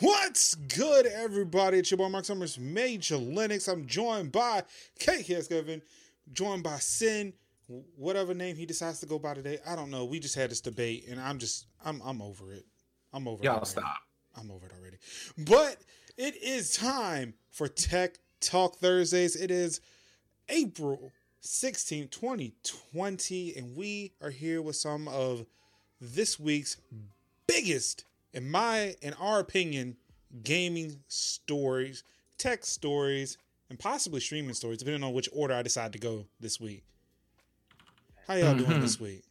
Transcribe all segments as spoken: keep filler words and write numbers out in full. What's good, everybody? It's your boy Mark Summers, Major Linux. I'm joined by K K S Kevin, joined by Sin, whatever name he decides to go by today. I don't know. We just had this debate, and I'm just, I'm, I'm over it. I'm over Y'all it. Y'all stop. I'm over it already. But it is time for Tech Talk Thursdays. It is April sixteenth, twenty twenty, and we are here with some of this week's biggest, in my, in our opinion, gaming stories, tech stories, and possibly streaming stories, depending on which order I decide to go this week. How y'all mm-hmm. doing this week?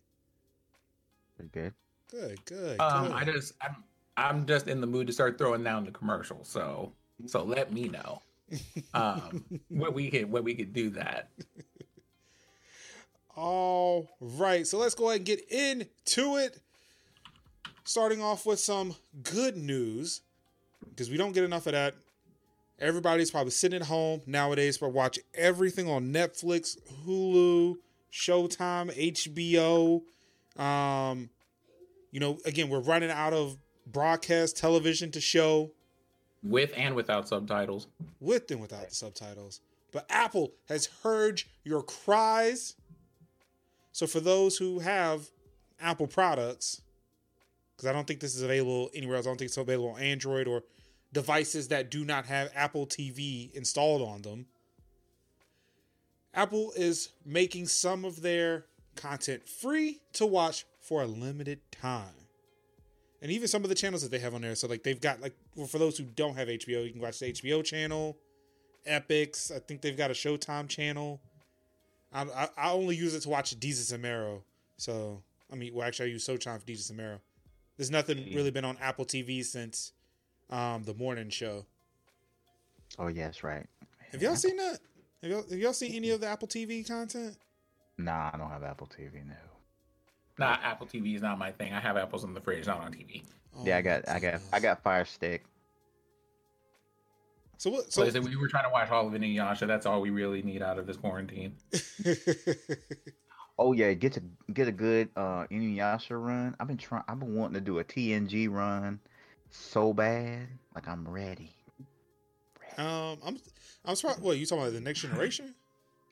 Good. Good. Good. Um, good. I just, I'm, I'm just in the mood to start throwing down the commercial. So, so let me know um, when we could, when we could do that. All right. So let's go ahead and get into it. Starting off with some good news, because we don't get enough of that. Everybody's probably sitting at home nowadays for watch everything on Netflix, Hulu, Showtime, H B O. Um, you know, again, we're running out of broadcast television to show. With and without subtitles. With and without the subtitles. But Apple has heard your cries. So for those who have Apple products, because I don't think this is available anywhere else. I don't think it's available on Android or devices that do not have Apple T V installed on them. Apple is making some of their content free to watch for a limited time. And even some of the channels that they have on there. So like they've got, like, well, for those who don't have H B O, you can watch the H B O channel, Epix. I think they've got a Showtime channel. I, I, I only use it to watch Desus and Mero. So, I mean, well, actually I use Showtime for Desus and Mero. There's nothing really been on Apple T V since um, the morning show. Oh, yes, right. Have y'all seen that? Have y'all, have y'all seen any of the Apple T V content? Nah, I don't have Apple T V, no. Nah, Apple T V is not my thing. I have apples in the fridge, not on T V. Oh, yeah, I got, I got, I got Fire Stick. So what? So listen, we were trying to watch all of Inuyasha. That's all we really need out of this quarantine. Oh yeah, get to get a good uh, Inuyasha run. I've been trying. I've been wanting to do a T N G run so bad. Like I'm ready. ready. Um, I'm I'm surprised. What you talking about? The Next Generation?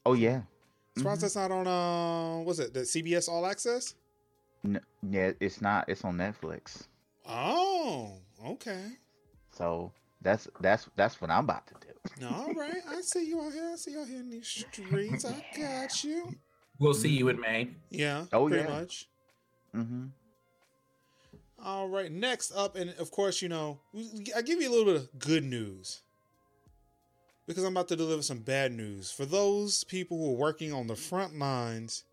Oh yeah. Mm-hmm. Surprised that's not on. Uh, what's it? The C B S All Access? No, yeah, it's not. It's on Netflix. Oh, okay. So that's that's that's what I'm about to do. All right, I see you out here. I see you out here in these streets. I got you. We'll see you in May. Yeah. Oh, pretty yeah. much. Mm-hmm. All right. Next up, and of course, you know, I give you a little bit of good news because I'm about to deliver some bad news for those people who are working on the front lines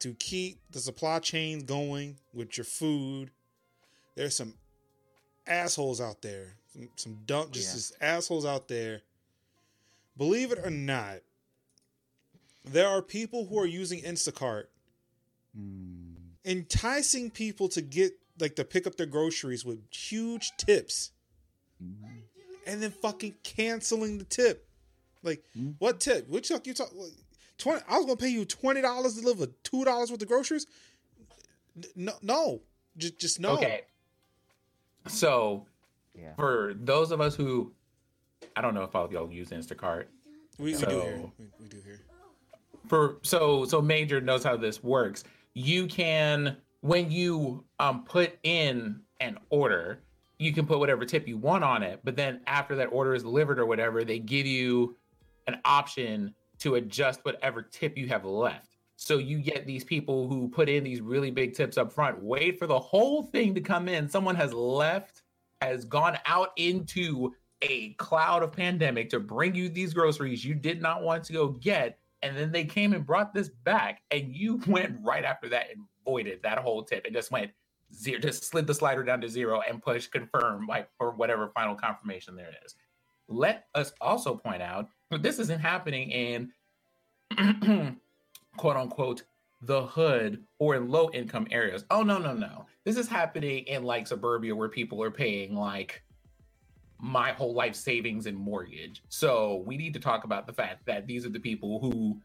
to keep the supply chain going with your food. There's some assholes out there, some, some dump, just, yeah. just assholes out there. Believe it or not, there are people who are using Instacart, mm. enticing people to get, like, to pick up their groceries with huge tips mm. and then fucking canceling the tip. Like, mm. what tip? What you talk? Like, twenty I was going to pay you twenty dollars to deliver two dollars worth of groceries? No, no. Just, just no. Okay. So, yeah. for those of us who, I don't know if all of y'all use Instacart. We, so, we do here. We, we do here. For so so Major knows how this works. You can, when you um put in an order, you can put whatever tip you want on it, but then after that order is delivered or whatever, they give you an option to adjust whatever tip you have left. So you get these people who put in these really big tips up front, wait for the whole thing to come in. Someone has left, has gone out into a cloud of pandemic to bring you these groceries you did not want to go get. And then they came and brought this back, and you went right after that and voided that whole tip. It just went zero, just slid the slider down to zero and push confirm, like, for whatever final confirmation there is. Let us also point out that this isn't happening in quote unquote the hood or in low income areas. Oh, no, no, no. This is happening in, like, suburbia where people are paying, like, my whole life savings and mortgage. So we need to talk about the fact that these are the people who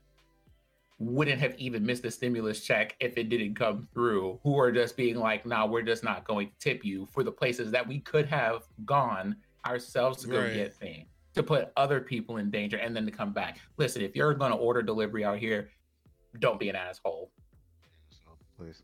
wouldn't have even missed the stimulus check if it didn't come through, who are just being like, nah, we're just not going to tip you for the places that we could have gone ourselves to go right. get things, to put other people in danger and then to come back. Listen, if you're going to order delivery out here, don't be an asshole. Oh, please.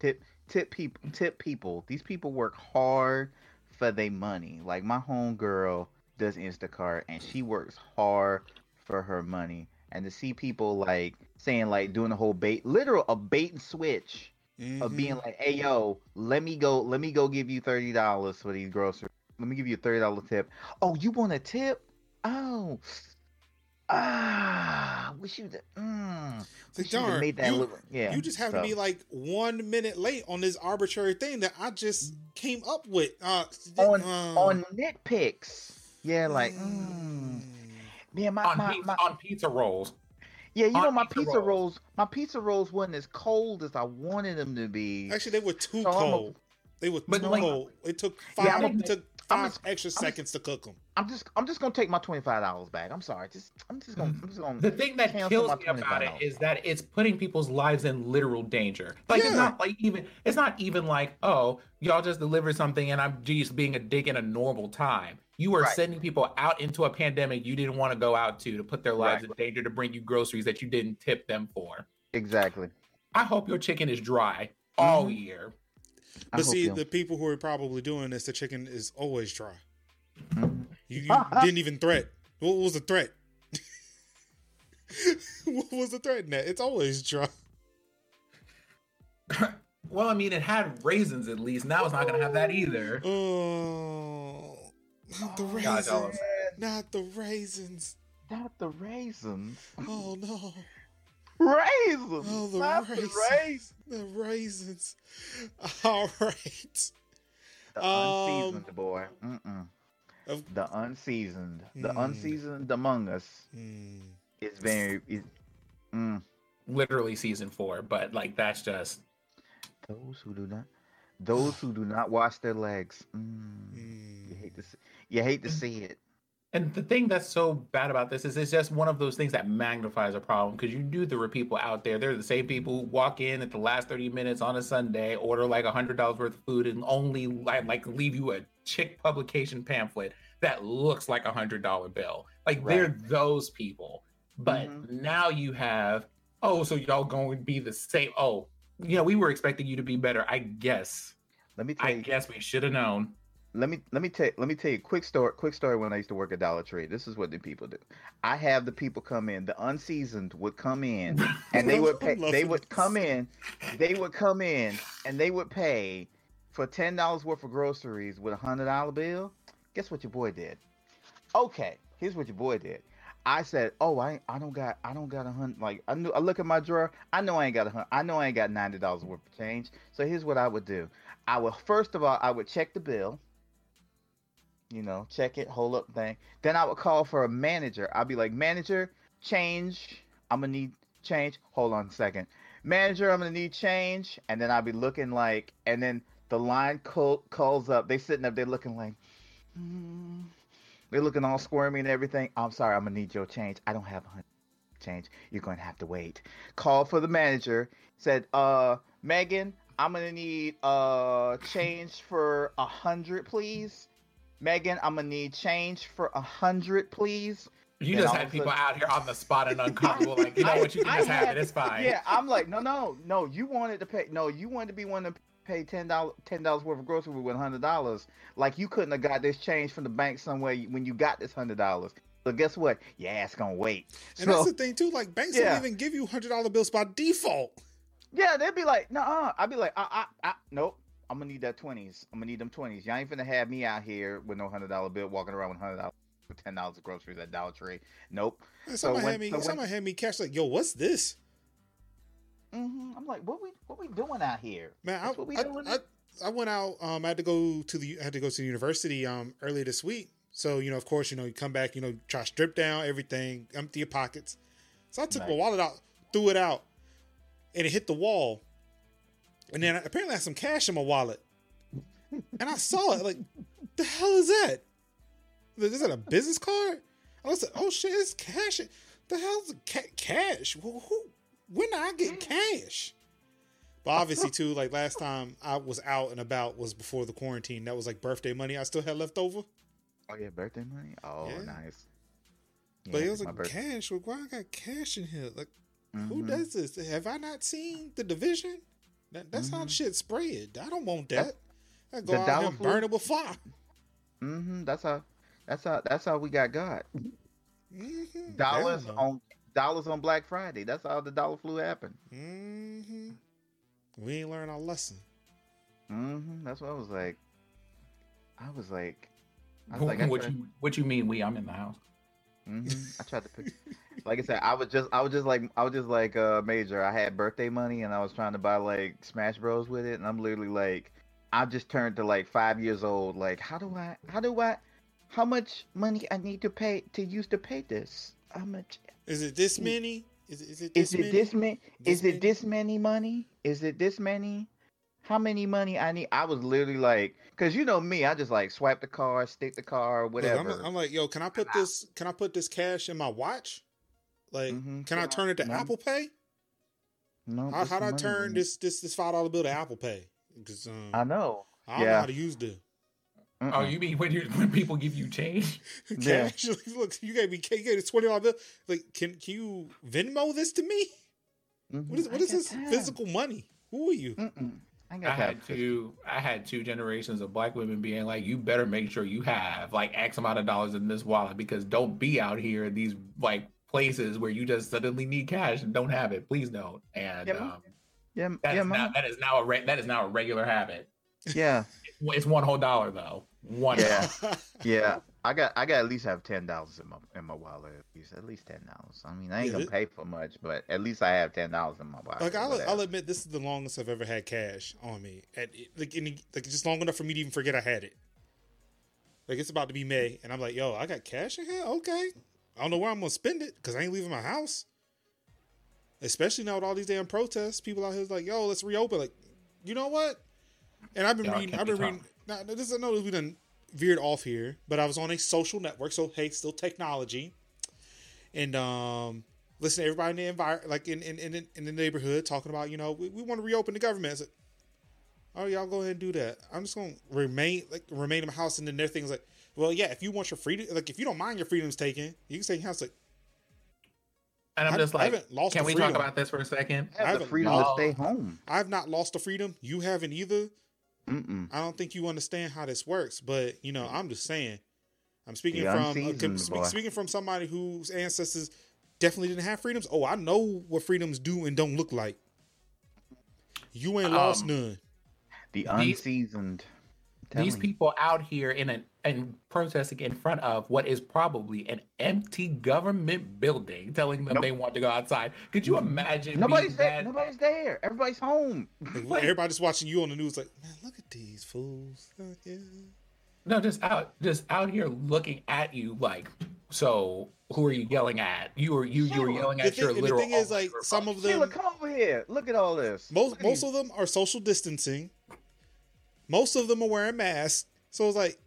Tip, tip people, tip people. These people work hard for their money. Like my homegirl does Instacart and she works hard for her money. And to see people like saying, like doing the whole bait, literal a bait and switch mm-hmm. of being like, hey, yo, let me go, let me go give you thirty dollars for these groceries. Let me give you a thirty dollars tip. Oh, you want a tip? Oh, ah, wish you did. Mm. Wish darn, you made that you, little, yeah. You just have so. to be like one minute late on this arbitrary thing that I just came up with. Uh, on, um, on nitpicks. Yeah, like, mm. Mm. Yeah, my, on, my, pizza, my, on pizza rolls. Yeah, you on know, my pizza, pizza rolls. rolls, my pizza rolls wasn't as cold as I wanted them to be. Actually, they were too so cold. A, they were too like, cold. It took five, yeah, it took five just, extra I'm seconds just, to cook them. I'm just, I'm just gonna take my twenty-five dollars back. I'm sorry, just, I'm just gonna, I'm just gonna. The thing that kills me about it is that it's putting people's lives in literal danger. Like yeah. it's not like even, it's not even like, oh, y'all just delivered something and I'm just being a dick in a normal time. You are right. sending people out into a pandemic you didn't want to go out to, to put their lives right. in danger, to bring you groceries that you didn't tip them for. Exactly. I hope your chicken is dry all mm-hmm. year. But I see, the people who are probably doing this, the chicken is always dry. Mm-hmm. You, you didn't even threat. What was the threat? What was the threat in that? It's always dry. Well, I mean, it had raisins at least. Now it's not going to have that either. Oh. Not the raisins. God, not the raisins. Not the raisins. Oh no. Raisins. Oh, the not raisins. The raisins. The raisins. All right. The um, unseasoned boy. Mm-mm. Uh, the unseasoned. Mm. The unseasoned among us mm. is very is, mm. literally season four, but like that's just those who do not those who do not wash their legs. Mm. Mm. You hate to see. You hate to see it. And the thing that's so bad about this is it's just one of those things that magnifies a problem, because you knew there were people out there. They're the same people who walk in at the last thirty minutes on a Sunday, order like one hundred dollars worth of food, and only like, like leave you a chick publication pamphlet that looks like a one hundred dollar bill. Like right. they're those people. But mm-hmm. now you have, oh, so y'all going to be the same. Oh, you know, we were expecting you to be better. I guess. Let me. Tell I you. guess we should have known. Let me let me tell let me tell you a quick story. Quick story. When I used to work at Dollar Tree, this is what the people do. I have the people come in. The unseasoned would come in, and they would pay, they would come in, they would come in, and they would pay for ten dollars worth of groceries with a hundred dollar bill. Guess what your boy did? Okay, here's what your boy did. I said, oh, I I don't got I don't got a hundred. Like I knew I look at my drawer. I know I ain't got a hundred. I know I ain't got ninety dollars worth of change. So here's what I would do. I would first of all I would check the bill. You know, check it, hold up thing. Then I would call for a manager. I'd be like, manager, change. I'm going to need change. Hold on a second. Manager, I'm going to need change. And then I'd be looking like, and then the line call, calls up. They sitting up, they're looking like, mm. they're looking all squirmy and everything. I'm sorry, I'm going to need your change. I don't have a change. You're going to have to wait. Called for the manager. Said, uh, Megan, I'm going to need uh, change for a hundred, please. Megan, I'm going to need change for a hundred, please. You and just had people out here on the spot and uncomfortable. Like, you know I, what, you can I just have it. It's fine. Yeah, I'm like, no, no, no. You wanted to pay. No, you wanted to be one to pay ten dollars, ten dollars worth of grocery with one hundred dollars. Like, you couldn't have got this change from the bank somewhere when you got this one hundred dollars. So guess what? Your ass going to wait. And so, that's the thing, too. Like, banks yeah. don't even give you one hundred dollar bills by default. Yeah, they'd be like, nah. I'd be like, uh, uh, uh, nope. I'm gonna need that twenties. I'm gonna need them twenties. Y'all ain't finna have me out here with no hundred dollar bill, walking around with hundred dollars, ten dollars of groceries at Dollar Tree. Nope. And so someone had me, so someone had me cash like, yo, what's this? Mm-hmm. I'm like, what we what we doing out here? Man, I, what we I, doing? I, I went out. Um, I had to go to the I had to go to the university um earlier this week. So you know, of course, you know, you come back, you know, try to strip down everything, empty your pockets. So I took nice. my wallet out, threw it out, and it hit the wall. And then apparently I had some cash in my wallet. And I saw it. Like, the hell is that? Is that a business card? I was like, oh shit, it's cash. the hell's ca- cash? Who, who? When do I get cash? But obviously, too, like last time I was out and about was before the quarantine. That was like birthday money I still had left over. Oh yeah, birthday money. Oh yeah. Nice. Yeah, but it was like birth- cash. Like, why I got cash in here? Like, mm-hmm. Who does this? Have I not seen The Division? That, that's mm-hmm. how shit spread. I don't want that. I go the out and burn it with fire. Mm-hmm. That's how. That's how. That's how we got God. Mm-hmm. Dollars on dollars on Black Friday. That's how the dollar flu happened. Mm-hmm. We ain't learned our lesson. Mm-hmm. That's what I was like. I was like. I was what, like, I what, you, what you mean? We? I'm in the house. Mm-hmm. I tried to pick. Like I said, I was just, I was just like, I was just like uh, Major. I had birthday money, and I was trying to buy like Smash Bros with it, and I'm literally like, I just turned to like five years old. Like, how do I, how do I, how much money I need to pay to use to pay this? How much? Is it this many? Is it, is it this is many? It this ma- this is many? Is it this many money? Is it this many? How many money I need? I was literally like, because you know me, I just like swipe the card, stick the card, whatever. Look, I'm, I'm like, yo, can I put I, this? Can I put this cash in my watch? Like, mm-hmm, can I turn it to no, Apple Pay? No. How do I turn money. this this this five dollar bill to Apple Pay? Because um, I know. I don't yeah. know how to use the. Mm-mm. Oh, you mean when you when people give you change? Cash? Yeah. Look, you gave me you gave a twenty dollar bill. Like, can can you Venmo this to me? Mm-hmm. What is what I is this time. Physical money? Who are you? Mm-mm. I, I had two. I had two generations of black women being like, "You better make sure you have like X amount of dollars in this wallet because don't be out here in these like places where you just suddenly need cash and don't have it. Please don't." And yeah, um, yeah, that, yeah, is now, that is now a re- that is now a regular habit. Yeah, it's one whole dollar though. One. Yeah, yeah. I got I got at least have ten dollars in my in my wallet at least at least ten dollars. I mean, I ain't yeah, gonna it, pay for much, but at least I have ten dollars in my wallet. Like I'll, I'll admit, this is the longest I've ever had cash on me. At like in, like just long enough for me to even forget I had it. Like it's about to be May, and I'm like, yo, I got cash in here. Okay, I don't know where I'm gonna spend it because I ain't leaving my house. Especially now with all these damn protests, people out here's like, yo, let's reopen. Like, you know what? And I've been Y'all reading. I've been reading. Now, this I know we done. veered off here, but I was on a social network, so hey, still technology, and um, listen to everybody in the environment, like in, in in in the neighborhood, talking about you know we, we want to reopen the government. It's like, oh, y'all go ahead and do that. I'm just gonna remain like remain in my house, and then their things like, well, yeah, if you want your freedom, like if you don't mind your freedoms taken, you can stay in your house. Like, and I'm I, just like, lost can we freedom. Talk about this for a second? I have the freedom lost. to stay home. I've not lost the freedom. You haven't either. Mm-mm. I don't think you understand how this works, but you know, I'm just saying. I'm speaking yeah, from I'm seasoned, speak, speaking from somebody whose ancestors definitely didn't have freedoms. Oh, I know what freedoms do and don't look like. You ain't um, lost none. The unseasoned. These, these people out here in an and protesting in front of what is probably an empty government building, telling them nope. they want to go outside. Could you imagine? Nobody's there. Nobody's there. Everybody's home. Like, everybody's watching you on the news. Like, man, look at these fools. Oh, yeah. No, just out, just out here looking at you. Like, so who are you yelling at? You are you. You are yelling at thing, your literal. The thing is, like, some of them. Sheila, come over here. Look at all this. Most most of them are social distancing. Most of them are wearing masks. So it's like.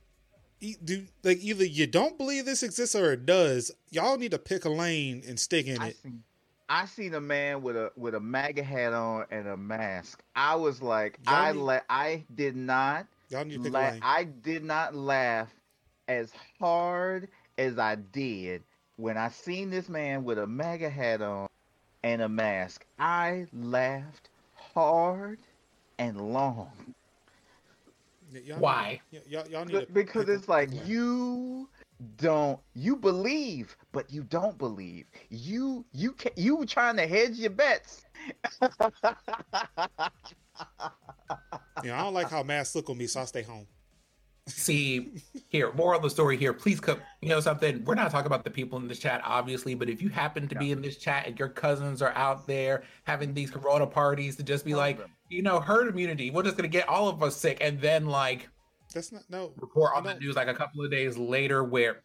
Do, like either you don't believe this exists or it does. Y'all need to pick a lane and stick in I it. Seen, I seen a man with a with a MAGA hat on and a mask. I was like, y'all I need, la- I did not. Y'all need to pick la- a lane. I did not laugh as hard as I did when I seen this man with a MAGA hat on and a mask. I laughed hard and long. Y'all Why? Need, y'all, y'all need because it's like plan. you don't you believe, but you don't believe. You you can, you trying to hedge your bets. Yeah, you know, I don't like how masks look on me, so I stay home. See, here, moral of the story here. Please come. You know something? We're not talking about the people in the chat, obviously, but if you happen to be in this chat and your cousins are out there having these corona parties, to just be like, you know, herd immunity. We're just gonna get all of us sick, and then like, that's not no report on the news like a couple of days later where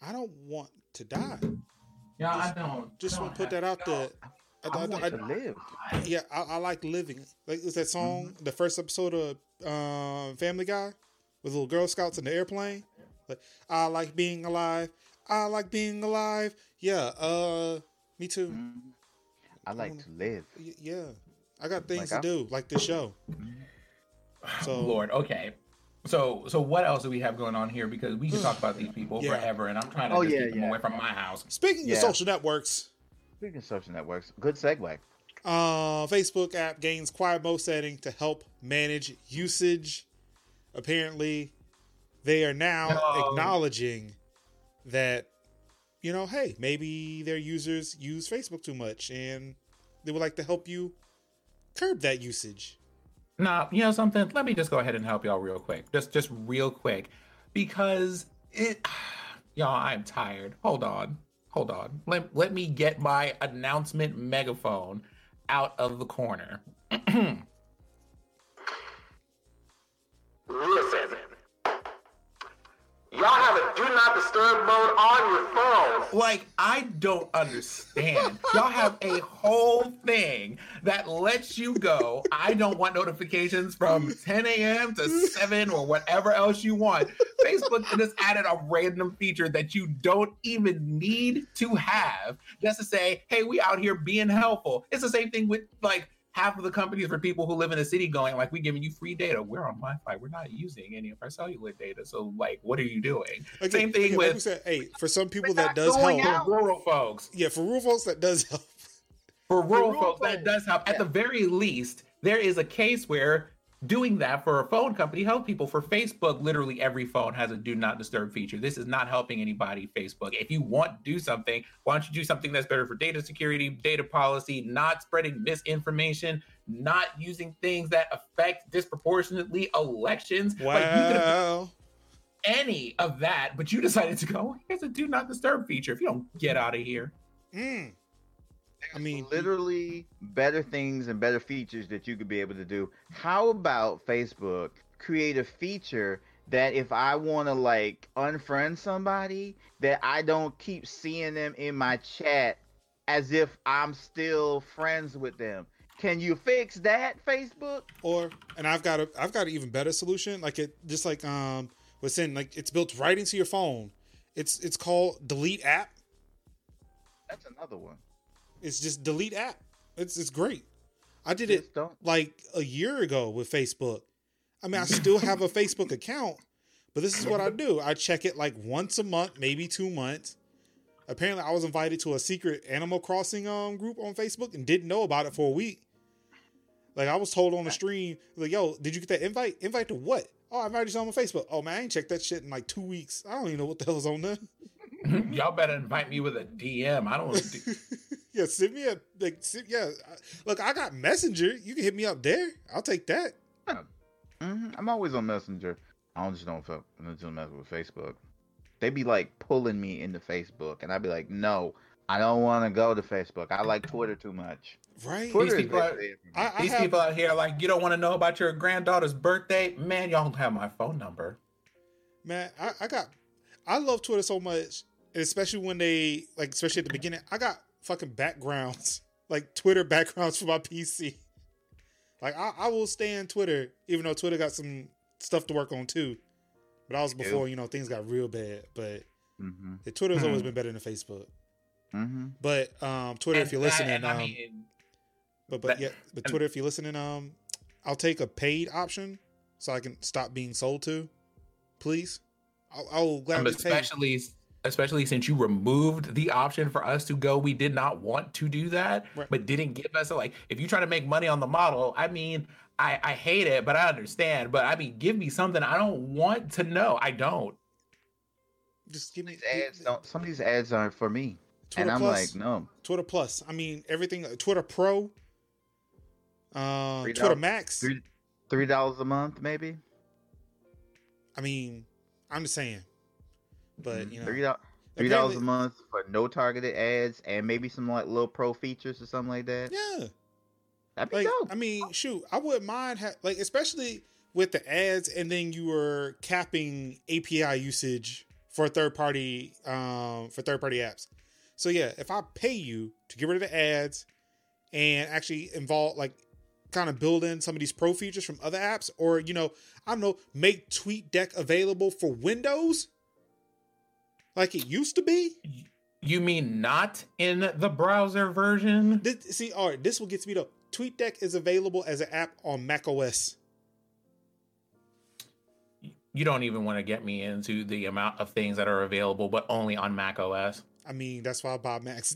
I don't want to die. Yeah, I don't. Just want to put that out there. I, I, I, I, I live. Yeah, I, I like living. Like, was that song the first episode of um, Family Guy? With little Girl Scouts in the airplane, like I like being alive. I like being alive. Yeah, uh, me too. Mm-hmm. I like I wanna, to live. Yeah, I got things like to I'm... do, like this show. So, Lord, okay. So, so what else do we have going on here? Because we can talk about these people yeah. forever, and I'm trying to oh, just yeah, keep yeah. them away from my house. Speaking yeah. of social networks. Speaking of social networks, good segue. Uh, Facebook app gains quiet mode setting to help manage usage. Apparently, they are now no. acknowledging that, you know, hey, maybe their users use Facebook too much, and they would like to help you curb that usage. Nah, you know something? Let me just go ahead and help y'all real quick. Just just real quick. Because it... Y'all, I'm tired. Hold on. Hold on. Let, let me get my announcement megaphone out of the corner. Listen. Y'all have a do not disturb mode on your phone. Like, I don't understand. Y'all have a whole thing that lets you go. I don't want notifications from ten a.m. to seven or whatever else you want. Facebook just added a random feature that you don't even need to have just to say, hey, we out here being helpful. It's the same thing with, like, half of the companies for people who live in the city going like, we're giving you free data. We're on Wi-Fi. We're not using any of our cellular data. So like, what are you doing? Okay, Same thing okay, with, like said, hey, for some people that does help. For rural folks. Yeah, for rural folks, that does help. For rural, for rural folks, folks, that does help. Yeah. At the very least, there is a case where doing that for a phone company helps people. For Facebook, literally every phone has a do not disturb feature. This is not helping anybody, Facebook. If you want to do something, why don't you do something that's better for data security, data policy, not spreading misinformation, not using things that affect disproportionately elections. Wow. Like you could have any of that, but you decided to go, here's a do not disturb feature. If you don't get out of here. Mm. I mean, literally better things and better features that you could be able to do. How about Facebook create a feature that if I want to like unfriend somebody, that I don't keep seeing them in my chat as if I'm still friends with them? Can you fix that, Facebook? Or and I've got a I've got an even better solution. Like it just like um was saying, like it's built right into your phone. It's it's called Delete App. That's another one. It's just delete app. It's it's great. I did it like a year ago with Facebook. I mean, I still have a Facebook account, but this is what I do. I check it like once a month, maybe two months. Apparently, I was invited to a secret Animal Crossing um group on Facebook and didn't know about it for a week. Like I was told on the stream, like, yo, did you get that invite? Invite to what? Oh, I invited you on my Facebook. Oh man, I ain't checked that shit in like two weeks. I don't even know what the hell's on there. Y'all better invite me with a D M. I don't want to do... Yeah, send me a like. Send, yeah, look, I got Messenger. You can hit me up there. I'll take that. Yeah. Mm-hmm. I'm always on Messenger. I don't just don't fuck. I just mess with Facebook. They be like pulling me into Facebook, and I be like, no, I don't want to go to Facebook. I like Twitter too much. Right? Twitter these people, is out, I, I these have, people out here like, you don't want to know about your granddaughter's birthday, man. Y'all don't have my phone number. Man, I, I got. I love Twitter so much, especially when they like, especially at the beginning. I got. Fucking backgrounds, like Twitter backgrounds for my P C. Like I, I will stay in Twitter, even though Twitter got some stuff to work on too. But I was before, you know, things got real bad. But mm-hmm. the Twitter's mm-hmm. always been better than Facebook. Mm-hmm. But um, Twitter, and if you're that, listening, um, I mean, but but that, yeah, but Twitter, if you're listening, um, I'll take a paid option so I can stop being sold to. Please, I'll, I'll gladly especially. Paid. Especially since you removed the option for us to go. We did not want to do that, right. But didn't give us a, like, if you try to make money on the model, I mean, I, I hate it, but I understand. But I mean, give me something I don't want to know. I don't. Just give me these ads. Don't, some of these ads aren't for me. Twitter and I'm Plus, like, no. Twitter Plus. I mean, everything. Twitter Pro. Uh, Twitter Max. three dollars three dollars a month, maybe. I mean, I'm just saying. But you know, three dollars three dollars a month for no targeted ads and maybe some like little pro features or something like that. Yeah, that'd be like, dope. I mean, shoot, I wouldn't mind ha- like especially with the ads, and then you were capping A P I usage for third party um, for third party apps. So yeah, if I pay you to get rid of the ads and actually involve like kind of build in some of these pro features from other apps, or you know, I don't know, make TweetDeck available for Windows. like it used to be? You mean not in the browser version? This, see, all right, this will get me though. TweetDeck is available as an app on macOS. You don't even want to get me into the amount of things that are available, but only on macOS. I mean, that's why I bought Macs.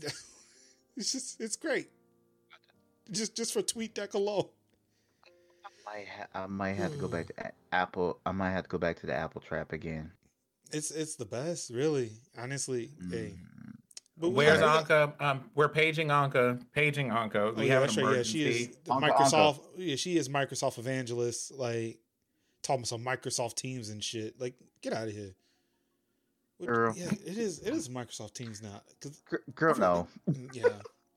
It's just, it's great. Just, just for TweetDeck alone. I, ha- I might have to go back to Apple. I might have to go back to the Apple trap again. It's, it's the best, really. Honestly, mm. hey. But where's Anka? Um, we're paging Anka. Paging Anka. We oh, yeah, have an emergency. Yeah, she is Anka, Microsoft. Anka. Yeah, she is Microsoft evangelist. Like talking some Microsoft Teams and shit. Like, get out of here. What, girl. Yeah, it is. It is Microsoft Teams now. Girl, no. Yeah,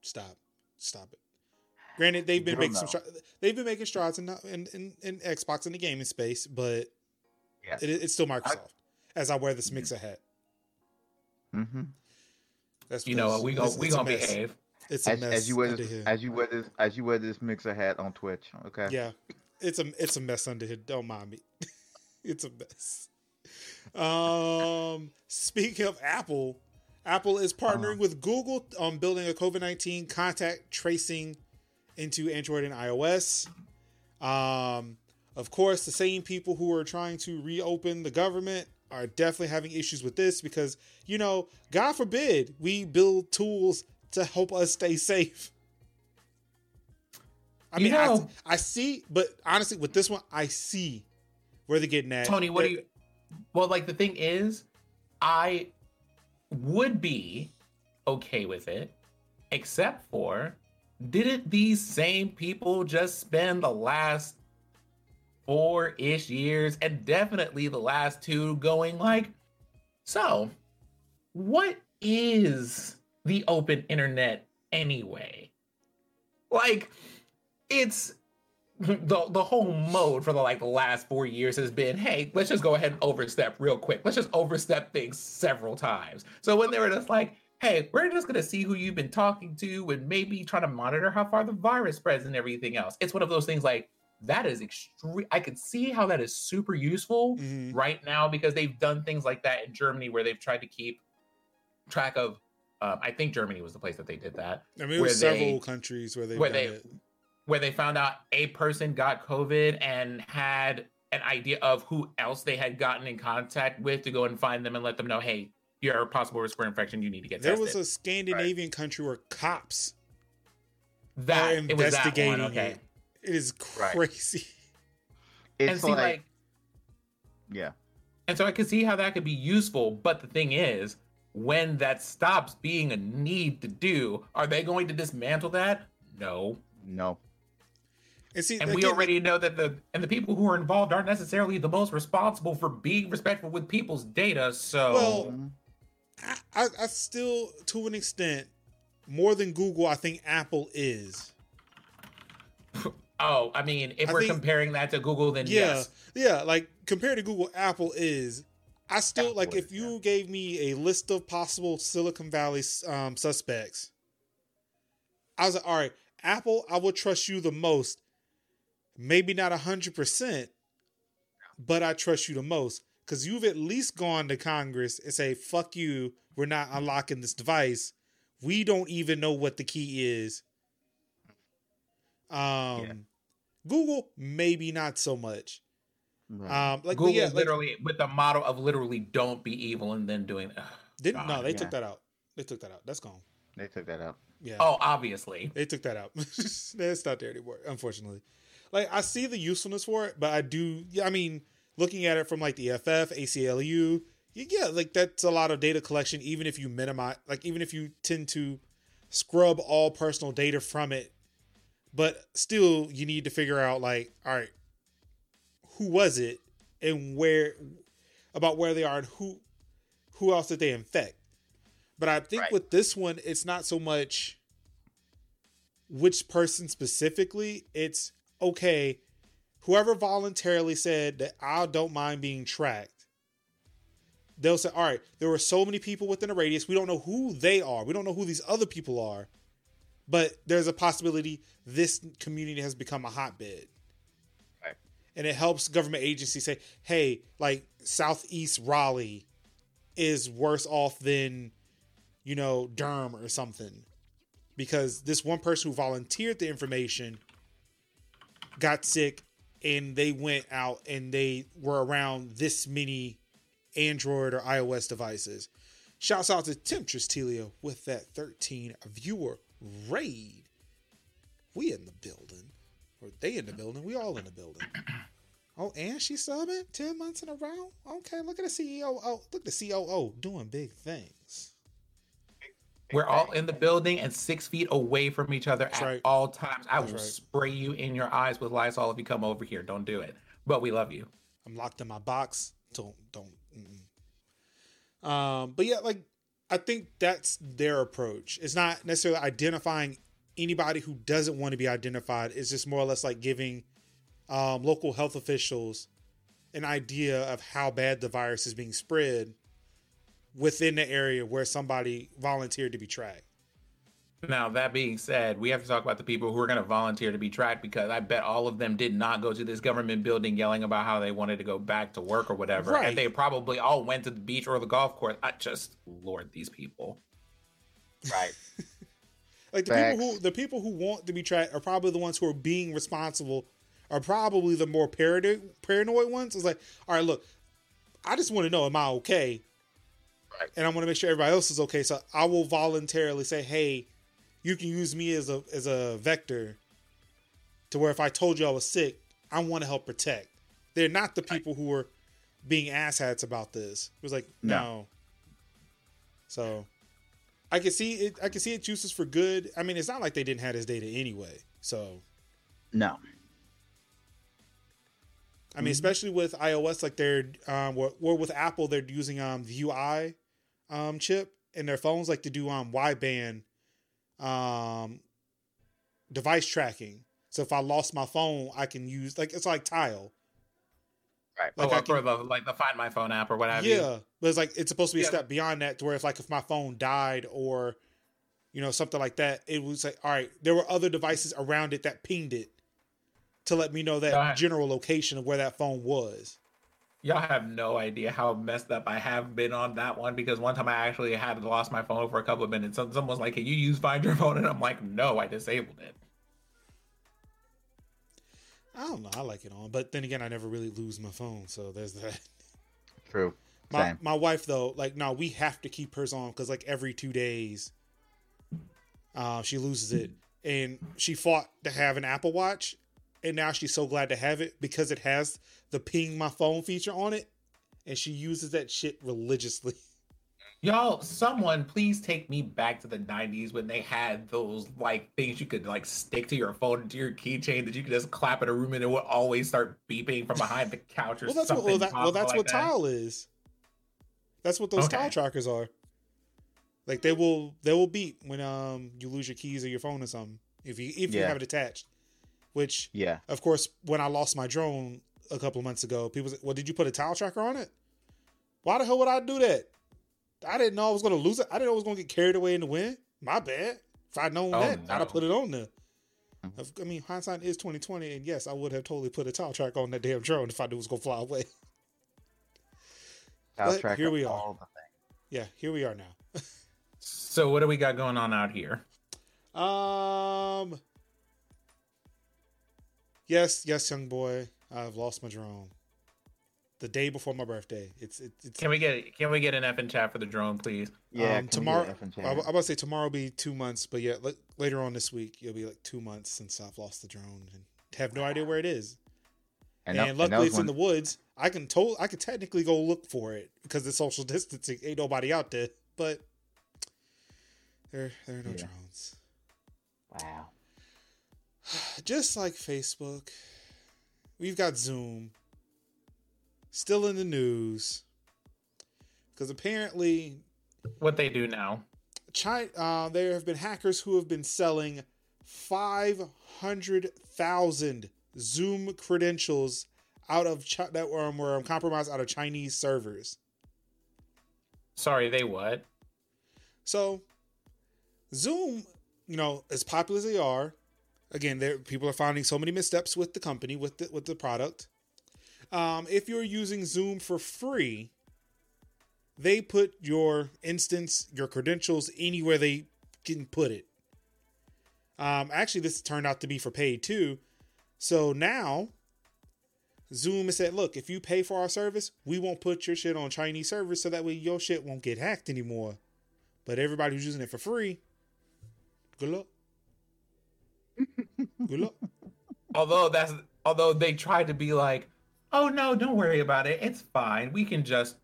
stop, stop it. Granted, they've been girl, making no. some. Str- they've been making strides in in, in in Xbox in the gaming space, but yeah. it, it's still Microsoft. I, as I wear this Mixer hat. Mm-hmm. That's, you know, we go, we gonna mess. behave. It's a as, mess. As you wear this, here. as you wear this, as you wear this Mixer hat on Twitch, okay? Yeah, it's a it's a mess under here. Don't mind me. It's a mess. Um, speaking of Apple, Apple is partnering uh-huh. with Google on building a COVID nineteen contact tracing into Android and iOS. Um, of course, the same people who are trying to reopen the government are definitely having issues with this because, you know, God forbid we build tools to help us stay safe. I mean, you know, I, I see, but honestly, with this one, I see where they're getting at. Tony, what do you... Well, like, the thing is, I would be okay with it, except for, didn't these same people just spend the last four-ish years, and definitely the last two, going like, so, what is the open internet anyway? Like, it's... The the whole mode for the like the last four years has been, hey, let's just go ahead and overstep real quick. Let's just overstep things several times. So when they were just like, hey, we're just gonna see who you've been talking to and maybe try to monitor how far the virus spreads and everything else. It's one of those things like that is extreme. I could see how that is super useful mm-hmm. right now because they've done things like that in Germany where they've tried to keep track of. Um, I think Germany was the place that they did that. I mean, it was several they, countries where they where done they. It. Where they found out a person got COVID and had an idea of who else they had gotten in contact with to go and find them and let them know, hey, you're a possible risk for infection. You need to get there tested. There was a Scandinavian right. country where cops that are investigating it. That one, okay. It, it is crazy. Right. It's and see, like, like, yeah. And so I could see how that could be useful. But the thing is, when that stops being a need to do, are they going to dismantle that? No. No. And, see, and again, we already know that the and the people who are involved aren't necessarily the most responsible for being respectful with people's data. So, well, I, I still, to an extent, more than Google, I think Apple is. Oh, I mean, if I we're think, comparing that to Google, then yeah, yes, yeah, like compared to Google, Apple is. I still Apple like is, if you yeah. gave me a list of possible Silicon Valley um, suspects, I was like, all right, Apple, I will trust you the most. Maybe not one hundred percent, but I trust you the most because you've at least gone to Congress and say, fuck you, we're not unlocking this device. We don't even know what the key is. Um, yeah. Google, maybe not so much. Right. Um, like, Google yeah, literally like, with the motto of literally don't be evil and then doing ugh, didn't God, No, they yeah. took that out. They took that out. That's gone. They took that out. Yeah. Oh, obviously. They took that out. It's not there anymore, unfortunately. Like, I see the usefulness for it, but I do, I mean, looking at it from, like, the E F F, A C L U, yeah, like, that's a lot of data collection, even if you minimize, like, even if you tend to scrub all personal data from it, but still, you need to figure out, like, all right, who was it, and where, about where they are, and who, who else did they infect? But I think right. with this one, it's not so much which person specifically, it's okay, whoever voluntarily said that I don't mind being tracked, they'll say, all right, there were so many people within a radius. We don't know who they are. We don't know who these other people are, but there's a possibility this community has become a hotbed. Right. And it helps government agencies say, hey, like Southeast Raleigh is worse off than, you know, Durham or something, because this one person who volunteered the information got sick and they went out and they were around this many Android or iOS devices. Shouts out to Temptress Telio with that thirteen viewer raid. We in the building, or they in the building. We all in the building. Oh, and she subbing ten months in a row. Okay, look at the C E O. Oh, look at the C O O doing big things. We're all in the building and six feet away from each other. That's at right. all times. I That's will right. spray you in your eyes with Lysol if you come over here. Don't do it. But we love you. I'm locked in my box. Don't don't. Mm-mm. Um, but yeah, like I think that's their approach. It's not necessarily identifying anybody who doesn't want to be identified. It's just more or less like giving um, local health officials an idea of how bad the virus is being spread within the area where somebody volunteered to be tracked. Now, that being said, we have to talk about the people who are going to volunteer to be tracked, because I bet all of them did not go to this government building yelling about how they wanted to go back to work or whatever. Right. And they probably all went to the beach or the golf course. I just, Lord, these people. Right. Like the Facts. people who the people who want to be tracked are probably the ones who are being responsible, are probably the more paranoid paranoid ones. It's like, all right, look, I just want to know, am I okay? And I want to make sure everybody else is okay. So I will voluntarily say, hey, you can use me as a as a vector to where if I told you I was sick, I want to help protect. They're not the people who are being asshats about this. It was like, no. no. So I can see it. I can see its uses for good. I mean, it's not like they didn't have this data anyway. So no. I mean, especially with iOS, like they're, um, or, or with Apple, they're using um, the U I um, chip in their phones, like to do um, wideband um, device tracking. So if I lost my phone, I can use, like, it's like Tile. Right. Like, oh, can, or the, like the Find My Phone app or what have yeah, you. Yeah. But it's like, it's supposed to be yeah. a step beyond that, to where if, like, if my phone died or, you know, something like that, it was like, all right, there were other devices around it that pinged it to let me know that God. general location of where that phone was. Y'all have no idea how messed up I have been on that one, because one time I actually had lost my phone for a couple of minutes. Someone was like, can you use Find Your Phone? And I'm like, no, I disabled it. I don't know. I like it on, but then again, I never really lose my phone. So there's that. True. My Same. my wife though, like, no, we have to keep hers on. Cause like every two days uh, she loses it, and she fought to have an Apple Watch. And now she's so glad to have it because it has the ping my phone feature on it. And she uses that shit religiously. Y'all, someone please take me back to the nineties when they had those like things you could like stick to your phone and to your keychain that you could just clap in a room and it would always start beeping from behind the couch or well, that's something. What, well, that, well, that's like what that. Tile is. That's what those okay. Tile trackers are. Like they will they will beep when um you lose your keys or your phone or something. If you if yeah. you have it attached. Which, yeah. of course, when I lost my drone a couple months ago, people said, well, did you put a Tile tracker on it? Why the hell would I do that? I didn't know I was going to lose it. I didn't know I was going to get carried away in the wind. My bad. If I'd known oh, that, no. I'd have put it on there. Mm-hmm. I mean, hindsight is twenty twenty, and yes, I would have totally put a Tile tracker on that damn drone if I knew it was going to fly away. Tile tracker, here we are. All the thing. Yeah, here we are now. So what do we got going on out here? Um... Yes, yes, young boy. I've lost my drone. The day before my birthday. It's it, it's. Can we get Can we get an F in chat for the drone, please? Yeah, um, tomorrow. I, I'm about to say tomorrow will be two months, but yeah, l- later on this week it'll be like two months since I've lost the drone and have no idea where it is. And, and luckily, and it's one. in the woods. I can to- I can technically go look for it because it's social distancing. Ain't nobody out there, but there there are no yeah. drones. Wow. Just like Facebook, we've got Zoom still in the news because apparently what they do now, China, uh, there have been hackers who have been selling five hundred thousand Zoom credentials out of China that were, were compromised out of Chinese servers. Sorry, they what? So Zoom, you know, as popular as they are, again, there people are finding so many missteps with the company, with the, with the product. Um, if you're using Zoom for free, they put your instance, your credentials, anywhere they can put it. Um, actually, this turned out to be for paid too. So now Zoom has said, look, if you pay for our service, we won't put your shit on Chinese servers so that way your shit won't get hacked anymore. But everybody who's using it for free, good luck. Good luck. Although that's although they tried to be like, oh no, don't worry about it. It's fine. We can just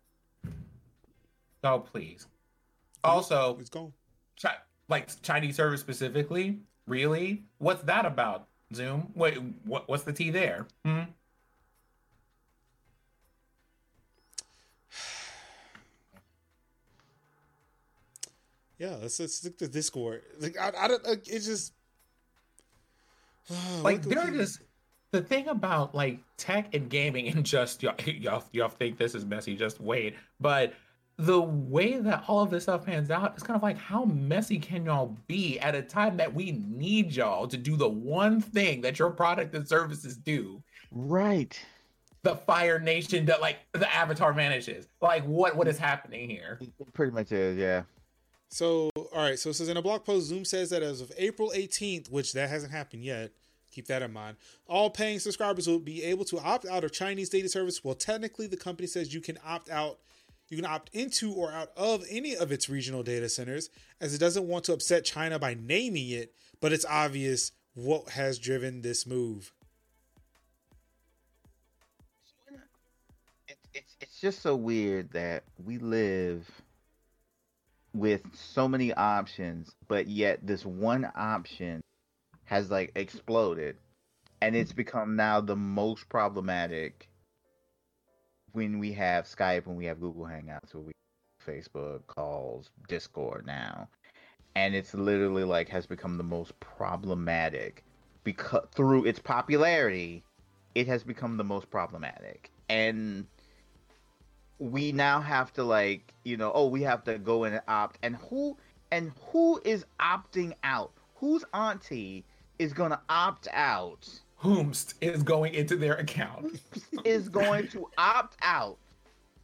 oh please. Also, it's gone. Chi- like Chinese servers specifically. Really? What's that about? Zoom? Wait, what? What's the tea there? Hmm? Yeah, let's, let's stick to Discord. Like I, I don't. It's just oh, like they're just the thing about like tech and gaming and just y'all, y'all y'all think this is messy. Just wait, but the way that all of this stuff pans out is kind of like how messy can y'all be at a time that we need y'all to do the one thing that your product and services do. Right. The Fire Nation that like the Avatar manages. Like what what is happening here? It pretty much is, yeah. So, all right. So it says in a blog post, Zoom says that as of April eighteenth, which that hasn't happened yet. Keep that in mind. All paying subscribers will be able to opt out of Chinese data service. Well, technically the company says you can opt out. You can opt into or out of any of its regional data centers as it doesn't want to upset China by naming it, but it's obvious what has driven this move. It, it, it's just so weird that we live with so many options, but yet this one option has like exploded and it's become now the most problematic when we have Skype, when we have Google Hangouts, when we have Facebook calls, Discord now. And it's literally like has become the most problematic because through its popularity, it has become the most problematic. And we now have to like, you know, oh, we have to go in and opt. And who and who is opting out? Whose auntie is going to opt out? Whomst is going into their account. Is going to opt out.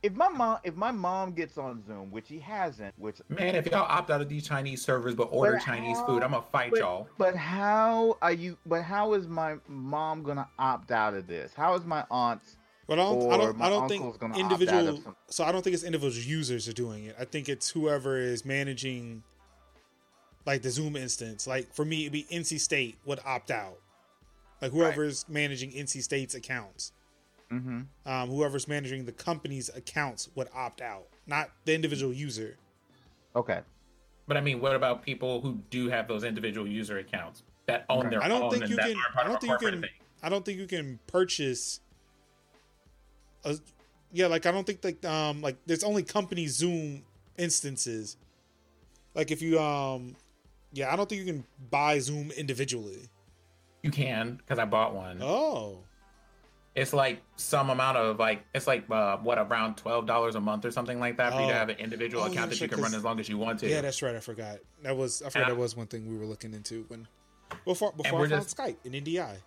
If my mom if my mom gets on Zoom, which he hasn't, which man, if y'all opt out of these Chinese servers but order but Chinese how, food, I'm gonna fight but, y'all. But how are you but how is my mom gonna opt out of this? How is my aunt's But I don't, I don't, I don't think individual. So I don't think it's individual users are doing it. I think it's whoever is managing, like the Zoom instance. Like for me, it'd be N C State would opt out. Like whoever's right. managing N C State's accounts, mm-hmm. um, whoever's managing the company's accounts would opt out, not the individual user. Okay, but I mean, what about people who do have those individual user accounts that own okay. their? I don't own think you can. I don't think you can. Thing. I don't think you can purchase. Uh, yeah, like I don't think like um like there's only company Zoom instances. Like if you um yeah, I don't think you can buy Zoom individually. You can, because I bought one. Oh. It's like some amount of like it's like uh, what around twelve dollars a month or something like that for oh. you to have an individual oh, account yeah, that sure, you can run as long as you want to. Yeah, that's right. I forgot. That was I forgot and that I, was one thing we were looking into when before before I found just, Skype and N D I.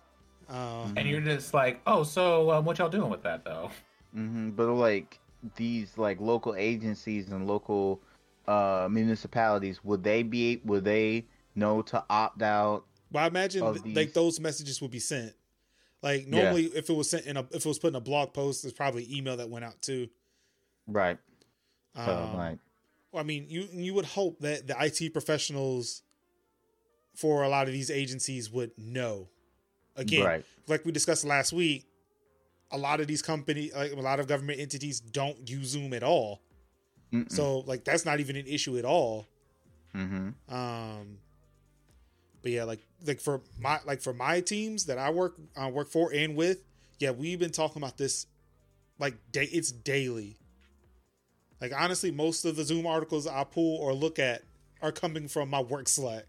Um, and you're just like, oh, so um, what y'all doing with that though? Mm-hmm, but like these like local agencies and local uh, municipalities, would they be? Would they know to opt out? Well, I imagine th- like those messages would be sent. Like normally, yeah. if it was sent in a, if it was put in a blog post, there's probably email that went out too. Right. Um, so like, well, I mean, you you would hope that the I T professionals for a lot of these agencies would know. Again, right. like we discussed last week, a lot of these companies, like a lot of government entities don't use Zoom at all. Mm-mm. So like, that's not even an issue at all. Mm-hmm. Um, but yeah, like, like for my, like for my teams that I work, uh, work for and with, yeah, we've been talking about this like day. It's daily. Like, honestly, most of the Zoom articles I pull or look at are coming from my work Slack.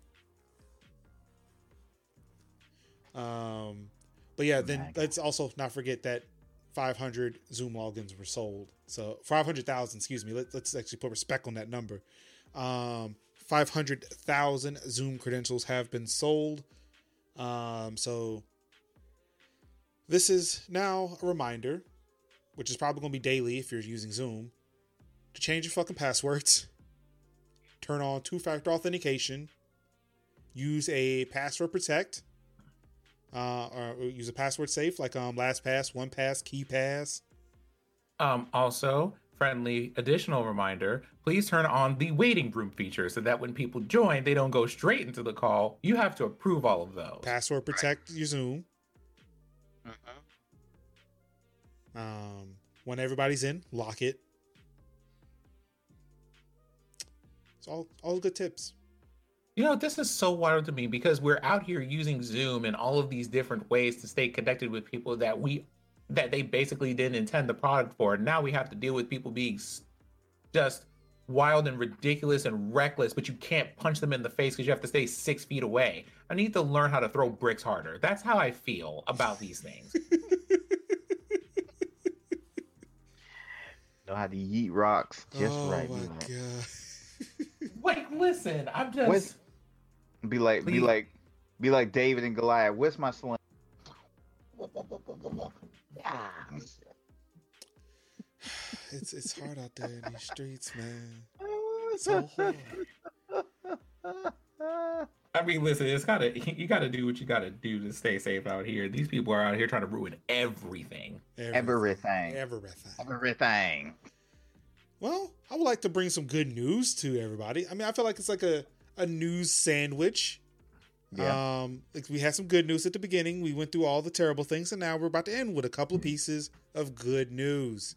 Um, but yeah, then let's also not forget that five hundred Zoom logins were sold. So five hundred thousand, excuse me. Let, let's actually put respect on that number. Um, five hundred thousand Zoom credentials have been sold. Um, so this is now a reminder, which is probably going to be daily if you're using Zoom, to change your fucking passwords, turn on two-factor authentication, use a password protect, uh, or use a password safe like um, LastPass, OnePass, KeyPass. Um, also, friendly additional reminder, please turn on the waiting room feature so that when people join, they don't go straight into the call. You have to approve all of those. Password protect your Zoom. Uh-huh. Um, when everybody's in, lock it. It's all, all good tips. You know, this is so wild to me because we're out here using Zoom and all of these different ways to stay connected with people that we that they basically didn't intend the product for. Now we have to deal with people being just wild and ridiculous and reckless, but you can't punch them in the face because you have to stay six feet away. I need to learn how to throw bricks harder. That's how I feel about these things. Know how to yeet rocks just oh right. Oh my now. God! Like, listen, I'm just What's... be like, Please. be like, be like David and Goliath. Where's my sling? Yeah. It's it's hard out there in these streets, man. It's so hard. I mean, listen, it's gotta you gotta do what you gotta do to stay safe out here. These people are out here trying to ruin everything. Everything. Everything. Everything. Everything. Well, I would like to bring some good news to everybody. I mean, I feel like it's like a, a news sandwich. Yeah. Um, like we had some good news at the beginning. We went through all the terrible things, and now we're about to end with a couple of pieces of good news.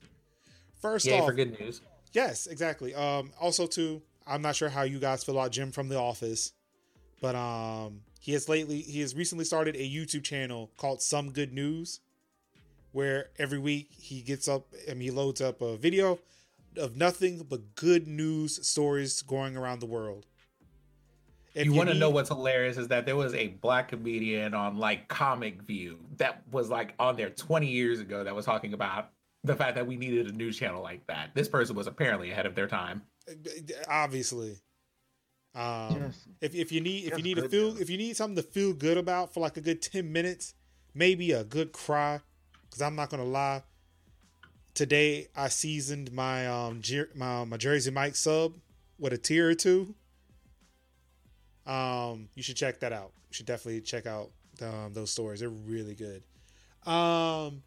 First Yay off, for good news. Yes, exactly. Um, also, too, I'm not sure how you guys feel about Jim from The Office, but um, he has lately he has recently started a YouTube channel called Some Good News, where every week he gets up and he loads up a video of nothing but good news stories going around the world. If you, you want to know what's hilarious is that there was a black comedian on like Comic View that was like on there twenty years ago that was talking about the fact that we needed a news channel like that. This person was apparently ahead of their time. Obviously. Um, yes. If if you need if That's you need to feel though. if you need something to feel good about for like a good ten minutes, maybe a good cry, because I'm not gonna lie. Today I seasoned my um Jer- my my Jersey Mike sub with a tear or two. Um, you should check that out. You should definitely check out um, those stories. They're really good. Um,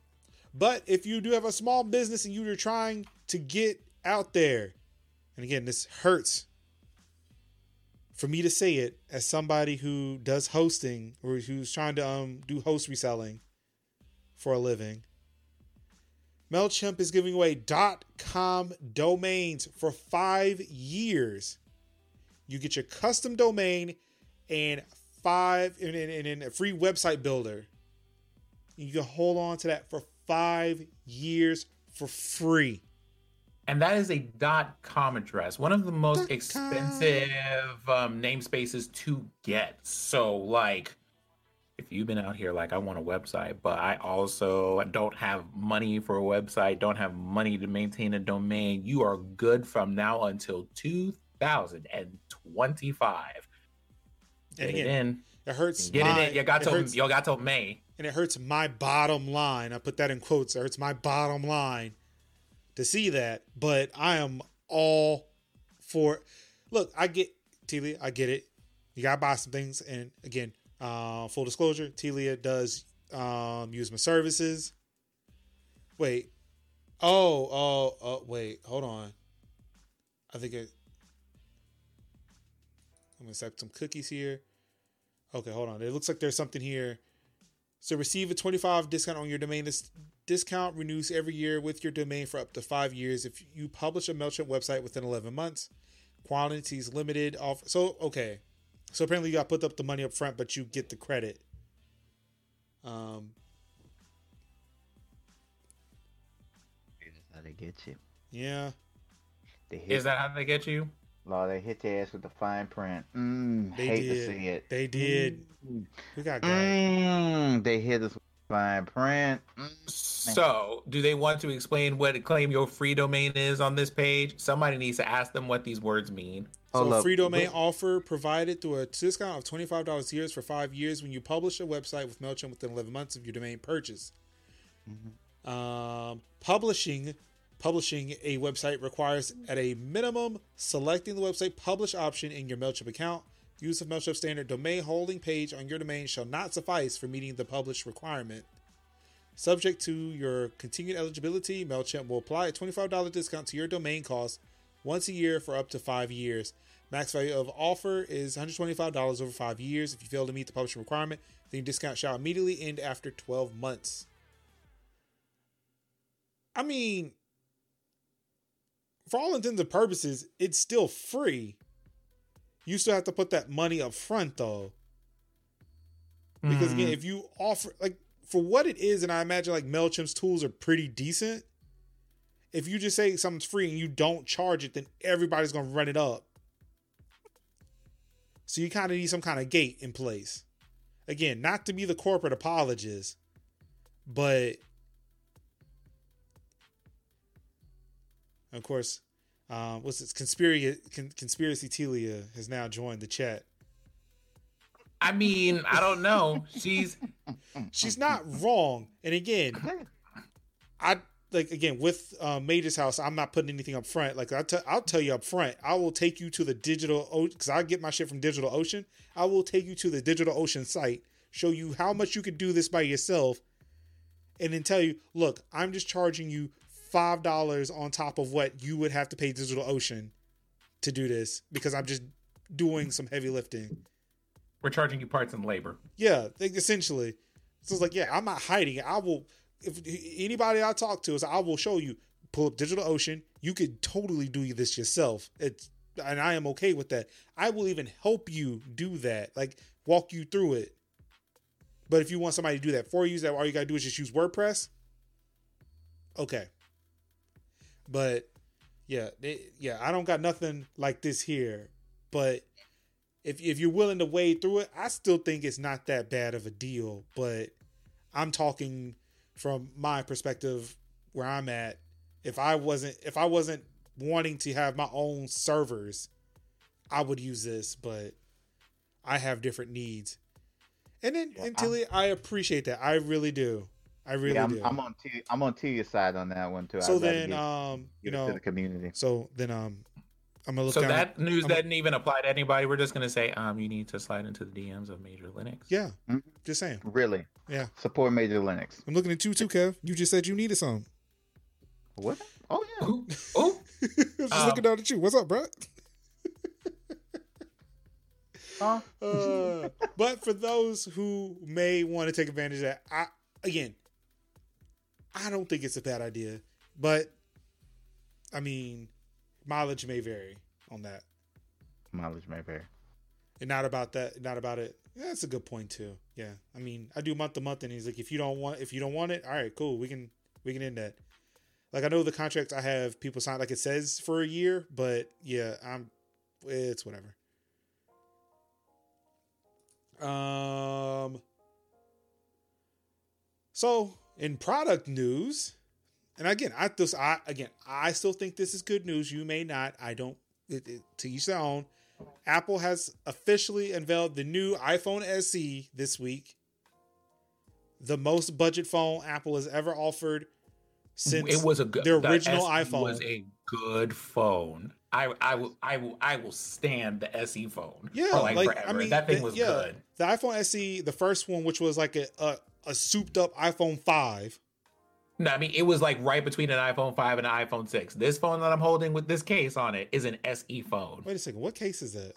but if you do have a small business and you're trying to get out there, and again, this hurts for me to say it as somebody who does hosting or who's trying to um, do host reselling for a living, MailChimp is giving away .com domains for five years. You get your custom domain and five and, and, and a free website builder. You can hold on to that for five years for free. And that is a .com address, one of the most .com. expensive um, namespaces to get. So, like, if you've been out here, like, I want a website, but I also don't have money for a website, don't have money to maintain a domain, you are good from now until two thousand twenty-five. And again, it, in. it hurts. Get my, it in. You got to. You got to May. And it hurts my bottom line. I put that in quotes. It hurts my bottom line to see that. But I am all for. Look, I get Telia. I get it. You gotta buy some things. And again, uh, full disclosure, Telia does um, use my services. Wait. Oh. Oh. Oh. Wait. Hold on. I think it. I'm going to set some cookies here. Okay, hold on. It looks like there's something here. So receive a twenty-five percent discount on your domain. This discount renews every year with your domain for up to five years. If you publish a MailChimp website within eleven months, quantity is limited. Off- so, okay. So apparently you got to put up the money up front, but you get the credit. Um, That's how they get you. Yeah. Is that how they get you? Law, they hit their ass with the fine print. Mm, they hate did. to see it. They did. Mm. We got mm, They hit us with fine print. Mm. So, do they want to explain what claim your free domain is on this page? Somebody needs to ask them what these words mean. So, oh, free domain Wait. offer provided through a discount of twenty-five dollars a year for five years when you publish a website with MailChimp within eleven months of your domain purchase. Mm-hmm. Um, publishing Publishing a website requires, at a minimum, selecting the website publish option in your MailChimp account. Use of MailChimp standard domain holding page on your domain shall not suffice for meeting the publish requirement. Subject to your continued eligibility, MailChimp will apply a twenty-five dollars discount to your domain cost once a year for up to five years. Max value of offer is one hundred twenty-five dollars over five years. If you fail to meet the publish requirement, then your discount shall immediately end after twelve months. I mean, for all intents and purposes, it's still free. You still have to put that money up front, though. Because, again, if you offer, like, for what it is, and I imagine, like, MailChimp's tools are pretty decent. If you just say something's free and you don't charge it, then everybody's going to run it up. So you kind of need some kind of gate in place. Again, not to be the corporate apologist, but of course, um, what's this? Conspiracy, con- Conspiracy Telia has now joined the chat. I mean, I don't know. She's she's not wrong. And again, I like again with uh, Major's house. I'm not putting anything up front. Like I t- I'll tell you up front. I will take you to the Digital Ocean because I get my shit from Digital Ocean. I will take you to the Digital Ocean site, show you how much you could do this by yourself, and then tell you, look, I'm just charging you five dollars on top of what you would have to pay Digital Ocean to do this because I'm just doing some heavy lifting. We're charging you parts and labor. Yeah, essentially. So it's like, yeah, I'm not hiding it. I will, if anybody I talk to is, I will show you, pull up DigitalOcean. You could totally do this yourself. It's, and I am okay with that. I will even help you do that, like walk you through it. But if you want somebody to do that for you, that all you got to do is just use WordPress. Okay. But yeah, it, yeah, I don't got nothing like this here, but If if you're willing to wade through it, I still think it's not that bad of a deal. But I'm talking from my perspective where I'm at. If I wasn't if I wasn't wanting to have my own servers, I would use this. But I have different needs. And then yeah, until it, I appreciate that. I really do. I really yeah, I'm, do. I'm on t- I'm on Tilia's side on that one too. So I'd then, get, um, you know, to the community. So then, um. I'm gonna look so down. That news I'm doesn't a... even apply to anybody. We're just going to say, um, you need to slide into the D Ms of Major Linux. Yeah, mm-hmm. Just saying. Really? Yeah. Support Major Linux. I'm looking at you too, Kev. You just said you needed some. What? Oh yeah. Ooh. Ooh. Just um, looking down at you. What's up, bro? Huh? uh, but for those who may want to take advantage of that, I again, I don't think it's a bad idea. But I mean, mileage may vary on that. Mileage may vary. And not about that, not about it. Yeah, that's a good point too. Yeah. I mean, I do month to month and he's like, if you don't want if you don't want it, all right, cool. We can we can end that. Like I know the contracts I have people sign like it says for a year, but yeah, I'm it's whatever. Um So, in product news, and again, I, th- I again, I still think this is good news. You may not. I don't. It, it, to each their own. Apple has officially unveiled the new iPhone S E this week. The most budget phone Apple has ever offered since it was a good, their original the iPhone. It was a good phone. I, I will I will I will stand the S E phone. Yeah, for like, like forever. I mean, that thing the, was yeah, good. The iPhone S E, the first one, which was like a a, a souped up iPhone five. No, I mean, it was like right between an iPhone five and an iPhone six. This phone that I'm holding with this case on it is an S E phone. Wait a second. What case is that?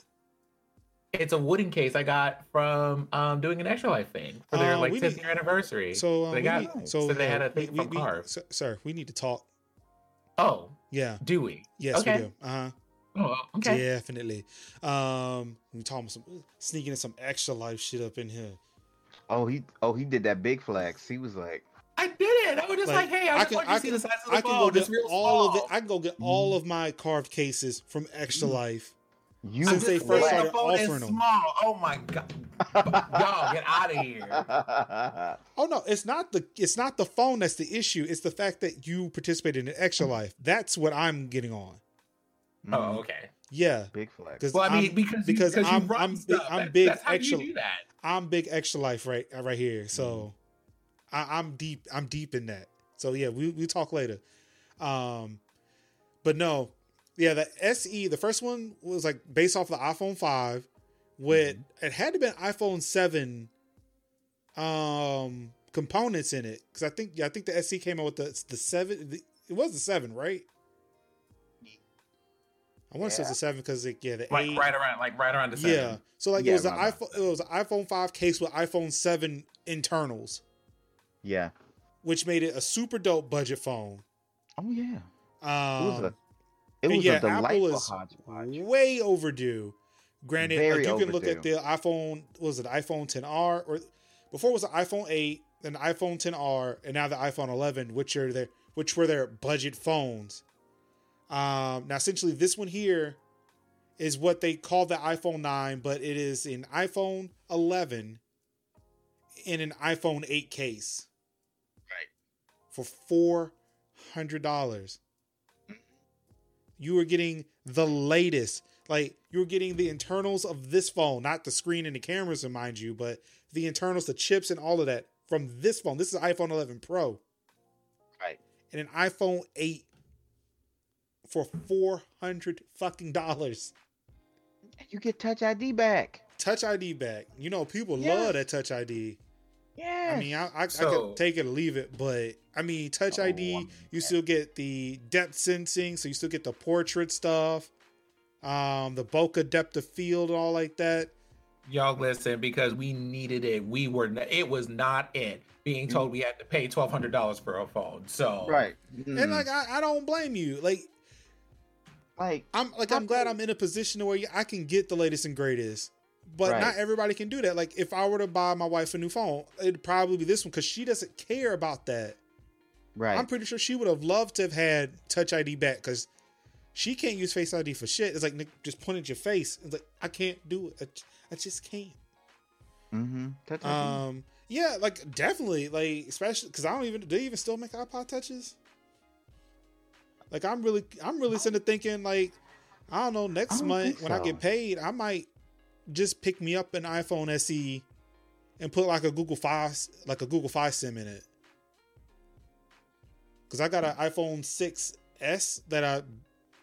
It's a wooden case I got from um, doing an Extra Life thing for their uh, like tenth need, year anniversary. So, um, they, got, need, so, so they uh, had a thing we, from we, Carve. So, sir, we need to talk. Oh. Yeah. Do we? Yes, okay. We do. Uh-huh. Oh, okay. Definitely. Um, we talking some sneaking in some Extra Life shit up in here. Oh, he oh he did that big flex. He was like, I did it. I was just like, like hey, I, I just want you to see the size of the I ball. Can go get all of it. I can go get all of my carved cases from Extra Life. You since they first started offering them. Small. Oh my god! Y'all get out of here. Oh no, it's not the it's not the phone that's the issue. It's the fact that you participated in Extra Life. That's what I'm getting on. Oh okay. Yeah. Big flex. Well, I mean, I'm, because you, because I'm I'm, I'm, big, I'm big that's how extra. You do that. I'm big Extra Life right right here. So. Mm. I, I'm deep. I'm deep in that. So yeah, we we talk later. Um, but no, yeah, the S E, the first one was like based off the iPhone five with, mm-hmm. it had to be an iPhone seven um, components in it. Cause I think, yeah, I think the S E came out with the, the seven, the, it was the seven, right? I want to yeah. say the seven because it, yeah, the like eight, right around, like right around the seven. Yeah. So like yeah, it was an iPhone, it was an iPhone five case with iPhone seven internals. Yeah. Which made it a super dope budget phone. Oh yeah. Um, it was a, it was yeah, a delightful hodgepodge. Way overdue. Granted, Very like you can overdue. Look at the iPhone, was it iPhone ten R or before it was the iPhone eight, then the iPhone ten R, and now the iPhone eleven, which are their which were their budget phones. Um, now, essentially, this one here is what they call the iPhone nine, but it is an iPhone eleven in an iPhone eight case. Right. For four hundred dollars. You are getting the latest. Like, you're getting the internals of this phone, not the screen and the cameras, mind you, but the internals, the chips, and all of that from this phone. This is iPhone eleven Pro. Right. And an iPhone eight. For four hundred fucking dollars, you get Touch I D back. Touch I D back. You know, people yes. love that Touch I D. Yeah, I mean, I, I, so, I could take it or leave it, but I mean, Touch oh, I D. You still get the depth sensing, so you still get the portrait stuff, um, the bokeh depth of field, and all like that. Y'all listen, because we needed it. We were. It was not it. Being told we had to pay twelve hundred dollars for a phone. So right, mm. and like I, I don't blame you. Like. Like I'm like I'm glad I'm in a position where I can get the latest and greatest, but right. not everybody can do that. Like if I were to buy my wife a new phone, it'd probably be this one because she doesn't care about that. Right. I'm pretty sure she would have loved to have had Touch I D back because she can't use Face I D for shit. It's like Nick, just point at your face. It's like I can't do it. I, I just can't. Mm-hmm. Touch I D. Um. Yeah. Like definitely. Like especially because I don't even. Do they even still make iPod touches? Like I'm really, I'm really sitting thinking like, I don't know. Next don't month when so. I get paid, I might just pick me up an iPhone S E and put like a Google Five, like a Google Fi SIM in it. Because I got an iPhone six S that I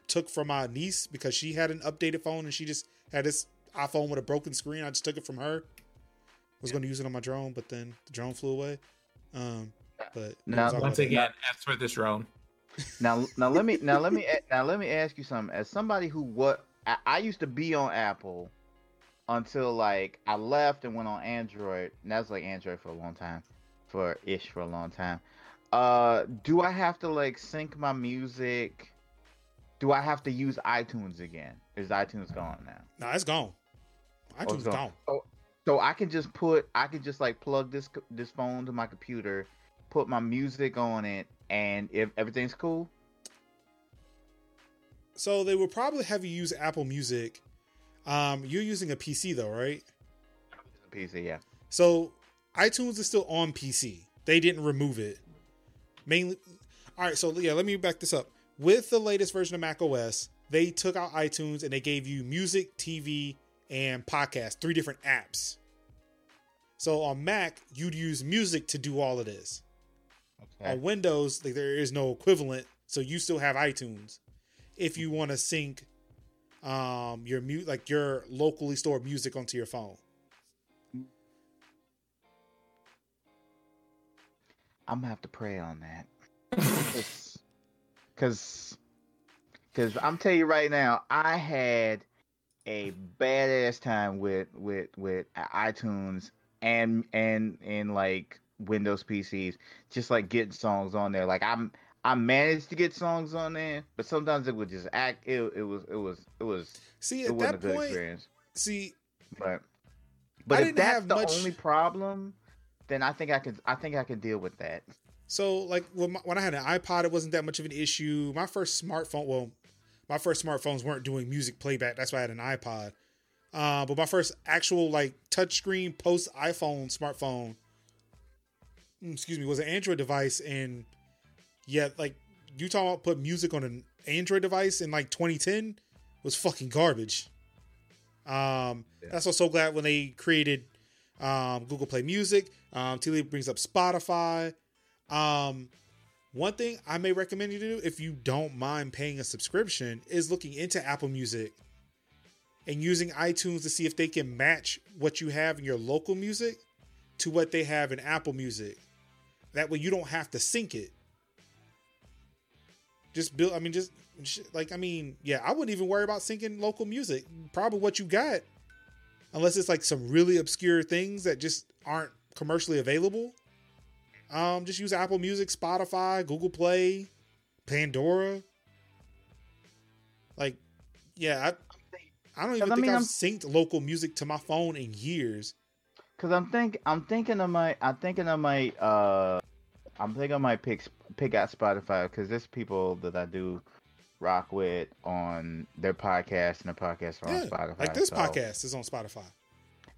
took from my niece because she had an updated phone and she just had this iPhone with a broken screen. I just took it from her. I was yeah. going to use it on my drone, but then the drone flew away. Um, but now once again, as for this drone. now, now let me now let me now let me ask you something. As somebody who what I, I used to be on Apple until like I left and went on Android, and that's like Android for a long time, for ish for a long time. Uh, do I have to like sync my music? Do I have to use iTunes again? Is iTunes gone now? No, nah, it's gone. iTunes oh, it's gone. gone. So, so I can just put I can just like plug this this phone to my computer, put my music on it. And if everything's cool, so they will probably have you use Apple Music. Um, you're using a P C though, right? P C, yeah. So iTunes is still on P C. They didn't remove it. Mainly, all right. So yeah, let me back this up. With the latest version of macOS, they took out iTunes and they gave you music, T V, and podcast, three different apps. So on Mac, you'd use music to do all of this. Okay. On Windows, like, there is no equivalent, so you still have iTunes. If you want to sync um, your mu- like your locally stored music onto your phone, I'm gonna have to pray on that, because because I'm telling you right now, I had a badass time with with with iTunes and and and like. Windows P Cs, just like getting songs on there. Like I'm, I managed to get songs on there, but sometimes it would just act. It, it was, it was, it was. See, at it wasn't that a good point, experience. See, but but I if that's the much... only problem, then I think I could, I think I could deal with that. So like when, my, when I had an iPod, it wasn't that much of an issue. My first smartphone, well, my first smartphones weren't doing music playback. That's why I had an iPod. Uh, but my first actual like touchscreen post iPhone smartphone. Excuse me, was an Android device, and yeah, like you talking about put music on an Android device in like twenty ten was fucking garbage. Um, yeah. That's why I'm so glad when they created um, Google Play Music. Um, T-Leaf brings up Spotify. Um, One thing I may recommend you do, if you don't mind paying a subscription, is looking into Apple Music and using iTunes to see if they can match what you have in your local music to what they have in Apple Music. That way you don't have to sync it. Just build, I mean, just like, I mean, yeah, I wouldn't even worry about syncing local music. Probably what you got, unless it's like some really obscure things that just aren't commercially available. Um, just use Apple Music, Spotify, Google Play, Pandora. Like, yeah, I, I don't even I think mean, I've I'm, synced local music to my phone in years. Cause I'm think I'm thinking I might I'm thinking I might uh I'm thinking I might pick pick out Spotify, because there's people that I do rock with on their podcast, and their podcast are yeah, on Spotify. Like this so. podcast is on Spotify,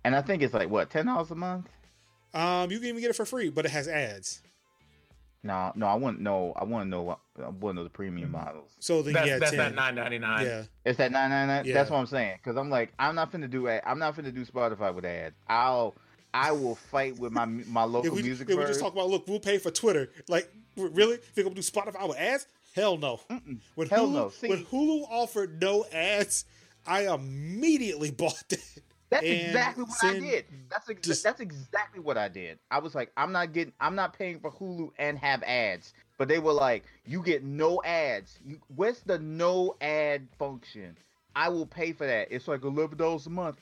and I think it's like what ten dollars a month. Um, you can even get it for free, but it has ads. No, no, I want no, I want to know, I want to know the premium models. So then, that's, yeah, that's that nine ninety nine. Yeah, it's that nine ninety nine. Yeah. That's what I'm saying. Because I'm like, I'm not finna do ad. I'm not finna do Spotify with ads. I'll, I will fight with my my local we, music. If we just talk about, look, we'll pay for Twitter. Like, really? Think I'm gonna do Spotify with ads? Hell no. Mm-mm. When Hell Hulu, no. See, when Hulu offered no ads, I immediately bought that. That's exactly what I did. That's ex- just, that's exactly what I did. I was like, I'm not getting, I'm not paying for Hulu and have ads. But they were like, you get no ads. You, where's the no ad function? I will pay for that. It's like eleven dollars a month.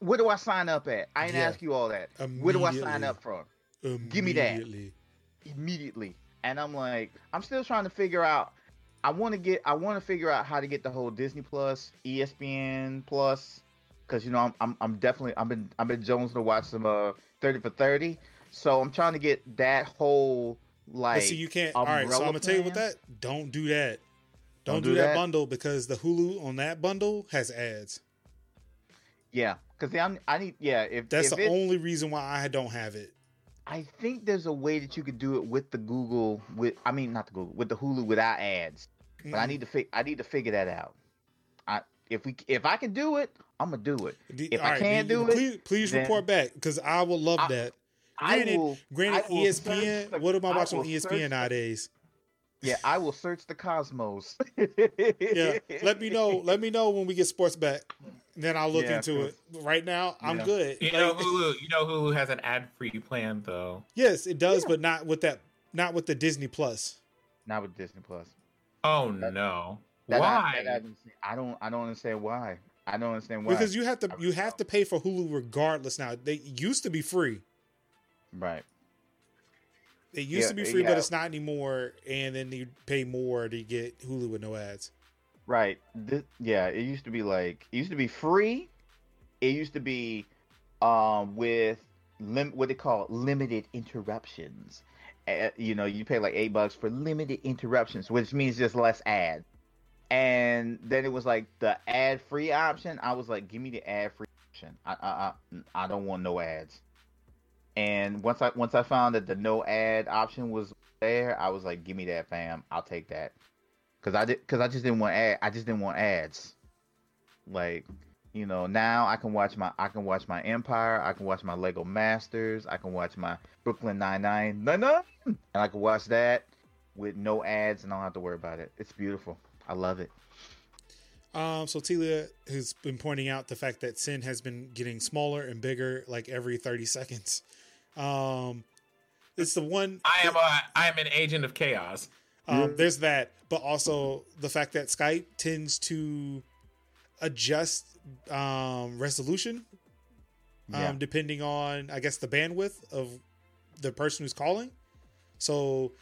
Where do I sign up at? I didn't yeah, ask you all that. Where do I sign up from? Give me that immediately. And I'm like, I'm still trying to figure out. I want to get. I want to figure out how to get the whole Disney Plus, E S P N Plus, because you know I'm, I'm. I'm definitely. I've been. I've been jonesing to watch some uh thirty for thirty. So I'm trying to get that whole like. But see, you can't. All right. So I'm gonna tell you what that. Don't do that. Don't, don't do, do that, that bundle, because the Hulu on that bundle has ads. Yeah, because I I need. Yeah, if that's if the only reason why I don't have it. I think there's a way that you could do it with the Google, with I mean not the Google, with the Hulu without ads. But mm. I need to fi- I need to figure that out. I if we if I can do it, I'm gonna do it. The, if I right, can't the, do please, it, please report back, because I will love I, that. Granted, I will, granted I will E S P N. The, what am I watching I on E S P N the, nowadays? Yeah, I will search the cosmos. Yeah, let me know. Let me know when we get sports back. Then I'll look yeah, into it. Right now, I'm yeah. good. You like, know Hulu. You know Hulu has an ad-free plan, though. Yes, it does, yeah. but not with that. Not with the Disney Plus. Not with Disney Plus. Oh that, no! That why? I, that I, I don't. I don't understand why. I don't understand why. Because you have to. You have to pay for Hulu regardless. Now they used to be free. Right. It used yeah, to be free, yeah. but it's not anymore. And then you pay more to get Hulu with no ads. Right. This, yeah, it used to be like it used to be free. It used to be um, with lim- what they call limited interruptions. Uh, you know, you pay like eight bucks for limited interruptions, which means just less ad. And then it was like the ad-free option. I was like, give me the ad-free option. I I I, I don't want no ads. And once I once I found that the no ad option was there, I was like, give me that, fam. I'll take that. Cause I did, cause I just didn't want ad. I just didn't want ads. Like, you know, now I can watch my, I can watch my Empire. I can watch my Lego Masters. I can watch my Brooklyn Nine-Nine, Nine-Nine, and I can watch that with no ads, and I don't have to worry about it. It's beautiful. I love it. Um, so Telia has been pointing out the fact that Sin has been getting smaller and bigger, like every thirty seconds. Um, it's the one. I am. A, I am an agent of chaos. Um, there's that, but also the fact that Skype tends to adjust um, resolution um, yeah. depending on, I guess, the bandwidth of the person who's calling. So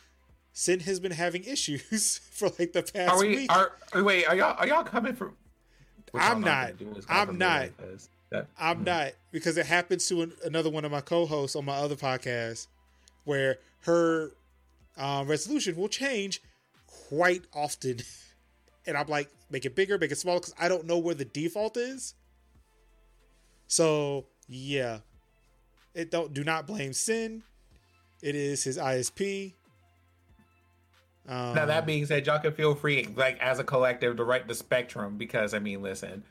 Sin has been having issues for like the past are we, week. Are, wait, are y'all are y'all coming from? I'm not. I'm not. That, I'm hmm. not, because it happens to an, another one of my co-hosts on my other podcast where her. Um, resolution will change quite often, and I'm like, make it bigger, make it smaller, because I don't know where the default is. So yeah, it don't do not blame Sin. It is his I S P. Um, now that being said, y'all can feel free, like as a collective, to write the spectrum, because I mean, listen,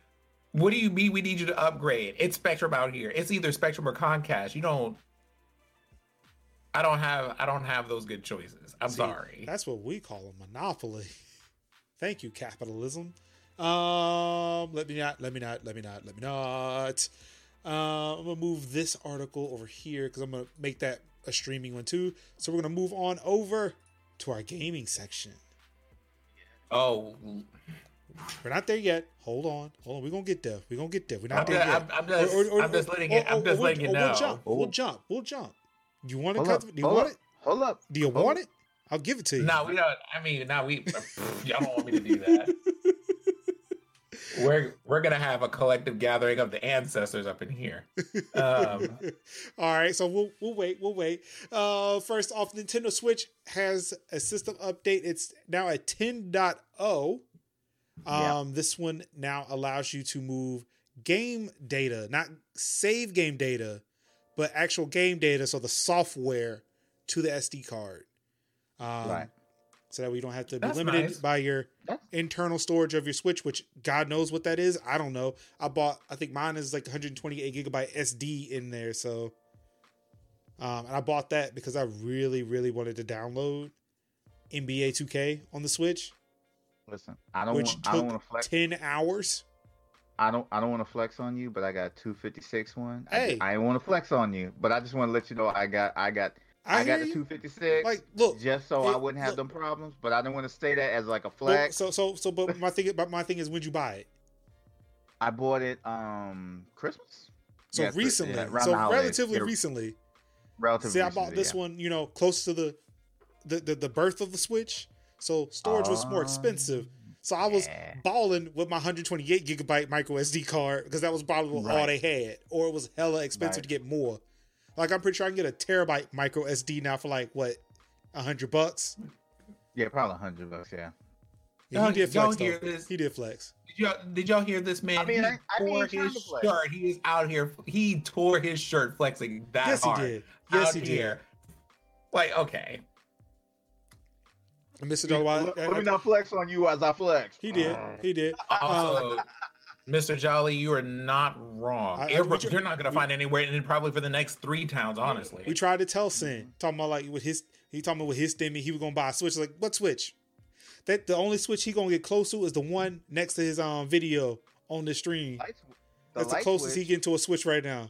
what do you mean we need you to upgrade? It's Spectrum out here. It's either Spectrum or Comcast. You don't. I don't have I don't have those good choices. I'm See, sorry. That's what we call a monopoly. Thank you, capitalism. Um, let me not, let me not, let me not, let me not. Uh, I'm gonna move this article over here because I'm gonna make that a streaming one too. So we're gonna move on over to our gaming section. Oh, we're not there yet. Hold on, hold on. We're gonna get there. We're gonna get there. We're not I'm there just, yet. I'm, I'm just, or, or, or, I'm just letting or, it. Or, I'm just or, letting or, it know. We'll jump. We'll jump. We'll jump. You want to cut? Up, do you want up, it? Hold up. Do you hold want up. it? I'll give it to you. No, we don't. I mean, no, we. Y'all don't want me to do that. We're we're gonna have a collective gathering of the ancestors up in here. Um, All right, so we'll we'll wait, we'll wait. Uh, first off, Nintendo Switch has a system update. It's now at ten point oh. Um, yeah. This one now allows you to move game data, not save game data, but actual game data, so the software to the S D card. Um, right. So that way you don't have to That's be limited nice. by your That's... internal storage of your Switch, which God knows what that is. I don't know. I bought, I think mine is like one hundred twenty-eight gigabyte S D in there. So, um, and I bought that because I really, really wanted to download N B A two K on the Switch. Listen, I don't want to flex. ten hours. I don't, I don't want to flex on you, but I got two fifty-six one. Hey, I, I want to flex on you, but I just want to let you know I got, I got. I, I got the two fifty-six, like, look, just so it, I wouldn't have look, them problems, but I don't want to say that as like a flag. So, so, so, but my thing, but my thing is, when'd you buy it? I bought it um Christmas. So yeah, recently, yeah, so relatively it, recently. Relatively. See, recently, I bought this yeah. one, you know, close to the the, the the birth of the Switch, so storage um, was more expensive. So I was yeah. balling with my one hundred twenty-eight gigabyte micro S D card because that was probably right. all they had, or it was hella expensive right. to get more. Like, I'm pretty sure I can get a terabyte micro S D now for like what, a hundred bucks? Yeah, probably a hundred bucks. Yeah. yeah he did flex. Hear this. He did flex. Did y'all, did y'all hear this man? I mean, he I, I tore mean, his shirt. Flex. He is out here. He tore his shirt flexing that yes, hard. Yes, he did. Yes, he here. did. Like, okay. Mister Jolly, let me not flex on you as I flex. He did. He did. Also, um, Mister Jolly, you are not wrong. I, I, You're we, not going to find anywhere, and probably for the next three towns, honestly. We tried to tell Sin, talking about like with his, he talking about with his thing, he was going to buy a Switch. Like, what Switch? That the only Switch he going to get close to is the one next to his um video on the stream. Light, the That's the closest switch. he getting to a Switch right now.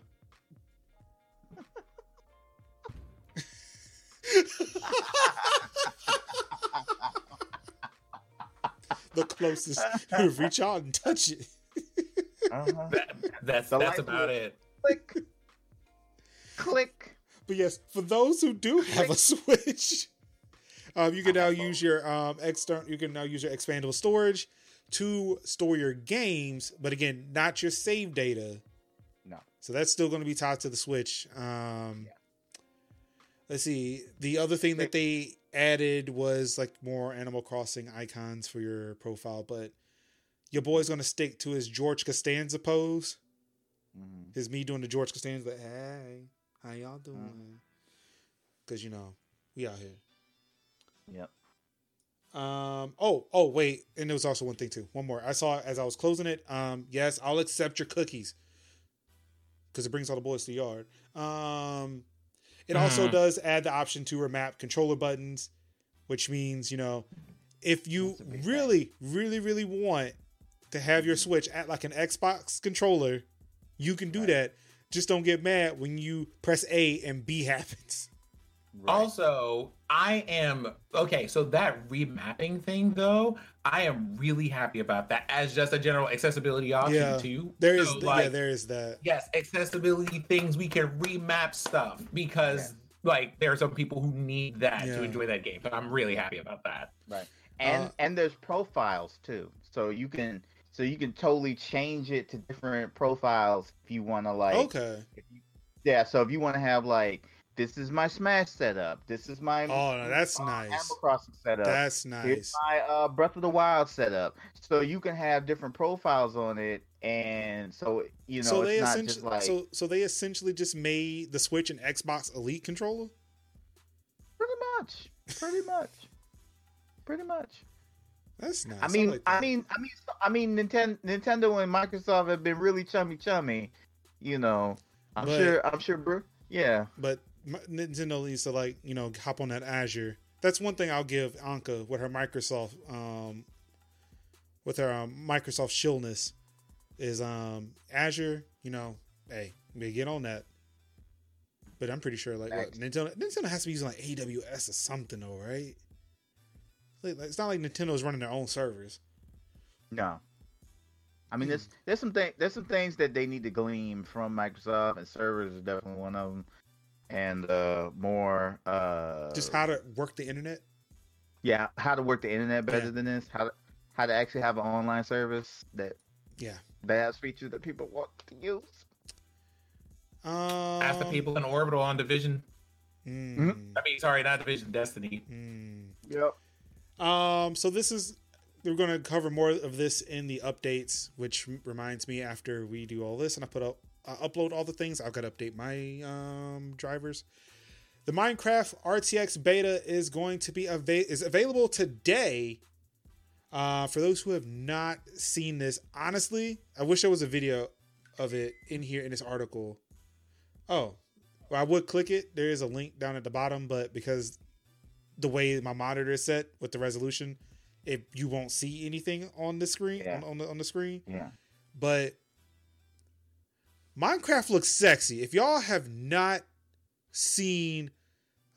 The closest to reach out and touch it. Uh-huh. that, that's that's about it. Click, click. But yes, for those who do click. have a Switch, um, you can now use your um external. You can now use your expandable storage to store your games, but again, not your save data. No. So that's still going to be tied to the Switch. Um, yeah. Let's see. The other thing that they added was like more Animal Crossing icons for your profile, but your boy's gonna stick to his George Costanza pose. Mm-hmm. His me doing the George Costanza, like, hey, how y'all doing? Mm-hmm. Cause you know, we out here. Yep. Um. Oh. Oh. Wait. And there was also one thing too. One more. I saw as I was closing it. Um. Yes, I'll accept your cookies. Cause it brings all the boys to the yard. Um. It mm-hmm. also does add the option to remap controller buttons, which means you know, if you really, really, really want. To have your Switch act like an Xbox controller, you can do right. that. Just don't get mad when you press A and B happens. Right. Also, I am okay. So that remapping thing, though, I am really happy about that as just a general accessibility option yeah. too. There is, so, th- like, yeah, there is that. Yes, accessibility things we can remap stuff because, okay. like, there are some people who need that yeah. to enjoy that game. But I'm really happy about that. Right, and uh, and there's profiles too, so you can. So you can totally change it to different profiles if you want to like. Okay. If you, yeah. So if you want to have like, this is my Smash setup. This is my. Oh, no, that's uh, nice. Animal Crossing setup. That's nice. Here's my uh, Breath of the Wild setup. So you can have different profiles on it, and so you know so it's not just like. So so they essentially just made the Switch an Xbox Elite controller. Pretty much. Pretty much. Pretty much. That's nice. I mean, I, like I mean, I mean, I mean, Nintendo, Nintendo, and Microsoft have been really chummy, chummy. You know, I'm but, sure, I'm sure, bro. Yeah. But Nintendo needs to, like, you know, hop on that Azure. That's one thing I'll give Anka with her Microsoft, um, with her um, Microsoft shillness, is um, Azure. You know, hey, we get on that. But I'm pretty sure, like, what, Nintendo Nintendo has to be using like A W S or something, though, right? Like, it's not like Nintendo's running their own servers. No, I mean, there's there's some things there's some things that they need to glean from Microsoft, and servers is definitely one of them. And uh, more uh, just how to work the internet. Yeah, how to work the internet better yeah. than this. How to, how to actually have an online service that yeah that has features that people want to use. Um, Half the people in Orbital on Division. Mm. Mm-hmm. I mean, sorry, not Division, Destiny. Mm. Yep. Um. So this is we're going to cover more of this in the updates, which reminds me, after we do all this, and I put up I upload all the things, I've got to update my um, drivers. The Minecraft R T X beta is going to be av- is available today. Uh, for those who have not seen this, honestly, I wish there was a video of it in here in this article. Oh, well, I would click it. There is a link down at the bottom, but because the way my monitor is set with the resolution, if you won't see anything on the screen, yeah. on, on the on the screen. Yeah. But Minecraft looks sexy. If y'all have not seen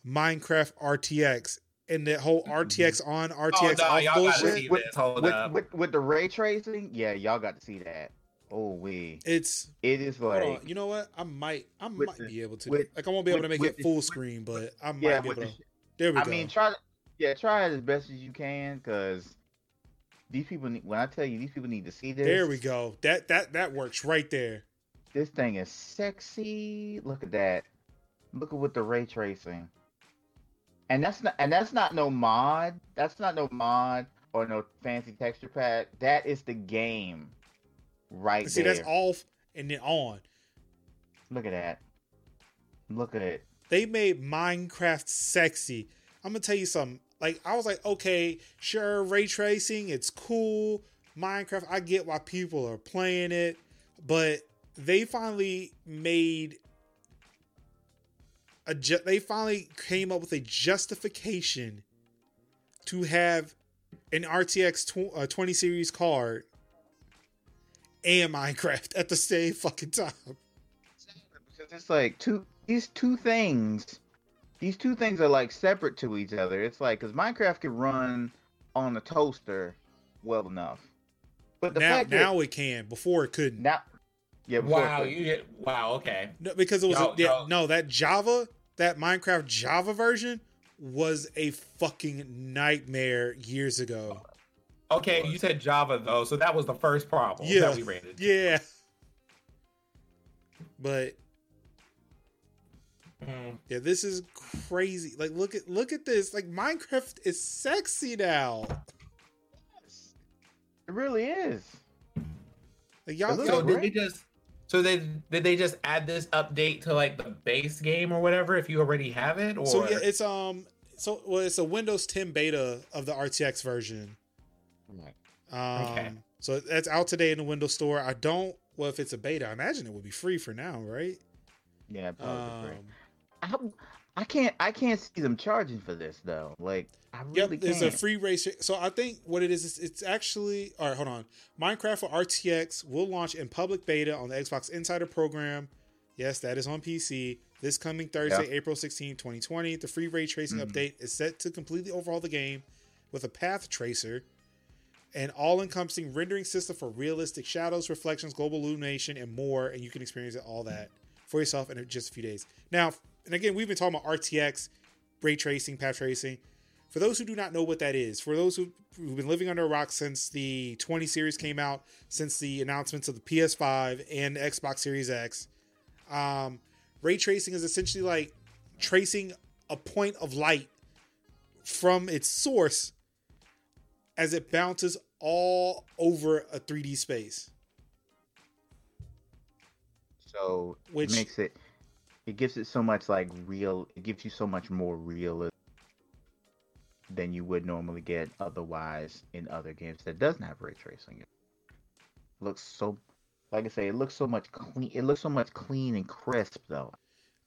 Minecraft R T X and that whole R T X on, R T X oh, no, off bullshit with, with, with, with the ray tracing, yeah, y'all got to see that. Oh, we. It's it is like, you know what? I might I might the, be able to. With, like I won't be able with, to make it full the, screen, but I might yeah, be able to. The, there we I go. I mean, try yeah, try it as best as you can, because these people need, when I tell you, these people need to see this. There we go. That that that works right there. This thing is sexy. Look at that. Look at what the ray tracing. And that's not and that's not no mod. That's not no mod or no fancy texture pack. That is the game right See, there. See, that's off and then on. Look at that. Look at it. They made Minecraft sexy. I'm going to tell you something. Like, I was like, okay, sure, ray tracing, it's cool. Minecraft, I get why people are playing it, but they finally made a ju- they finally came up with a justification to have an R T X tw- uh, twenty series card and Minecraft at the same fucking time. Because it's like two these two things these two things are like separate to each other. It's like, because Minecraft can run on a toaster well enough, but the now, fact now that, it can before it couldn't now. Yeah, wow, it, you hit, wow, okay. No, because it was no, a, no. no, that Java, that Minecraft Java version was a fucking nightmare years ago. Okay, you said Java though, so that was the first problem yeah. that we ran into. Yeah. But mm. yeah, this is crazy. Like look at look at this. Like Minecraft is sexy now. Yes. It really is. Like y'all so did they just So they did they just add this update to like the base game or whatever if you already have it? Or so yeah, it's um so well it's a Windows ten beta of the R T X version. Right. Um, okay. So that's out today in the Windows Store. I don't well if it's a beta, I imagine it would be free for now, right? Yeah, probably um, free. I, I can't I can't see them charging for this though. Like I really yep, can't. It's a free race. So I think what it is, is it's actually all right. Hold on, Minecraft for R T X will launch in public beta on the Xbox Insider program. Yes, that is on P C this coming Thursday, yeah. April sixteenth, twenty twenty. The free ray tracing mm-hmm. update is set to completely overhaul the game with a path tracer, an all-encompassing rendering system for realistic shadows, reflections, global illumination, and more. And you can experience it, all that for yourself in just a few days. Now, and again, we've been talking about R T X, ray tracing, path tracing. For those who do not know what that is, for those who've been living under a rock since the twenty series came out, since the announcements of the P S five and Xbox Series X, um, ray tracing is essentially like tracing a point of light from its source as it bounces all over a three D space. So which it makes it, it gives it so much like real, it gives you so much more realism than you would normally get otherwise in other games that doesn't have ray tracing. It looks so, like I say, it looks so much clean. It looks so much clean and crisp though.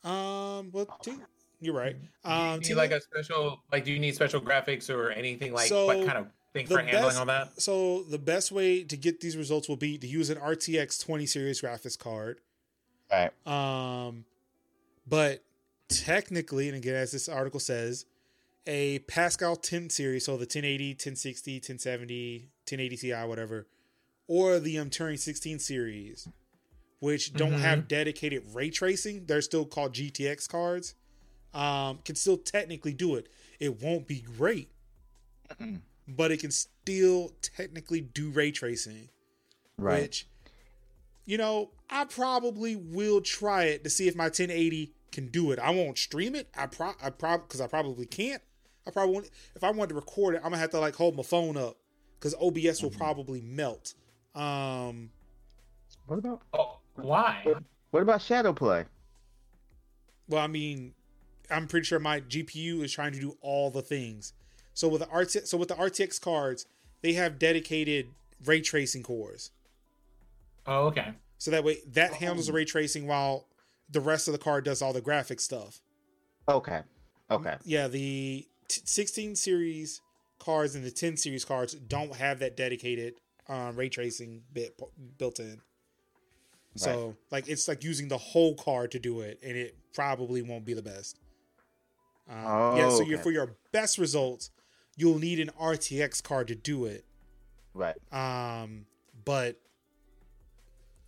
Um, well, t- you're right. Um, do you need t- like a special, like, do you need special graphics or anything like so what kind of thing for handling best, all that? So the best way to get these results will be to use an R T X twenty series graphics card. All right. Um, but technically, and again, as this article says, a Pascal ten series, so the ten eighty, ten sixty, ten seventy, ten eighty Ti, whatever, or the um, Turing sixteen series, which don't mm-hmm. have dedicated ray tracing, they're still called G T X cards, um, can still technically do it. It won't be great, but it can still technically do ray tracing. Right. Which, you know, I probably will try it to see if my ten eighty can do it. I won't stream it. I pro, I probably because I probably can't. I probably won't. If I wanted to record it, I'm gonna have to like hold my phone up because O B S mm-hmm. will probably melt. Um, what about? Oh, why? What, what about shadow play? Well, I mean, I'm pretty sure my G P U is trying to do all the things. So with the R T X, so with the R T X cards, they have dedicated ray tracing cores. Oh, okay. So that way, that handles the ray tracing while the rest of the card does all the graphic stuff. Okay. Okay. Yeah, the t- sixteen series cards and the ten series cards don't have that dedicated um, ray tracing bit p- built in. Right. So, like, it's like using the whole card to do it, and it probably won't be the best. Um, oh, yeah, so okay. you're, for your best results, you'll need an R T X card to do it. Right. Um, but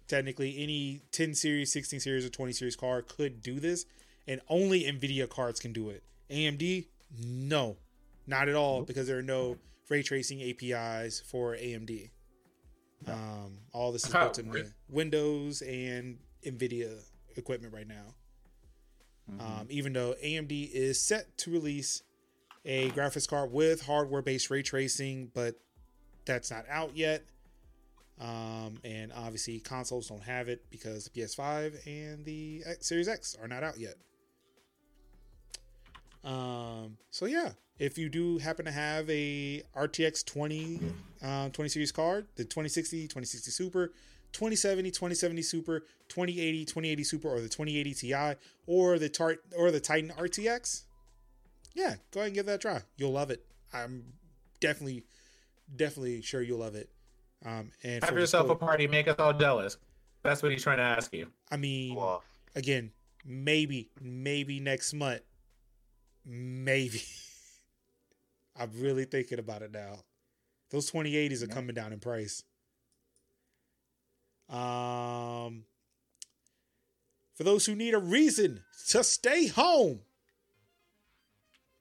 technically, any ten series, sixteen series, or twenty series card could do this, and only NVIDIA cards can do it. A M D, no, not at all, nope. because there are no ray tracing A P Is for A M D. Um, all this is oh, built in really? Windows and NVIDIA equipment right now. Mm-hmm. Um, even though A M D is set to release a graphics card with hardware-based ray tracing, but that's not out yet. Um, and obviously consoles don't have it because the P S five and the X, Series X are not out yet. Um, so yeah, if you do happen to have a R T X twenty, um, twenty series card, the twenty sixty, twenty sixty Super, twenty seventy, twenty seventy Super, twenty eighty, twenty eighty Super, or the twenty eighty Ti, or the Tart or the Titan R T X, yeah, go ahead and give that a try. You'll love it. I'm definitely, definitely sure you'll love it. Um, and have yourself code, a party, make us all jealous. That's what he's trying to ask you. I mean, whoa. Again, maybe, maybe next month, maybe. I'm really thinking about it now. Those twenty eighties are yeah. coming down in price. Um, for those who need a reason to stay home,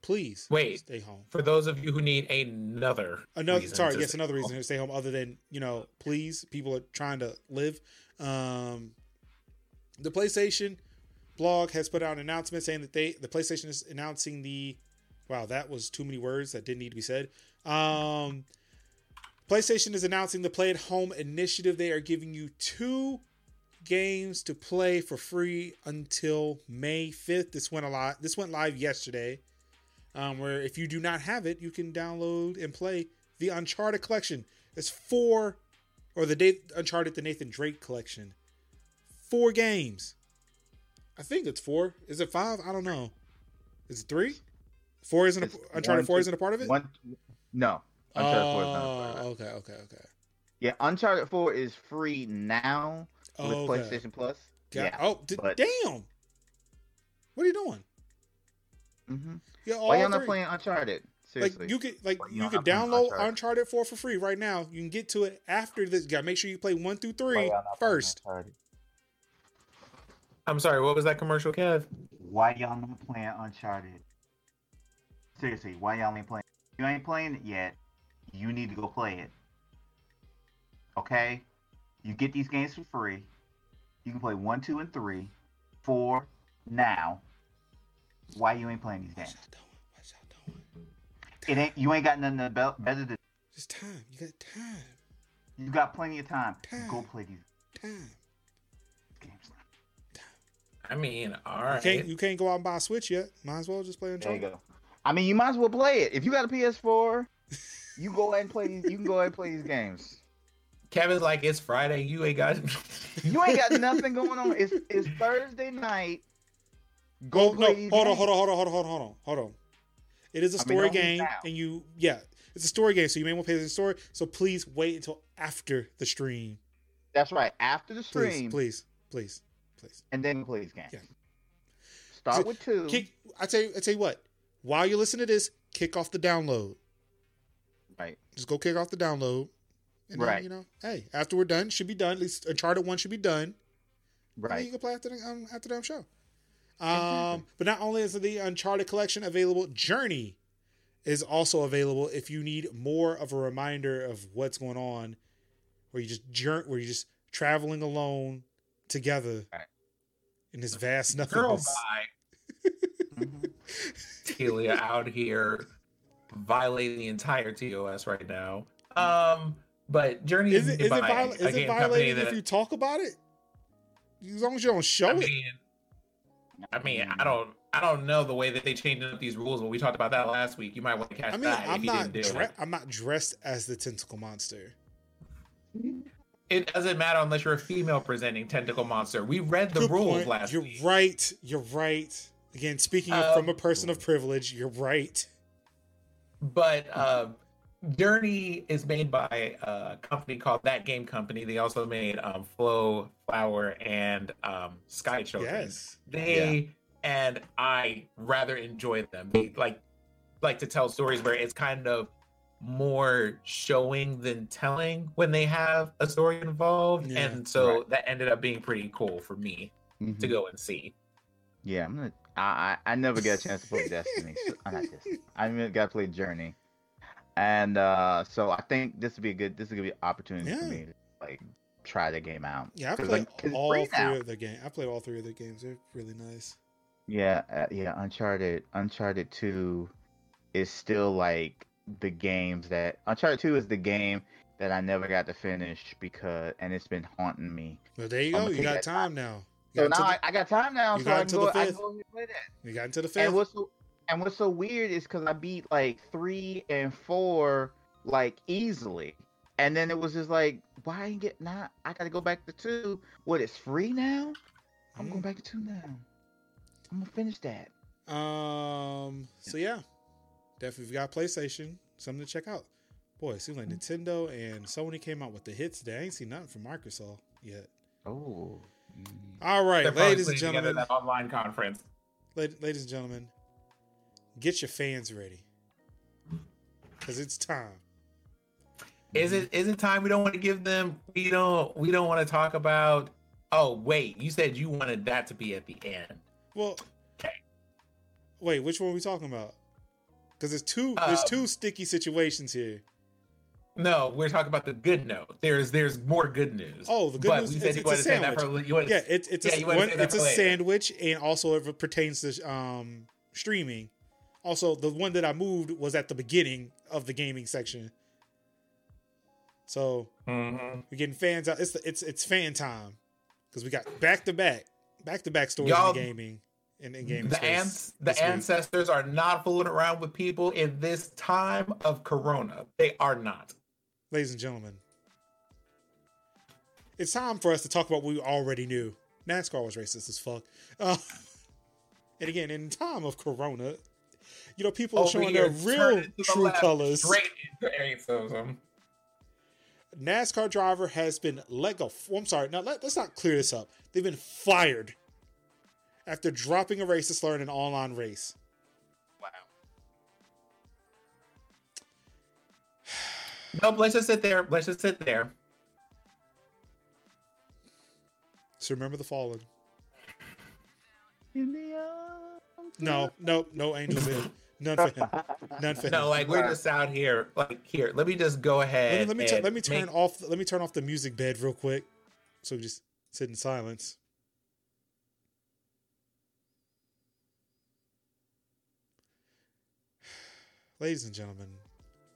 please wait. Stay home. For those of you who need another, another reason sorry, yes, another reason home. to stay home other than you know, please. People are trying to live. Um, the PlayStation blog has put out an announcement saying that they, the PlayStation is announcing the. Wow, that was too many words that didn't need to be said. Um, PlayStation is announcing the Play at Home initiative. They are giving you two games to play for free until May fifth. This went a lot. This went live yesterday. Um, where if you do not have it, you can download and play the Uncharted collection. It's four, or the Day, Uncharted, the Nathan Drake collection. Four games. I think it's four. Is it five? I don't know. Is it three? Four isn't a, Uncharted one, four isn't a part of it? One, no. Uncharted oh, four is not a part of it. Okay, okay, okay. Yeah, Uncharted four is free now with okay. PlayStation Plus. Got, yeah, oh, d- but, damn. What are you doing? Mm-hmm. Yeah, all Why y'all not playing Uncharted? Seriously, like you could like Why you could download Uncharted? Uncharted four for free right now. You can get to it after this. You gotta make sure you play one through three first. I'm sorry, what was that commercial, Kev? Why y'all not playing Uncharted? Seriously, why y'all ain't playing? You ain't playing it yet. You need to go play it. Okay, you get these games for free. You can play one, two, and three, four now. Why you ain't playing these games? What's y'all doing? What's y'all doing? It ain't. You ain't got nothing better than it's time. You got time. You got plenty of time. time. Go play these time. games. Time. I mean, all right. You can't, you can't go out and buy a Switch yet. Might as well just play on. There you go. I mean, you might as well play it. If you got a P S four, you go ahead and play these. You can go ahead and play these games. Kevin's like, it's Friday. You ain't got. you ain't got nothing going on. It's it's Thursday night. Go play. No, hold on, hold on, hold on, hold on, hold on, hold on, hold on. It is a story I mean, game, and you, yeah, it's a story game, so you may want to play the story. So please wait until after the stream. That's right, after the stream. Please, please, please. please. And then please, game. Yeah. Start so, with two. Kick, I tell you, I tell you what. While you listen to this, kick off the download. Right. Just go kick off the download. And right. Then, you know, hey, after we're done, should be done. At least Uncharted one should be done. Right. You can play after the um, after the show. Um, exactly. But not only is the Uncharted collection available, Journey is also available if you need more of a reminder of what's going on, where you just journey, where you're just traveling alone together right. in this vast nothingness. Girl, bye. Telia out here violating the entire T O S right now. Um, but Journey is it, is by it, viola- is it violating that- if you talk about it? As long as you don't show I mean, it. I mean, I don't, I don't know the way that they changed up these rules. When we talked about that last week, you might want to catch I mean, that. I'm if not you didn't do dre- it. I'm not dressed as the tentacle monster. It doesn't matter unless you're a female presenting tentacle monster. We read the Good rules point. last you're week. You're right. You're right. Again, speaking um, from a person of privilege, you're right. But uh, Journey is made by a company called That Game Company. They also made um, Flow, Flower, and um, Sky Children. Yes. They yeah. and I rather enjoy them. They like like to tell stories where it's kind of more showing than telling when they have a story involved, yeah, and so right. that ended up being pretty cool for me mm-hmm. to go and see. Yeah, I'm gonna. I I never got a chance to play Destiny. So, uh, not Destiny. I mean, got to play Journey. And uh, so I think this would be a good, this is gonna be an opportunity yeah. for me to like try the game out. Yeah, I play like, all three now. of the game. I play all three of the games. They're really nice. Yeah, uh, yeah. Uncharted, Uncharted Two is still like the games that Uncharted Two is the game that I never got to finish because, and it's been haunting me. Well, there you go. You got time, time now. You so got now the, I, I got time now. You so got I can go, I can go and play that. You got into the fifth. And what's the, And what's so weird is because I beat like three and four like easily, and then it was just like, why I get not? I gotta go back to two. What? It's free now. I'm mm. going back to two now. I'm gonna finish that. Um. So yeah, definitely if you got PlayStation, something to check out. Boy, it seems like Nintendo and Sony came out with the hits today. I ain't seen nothing from Microsoft yet. Oh. All right, They're ladies and gentlemen. That online conference. Ladies and gentlemen. Get your fans ready, cause it's time. Is it? Is it time? We don't want to give them. We don't. We don't want to talk about. Oh wait, you said you wanted that to be at the end. Well, okay. Wait, which one are we talking about? Cause there's two. Uh, there's two sticky situations here. No, we're talking about the good note. There's there's more good news. Oh, the good but news is it's a sandwich. For, wanted, yeah, it, it's yeah, a, one, it's a sandwich, and also if it pertains to um, streaming. Also, the one that I moved was at the beginning of the gaming section, so mm-hmm. we're getting fans out. It's the, it's it's fan time because we got back to back, back to back stories in gaming and in, in gaming. The ans- the ancestors week. are not fooling around with people in this time of Corona. They are not, ladies and gentlemen. It's time for us to talk about what we already knew. NASCAR was racist as fuck, uh, and again in time of Corona. You know, people Over are showing their real true the colors. Straight into racism. NASCAR driver has been let go. Well, I'm sorry. Now, let, let's not clear this up. They've been fired after dropping a racist slur in an online race. Wow. Nope, let's just sit there. Let's just sit there. So remember the fallen. In the eye. No, no, no angels in. None for him. None for him. No, like we're just out here. Like here, let me just go ahead. Let me let me, t- let me turn make... off. Let me turn off the music bed real quick, so we just sit in silence. Ladies and gentlemen,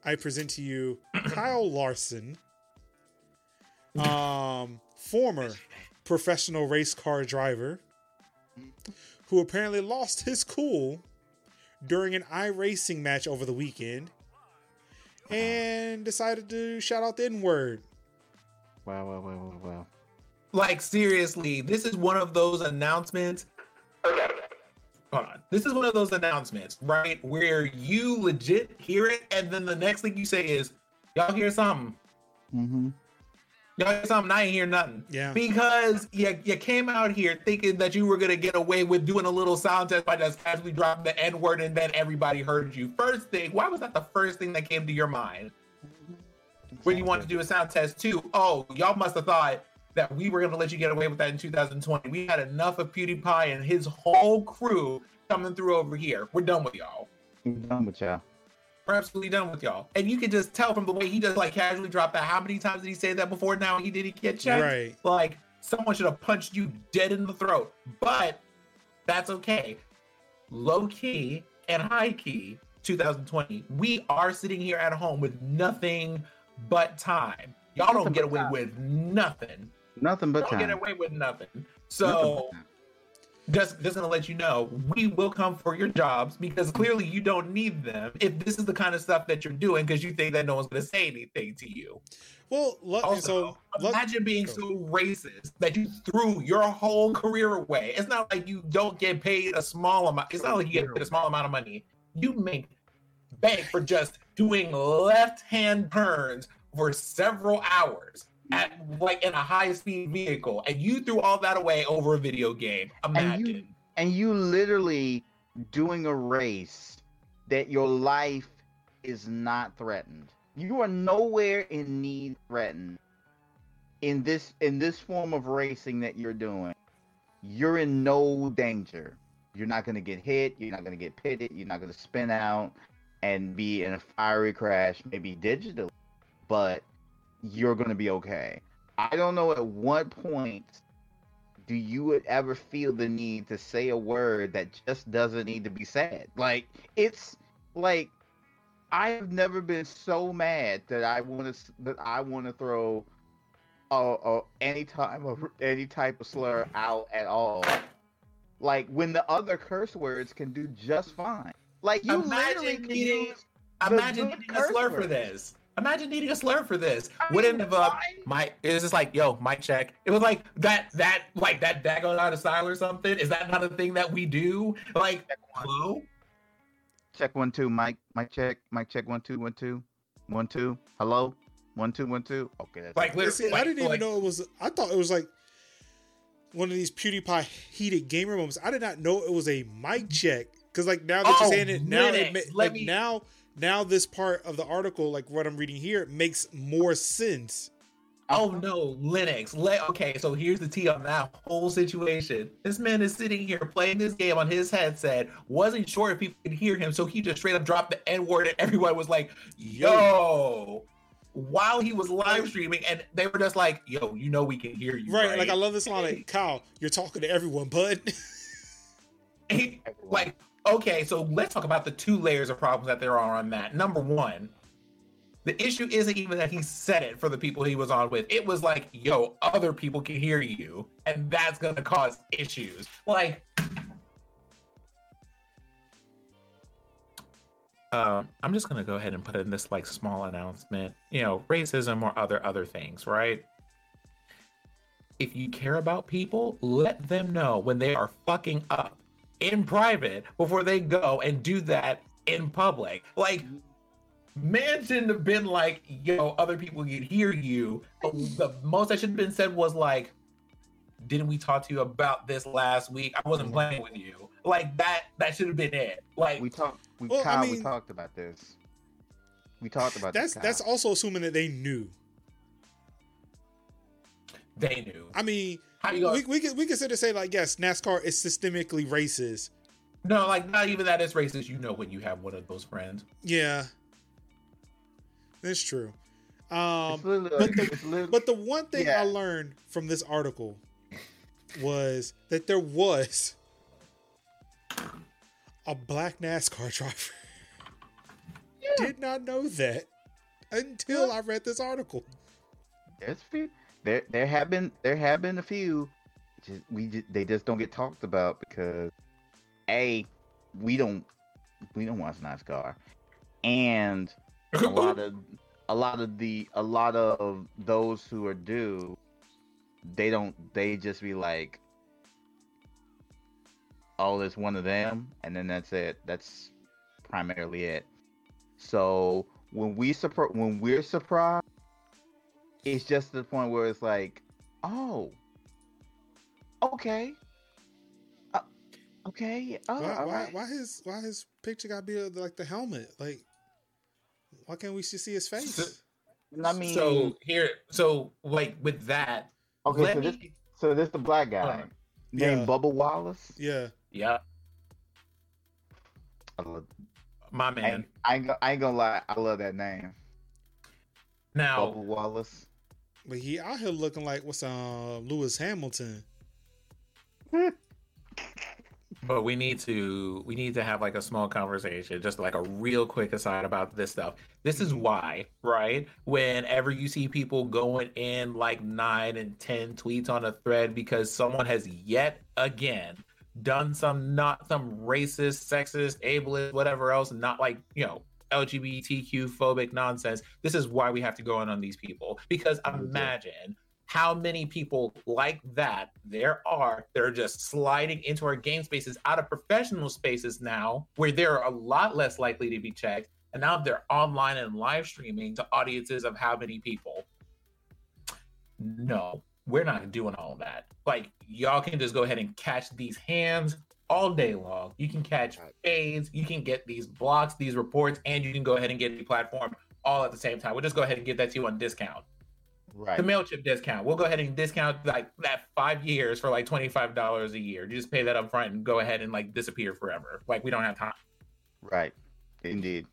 I present to you Kyle Larson, um, former professional race car driver. Who apparently lost his cool during an iRacing match over the weekend and decided to shout out the N-word. Wow, wow, wow, wow, wow. Like, seriously, this is one of those announcements hold on. This is one of those announcements, right, where you legit hear it, and then the next thing you say is, y'all hear something. Mm-hmm. Y'all hear something, I ain't hear nothing. Yeah. Because you, you came out here thinking that you were going to get away with doing a little sound test by just casually dropping the N-word, and then everybody heard you. First thing, why was that the first thing that came to your mind? When you want to do a sound test too, oh, y'all must have thought that we were going to let you get away with that in two thousand twenty. We had enough of PewDiePie and his whole crew coming through over here. We're done with y'all. We're done with y'all. We're absolutely done with y'all. And you can just tell from the way he just like casually dropped that. How many times did he say that before now? He didn't get checked. Right. Like, someone should have punched you dead in the throat. But that's okay. Low key and high key two thousand twenty. We are sitting here at home with nothing but time. Y'all don't get away with nothing. Nothing but time. Don't get away with nothing. So, just just gonna let you know, we will come for your jobs because clearly you don't need them if this is the kind of stuff that you're doing because you think that no one's gonna say anything to you. Well, let, also, so, imagine let, being so racist that you threw your whole career away. It's not like you don't get paid a small amount. It's not like you get paid a small amount of money. You make bank for just doing left-hand turns for several hours at like in a high-speed vehicle, and you threw all that away over a video game. Imagine. And you, and you literally doing a race that your life is not threatened. You are nowhere in need threatened in this in this form of racing that you're doing. You're in no danger. You're not going to get hit. You're not going to get pitted. You're not going to spin out and be in a fiery crash, maybe digitally. But you're going to be okay. I don't know at what point do you ever feel the need to say a word that just doesn't need to be said. Like, it's like I have never been so mad that I want to that I want to throw uh, uh, any time of any type of slur out at all. Like, when the other curse words can do just fine. Like, you imagine literally can needing, use imagine needing a slur words. for this. Imagine needing a slur for this. I Wouldn't mean, have uh, my. It was just like, yo, mic check. It was like that, that, like that daggone out of style or something. Is that not a thing that we do? Like, check hello? Check one, two, mic, mic check, mic check, one, two, one, two, one, two, hello, one, two, one, two. Okay, that's like, listen, like, I didn't like, even know it was, I thought it was like one of these PewDiePie heated gamer moments. I did not know it was a mic check. Cause like now that oh, you're saying it, now it, it like me, now. Now this part of the article, like what I'm reading here, makes more sense. Oh no, Linux. Le- okay, so here's the tea on that whole situation. This man is sitting here playing this game on his headset, wasn't sure if people could hear him, so he just straight up dropped the N-word and everyone was like, yo, while he was live streaming, and they were just like, yo, you know we can hear you, right? right? Like, I love this line, like, Kyle, you're talking to everyone, bud. he, like, Okay, so let's talk about the two layers of problems that there are on that. Number one, the issue isn't even that he said it for the people he was on with. It was like, yo, other people can hear you, and that's going to cause issues. Like, um, I'm just going to go ahead and put in this, like, small announcement. You know, racism or other other things, right? If you care about people, let them know when they are fucking up in private before they go and do that in public. Like, man shouldn't have been like, yo, other people can hear you. But the most that should have been said was like, didn't we talk to you about this last week? I wasn't playing with you. Like, that that should have been it. Like, we talked we, well, Kyle, I mean, we talked about this. We talked about that's this, that's also assuming that they knew. They knew. I mean, we we can we consider say like, yes, NASCAR is systemically racist. No, like, not even that it's racist. You know when you have one of those friends. Yeah, that's true. Um, it's little, but the it's little, but the one thing yeah. I learned from this article was that there was a black NASCAR driver. Yeah. Did not know that until yeah. I read this article. That's fair. There, there have been there have been a few, just, we just, they just don't get talked about because a we don't we don't watch NASCAR, and a lot of a lot of the a lot of those who are due, they don't they just be like, oh, there's one of them, and then that's it. That's primarily it. So when we surpri- when we're surprised, it's just the point where it's like, oh, okay, uh, okay. Oh, why, all right. why, why his why his picture got to be like the helmet? Like, why can't we just see his face? So, I mean, so here, so like with that. Okay, let so me, this so this the black guy. Uh, Named yeah. Bubba Wallace. Yeah. Yeah. I love my man. I, I, ain't, I ain't gonna lie, I love that name. Now Bubba Wallace. But he out here looking like what's uh Lewis Hamilton. But we need to we need to have like a small conversation, just like a real quick aside about this stuff. This is why, right? Whenever you see people going in like nine and ten tweets on a thread because someone has yet again done some not some racist, sexist, ableist, whatever else, not like, you know, L G B T Q phobic nonsense. This is why we have to go in on these people, because imagine how many people like that there are that are just sliding into our game spaces out of professional spaces now, where they're a lot less likely to be checked. And now they're online and live streaming to audiences of how many people? No, we're not doing all that. Like, y'all can just go ahead and catch these hams all day long. You can catch fades, you can get these blocks, these reports, and you can go ahead and get the platform all at the same time. We'll just go ahead and get that to you on discount. Right. The MailChimp discount. We'll go ahead and discount like that five years for like twenty-five dollars a year. You just pay that up front and go ahead and like disappear forever. Like, we don't have time. Right. Indeed.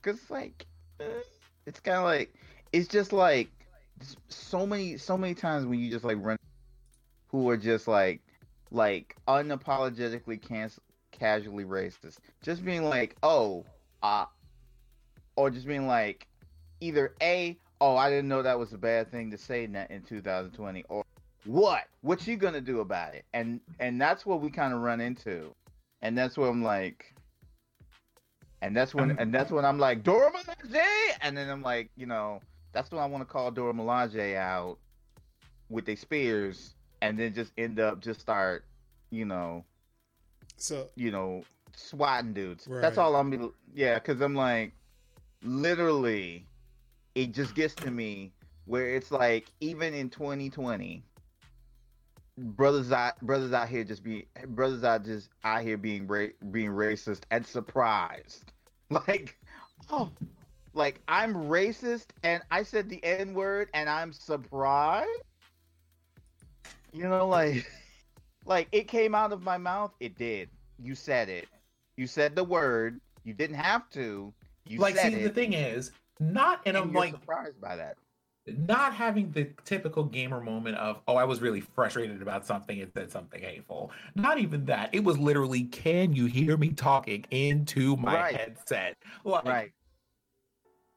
Because like, it's kind of like, it's just like so many, so many times when you just like run who are just like, like unapologetically cancel, casually racist. Just being like, oh, uh, or just being like either A, oh, I didn't know that was a bad thing to say in two thousand twenty. Or what? What you gonna do about it? And and that's what we kind of run into. And that's where I'm like, and that's when and that's when I'm like, Dora Milaje. And then I'm like, you know, that's when I want to call Dora Milaje out with their spears, and then just end up just start, you know, so you know, swatting dudes. Right. That's all I'm. Yeah, because I'm like, literally. It just gets to me where it's like, even in twenty twenty, brothers out brothers out here just be brothers out just out here being ra- being racist and surprised. Like, oh, like I'm racist and I said the N word and I'm surprised. You know, like, like it came out of my mouth. It did. You said it. You said the word. You didn't have to. You like, said see, it. The thing is. Not and, and I'm like surprised by that. Not having the typical gamer moment of, oh, I was really frustrated about something and said something hateful. Not even that. It was literally, can you hear me talking into my right. headset? Like, right.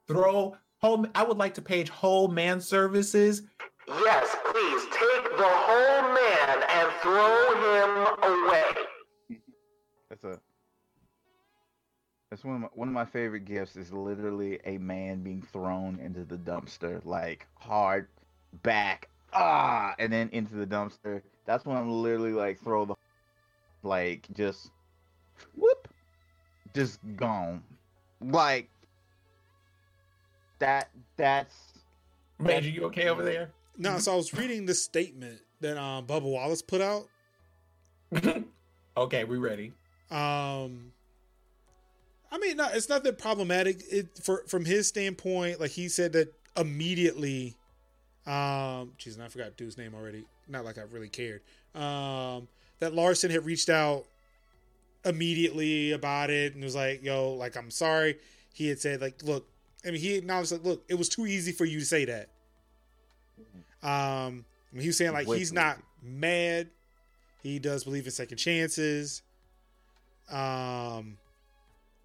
Throw home. I would like to page whole man services. Yes, please take the whole man and throw him away. That's a. That's one of my, one of my favorite gifts is literally a man being thrown into the dumpster, like hard back, ah, and then into the dumpster. That's when I'm literally like throw the, like just, whoop, just gone, like that. That's. Major, you okay over there? No, so I was reading this statement that um Bubba Wallace put out. Okay, we ready? Um. I mean, no, it's nothing problematic. It for from his standpoint, like he said that immediately. Um, geez, and I forgot dude's name already. Not like I really cared. Um, that Larson had reached out immediately about it and was like, "Yo, like I'm sorry." He had said, "Like, look," I mean, he acknowledged, "Like, look, it was too easy for you to say that." Um, I mean, he was saying like Wait, he's not mad. He does believe in second chances. Um.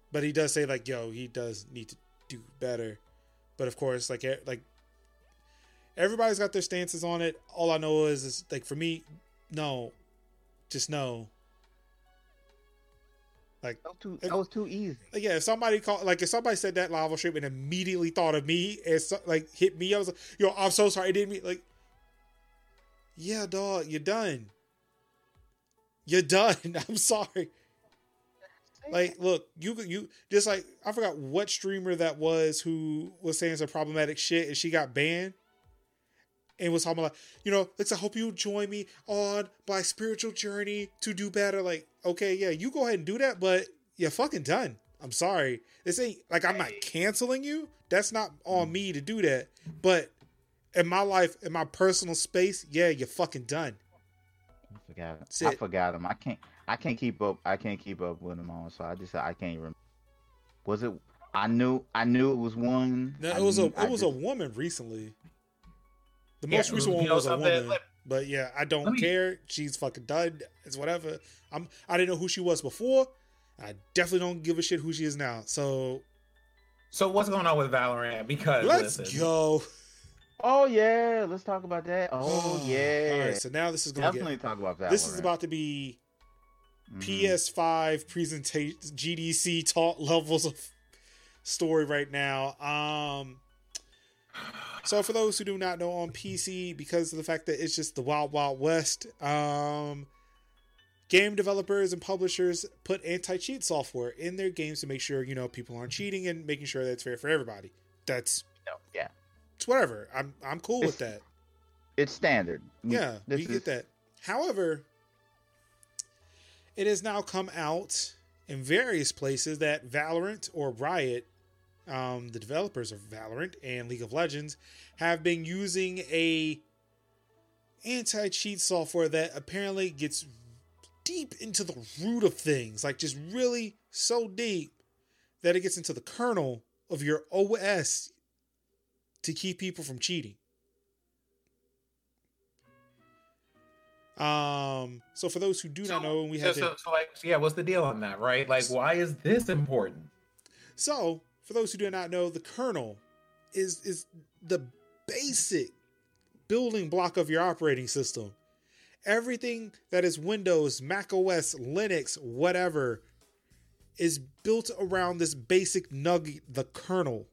But he does say like, yo, he does need to do better. But of course, like, like everybody's got their stances on it. All I know is, is like for me, no, just no. Like that was too, that was too easy. Like, yeah, if somebody called, like if somebody said that live stream and immediately thought of me and so, like hit me, I was like, yo, I'm so sorry, it didn't mean like. Yeah, dog, you're done. You're done. I'm sorry. Like, look, you you just like, I forgot what streamer that was who was saying some problematic shit and she got banned and was talking about, you know, let's, I hope you join me on my spiritual journey to do better. Like, okay, yeah, you go ahead and do that, but you're fucking done. I'm sorry. This ain't like, I'm not canceling you. That's not on me to do that. But in my life, in my personal space, yeah, you're fucking done. I forgot him. I forgot him. I can't. I can't keep up. I can't keep up with them all. So I just. I can't remember. Was it? I knew. I knew it was one. No, it was I, a. It I was just, a woman recently. The most yeah, recent was, one was a woman. Let, but yeah, I don't me, care. She's fucking done. It's whatever. I'm. I didn't know who she was before. I definitely don't give a shit who she is now. So. So what's going on with Valorant? Because let's listen. go. Oh yeah, let's talk about that. Oh yeah. All right, so now this is going to definitely get, talk about that. This is about to be mm-hmm. P S five presentation, G D C talk levels of story right now. Um, so for those who do not know, on P C, because of the fact that it's just the wild, wild west, um, game developers and publishers put anti-cheat software in their games to make sure, you know, people aren't cheating and making sure that it's fair for everybody. That's no, yeah. It's whatever. I'm I'm cool it's, with that. It's standard. Yeah, this we is... get that. However, it has now come out in various places that Valorant or Riot, um, the developers of Valorant and League of Legends, have been using a anti-cheat software that apparently gets deep into the root of things, like just really so deep that it gets into the kernel of your O S to keep people from cheating. Um. So for those who do so, not know, we have so, so, so like so yeah. What's the deal on that, right? Like, why is this important? So for those who do not know, the kernel is is the basic building block of your operating system. Everything that is Windows, macOS, Linux, whatever, is built around this basic nugget, the kernel.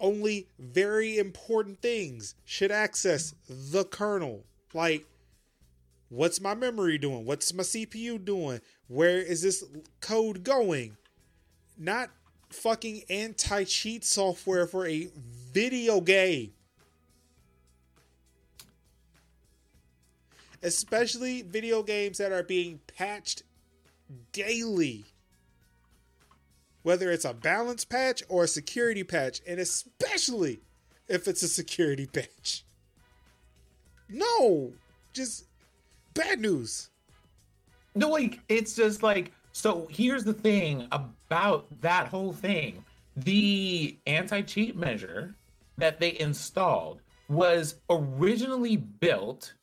Only very important things should access the kernel. Like, what's my memory doing? What's my C P U doing? Where is this code going? Not fucking anti-cheat software for a video game. Especially video games that are being patched daily. Whether it's a balance patch or a security patch, and especially if it's a security patch. No, just bad news. No, like, it's just like, so here's the thing about that whole thing. The anti-cheat measure that they installed was originally built,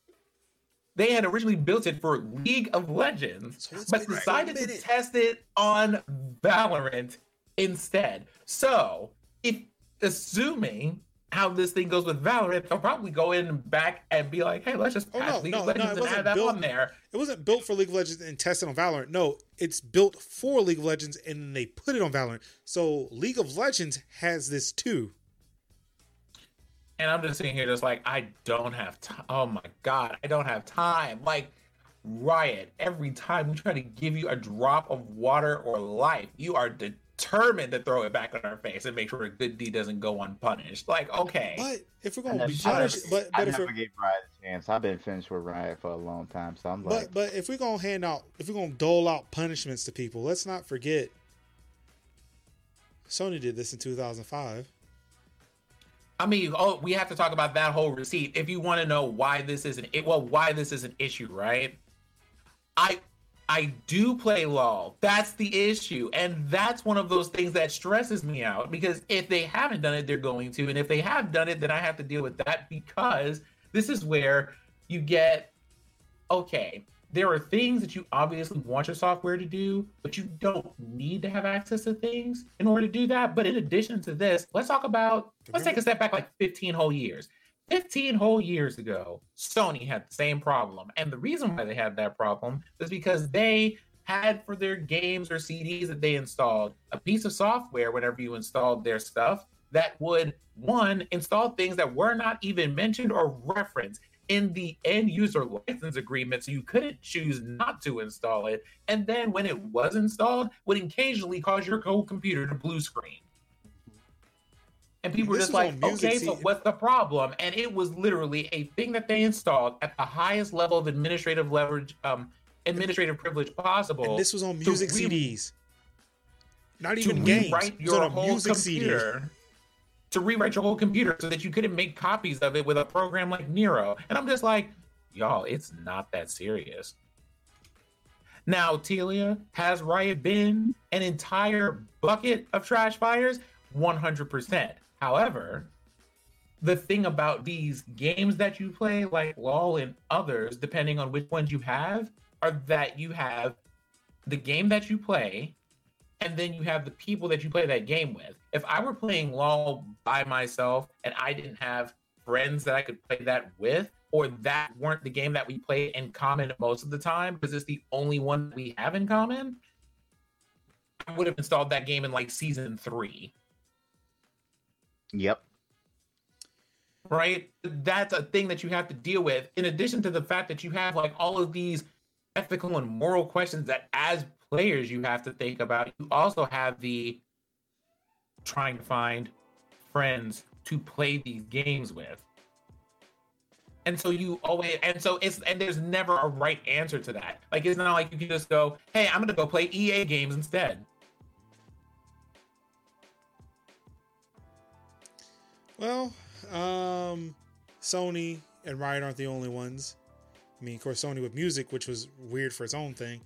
they had originally built it for League of Legends, so but decided right to test it on Valorant instead. So, if assuming how this thing goes with Valorant, they'll probably go in and back and be like, hey, let's just patch oh, no, League no, of Legends no, and add that built, on there. It wasn't built for League of Legends and tested on Valorant. No, it's built for League of Legends and they put it on Valorant. So, League of Legends has this too. And I'm just sitting here just like, I don't have time. Oh my God, I don't have time. Like, Riot, every time we try to give you a drop of water or life, you are determined to throw it back on our face and make sure a good deed doesn't go unpunished. Like, okay. But if we're going to be punished, but, but I never gave Riot a chance. I've been finished with Riot for a long time. So I'm like. But, but if we're going to hand out, if we're going to dole out punishments to people, let's not forget Sony did this in two thousand five. I mean, oh, we have to talk about that whole receipt. If you want to know why this isn't it, well, why this is an issue, right? I, I do play LOL. That's the issue, and that's one of those things that stresses me out because if they haven't done it, they're going to, and if they have done it, then I have to deal with that because this is where you get, okay, there are things that you obviously want your software to do, but you don't need to have access to things in order to do that. But in addition to this, let's talk about, let's take a step back like fifteen whole years. fifteen whole years ago, Sony had the same problem. And the reason why they had that problem is because they had for their games or C Ds that they installed a piece of software whenever you installed their stuff that would, one, install things that were not even mentioned or referenced. in the end user license agreement, so you couldn't choose not to install it. And then when it was installed, would occasionally cause your whole computer to blue screen. And people were just like, okay, so what's the problem? And it was literally a thing that they installed at the highest level of administrative leverage, um, administrative privilege possible. And this was on music C Ds. Not even games. Your whole computer. To rewrite your whole computer so that you couldn't make copies of it with a program like Nero. And I'm just like, y'all, it's not that serious. Now, Telia, has Riot been an entire bucket of trash fires? one hundred percent. However, the thing about these games that you play, like LOL and others, depending on which ones you have, are that you have the game that you play, and then you have the people that you play that game with. If I were playing LOL by myself and I didn't have friends that I could play that with, or that weren't the game that we played in common most of the time, because it's the only one we have in common, I would have installed that game in like season three. Yep. Right? That's a thing that you have to deal with. In addition to the fact that you have like all of these ethical and moral questions that as players you have to think about, you also have the trying to find friends to play these games with. And so you always, and so it's, and there's never a right answer to that. Like, it's not like you can just go, hey, I'm gonna go play E A games instead. Well, um, Sony and Riot aren't the only ones. I mean, of course, Sony with music, which was weird for its own thing.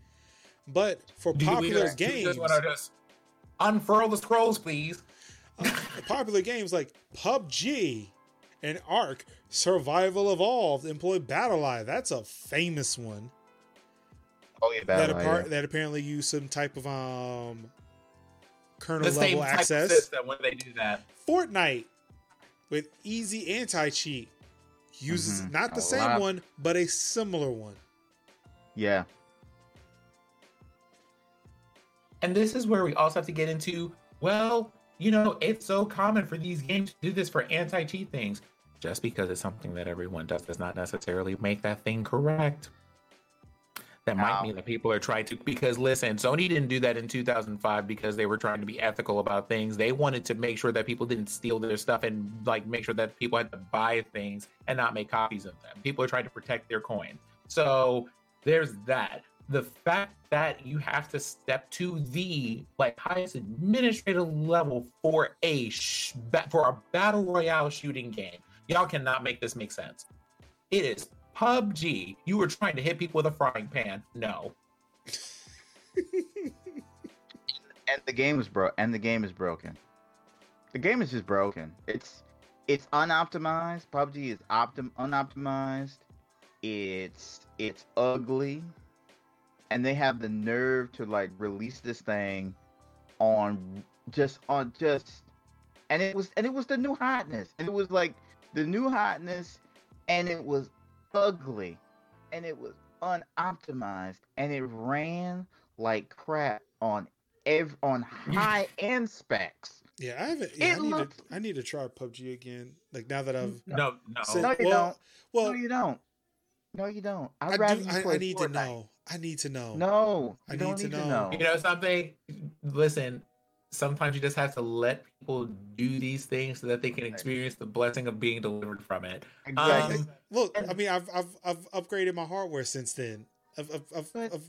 But for do popular just, games... Just unfurl the scrolls, please. Uh, popular games like P U B G and Ark Survival Evolved employ Battle Eye. That's a famous one. Oh, yeah, Battle Eye. That, apart, yeah. that apparently used some type of um, kernel-level access. The same type of system when they do that. Fortnite with easy anti-cheat uses mm-hmm. not the a same lot. one, but a similar one. Yeah. And this is where we also have to get into, well, you know, it's so common for these games to do this for anti-cheat things. Just because it's something that everyone does does not necessarily make that thing correct. That might Ow. mean that people are trying to, because listen, Sony didn't do that in two thousand five because they were trying to be ethical about things. They wanted to make sure that people didn't steal their stuff and like make sure that people had to buy things and not make copies of them. People are trying to protect their coins. So there's that. The fact that you have to step to the like highest administrative level for a sh- for a battle royale shooting game. Y'all cannot make this make sense. It is P U B G. You were trying to hit people with a frying pan. No. And the game is bro. And the game is broken. The game is just broken. It's it's unoptimized. P U B G is optim unoptimized. It's it's ugly, and they have the nerve to like release this thing on just on just. And it was and it was the new hotness. And it was like the new hotness, and it was ugly, and it was unoptimized, and it ran like crap on ev- on high end specs. Yeah, I haven't. Yeah, I, need looked... to, I need to try P U B G again. Like now that I've no no said, no you well, don't well no you don't no you don't. I'd I rather do, you play I, I need Fortnite. to know. I need to know. No, I need, to, need know. to know. You know something? Listen. Sometimes you just have to let people do these things so that they can experience the blessing of being delivered from it. Exactly. Um, Look, I mean, I've I've I've upgraded my hardware since then. I've I've I've, but, I've,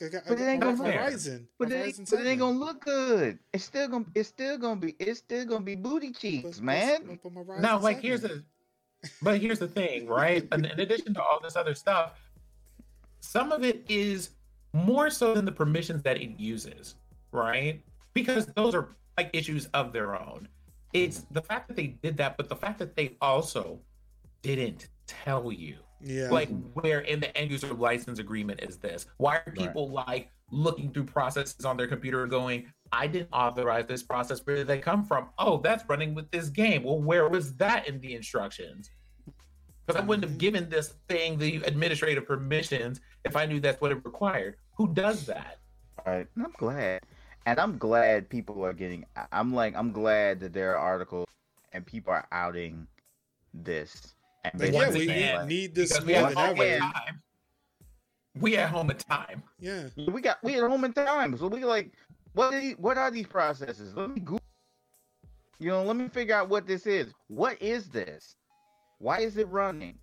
I've got, but it ain't gonna Verizon. But it ain't, but it ain't gonna look good. It's still gonna it's still gonna be it's still gonna be booty cheeks, but, man. But, but no, like seven. here's the, but here's the thing, right? in, in addition to all this other stuff, some of it is more so than the permissions that it uses, right? Because those are like issues of their own. It's the fact that they did that, but the fact that they also didn't tell you. Yeah. Like, where in the end user license agreement is this? Why are people right. like looking through processes on their computer going, I didn't authorize this process. Where did they come from? Oh, that's running with this game. Well, where was that in the instructions? Because I wouldn't have given this thing the administrative permissions if I knew that's what it required. Who does that? All right. I'm glad. And I'm glad people are getting, I'm like, I'm glad that there are articles and people are outing this. Like, yeah, we need, need this more than ever. Time. We at home in time. Yeah, we got we at home in time. So we like, what are these, what are these processes? Let me Google. You know, let me figure out what this is. What is this? Why is it running?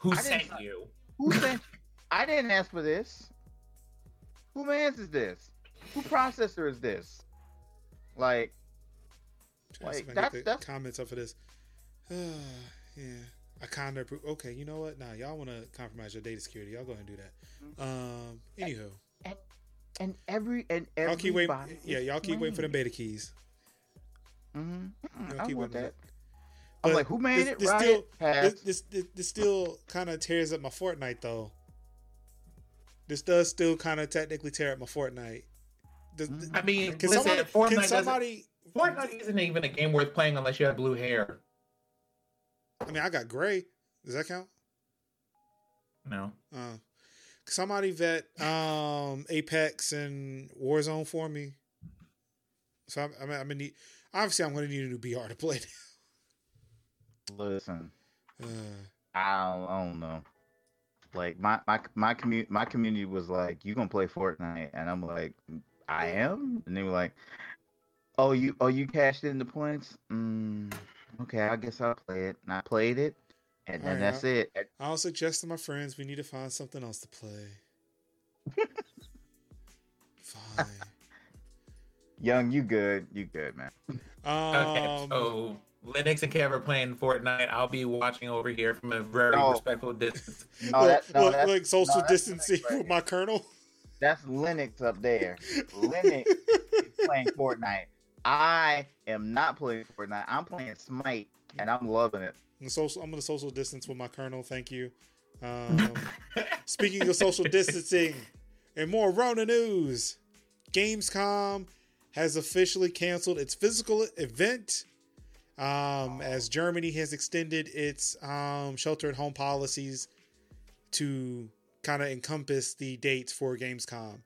Who sent you? Who sent? I didn't ask for this. Who mans is this? Who processor is this? Like, like that's that's comments up for this. Uh, yeah. I kind of approve. Okay, you know what? Nah, y'all want to compromise your data security. Y'all go ahead and do that. Um, anywho. And, and every and every. Y'all keep waiting. Yeah, y'all keep playing. waiting for them beta keys. Mm-hmm. Y'all I keep want that. I'm but like, who made this, it? This Riot still, has... this, this, this, this still kind of tears up my Fortnite, though. This does still kind of technically tear up my Fortnite. The, the, I mean, can listen, somebody, Fortnite, can somebody... Fortnite isn't even a game worth playing unless you have blue hair. I mean, I got gray. Does that count? No. Uh, somebody vet um, Apex and Warzone for me. So I'm, I'm, I'm gonna need. Obviously, I'm gonna need a new B R to play. Listen, uh, I, don't, I don't know. Like my my my community my community was like, "You gonna play Fortnite?" And I'm like, "I am." And they were like, "Oh, you oh you cashed in the points." Mm. Okay, I guess I'll play it. And I played it, and then right, that's I, it. I'll suggest to my friends we need to find something else to play. Fine. Young, you good. You good, man. Um, okay, so Linux and Kev are playing Fortnite. I'll be watching over here from a very no. respectful distance. No, that's, no, that's, like social no, distancing Linux, right? With my kernel? That's Linux up there. Linux is playing Fortnite. I am not playing Fortnite. I'm playing Smite, and I'm loving it. I'm social, I'm going to social distance with my kernel. Thank you. Um, speaking of social distancing and more Rona news, Gamescom has officially canceled its physical event um, as Germany has extended its um, shelter-at-home policies to kind of encompass the dates for Gamescom.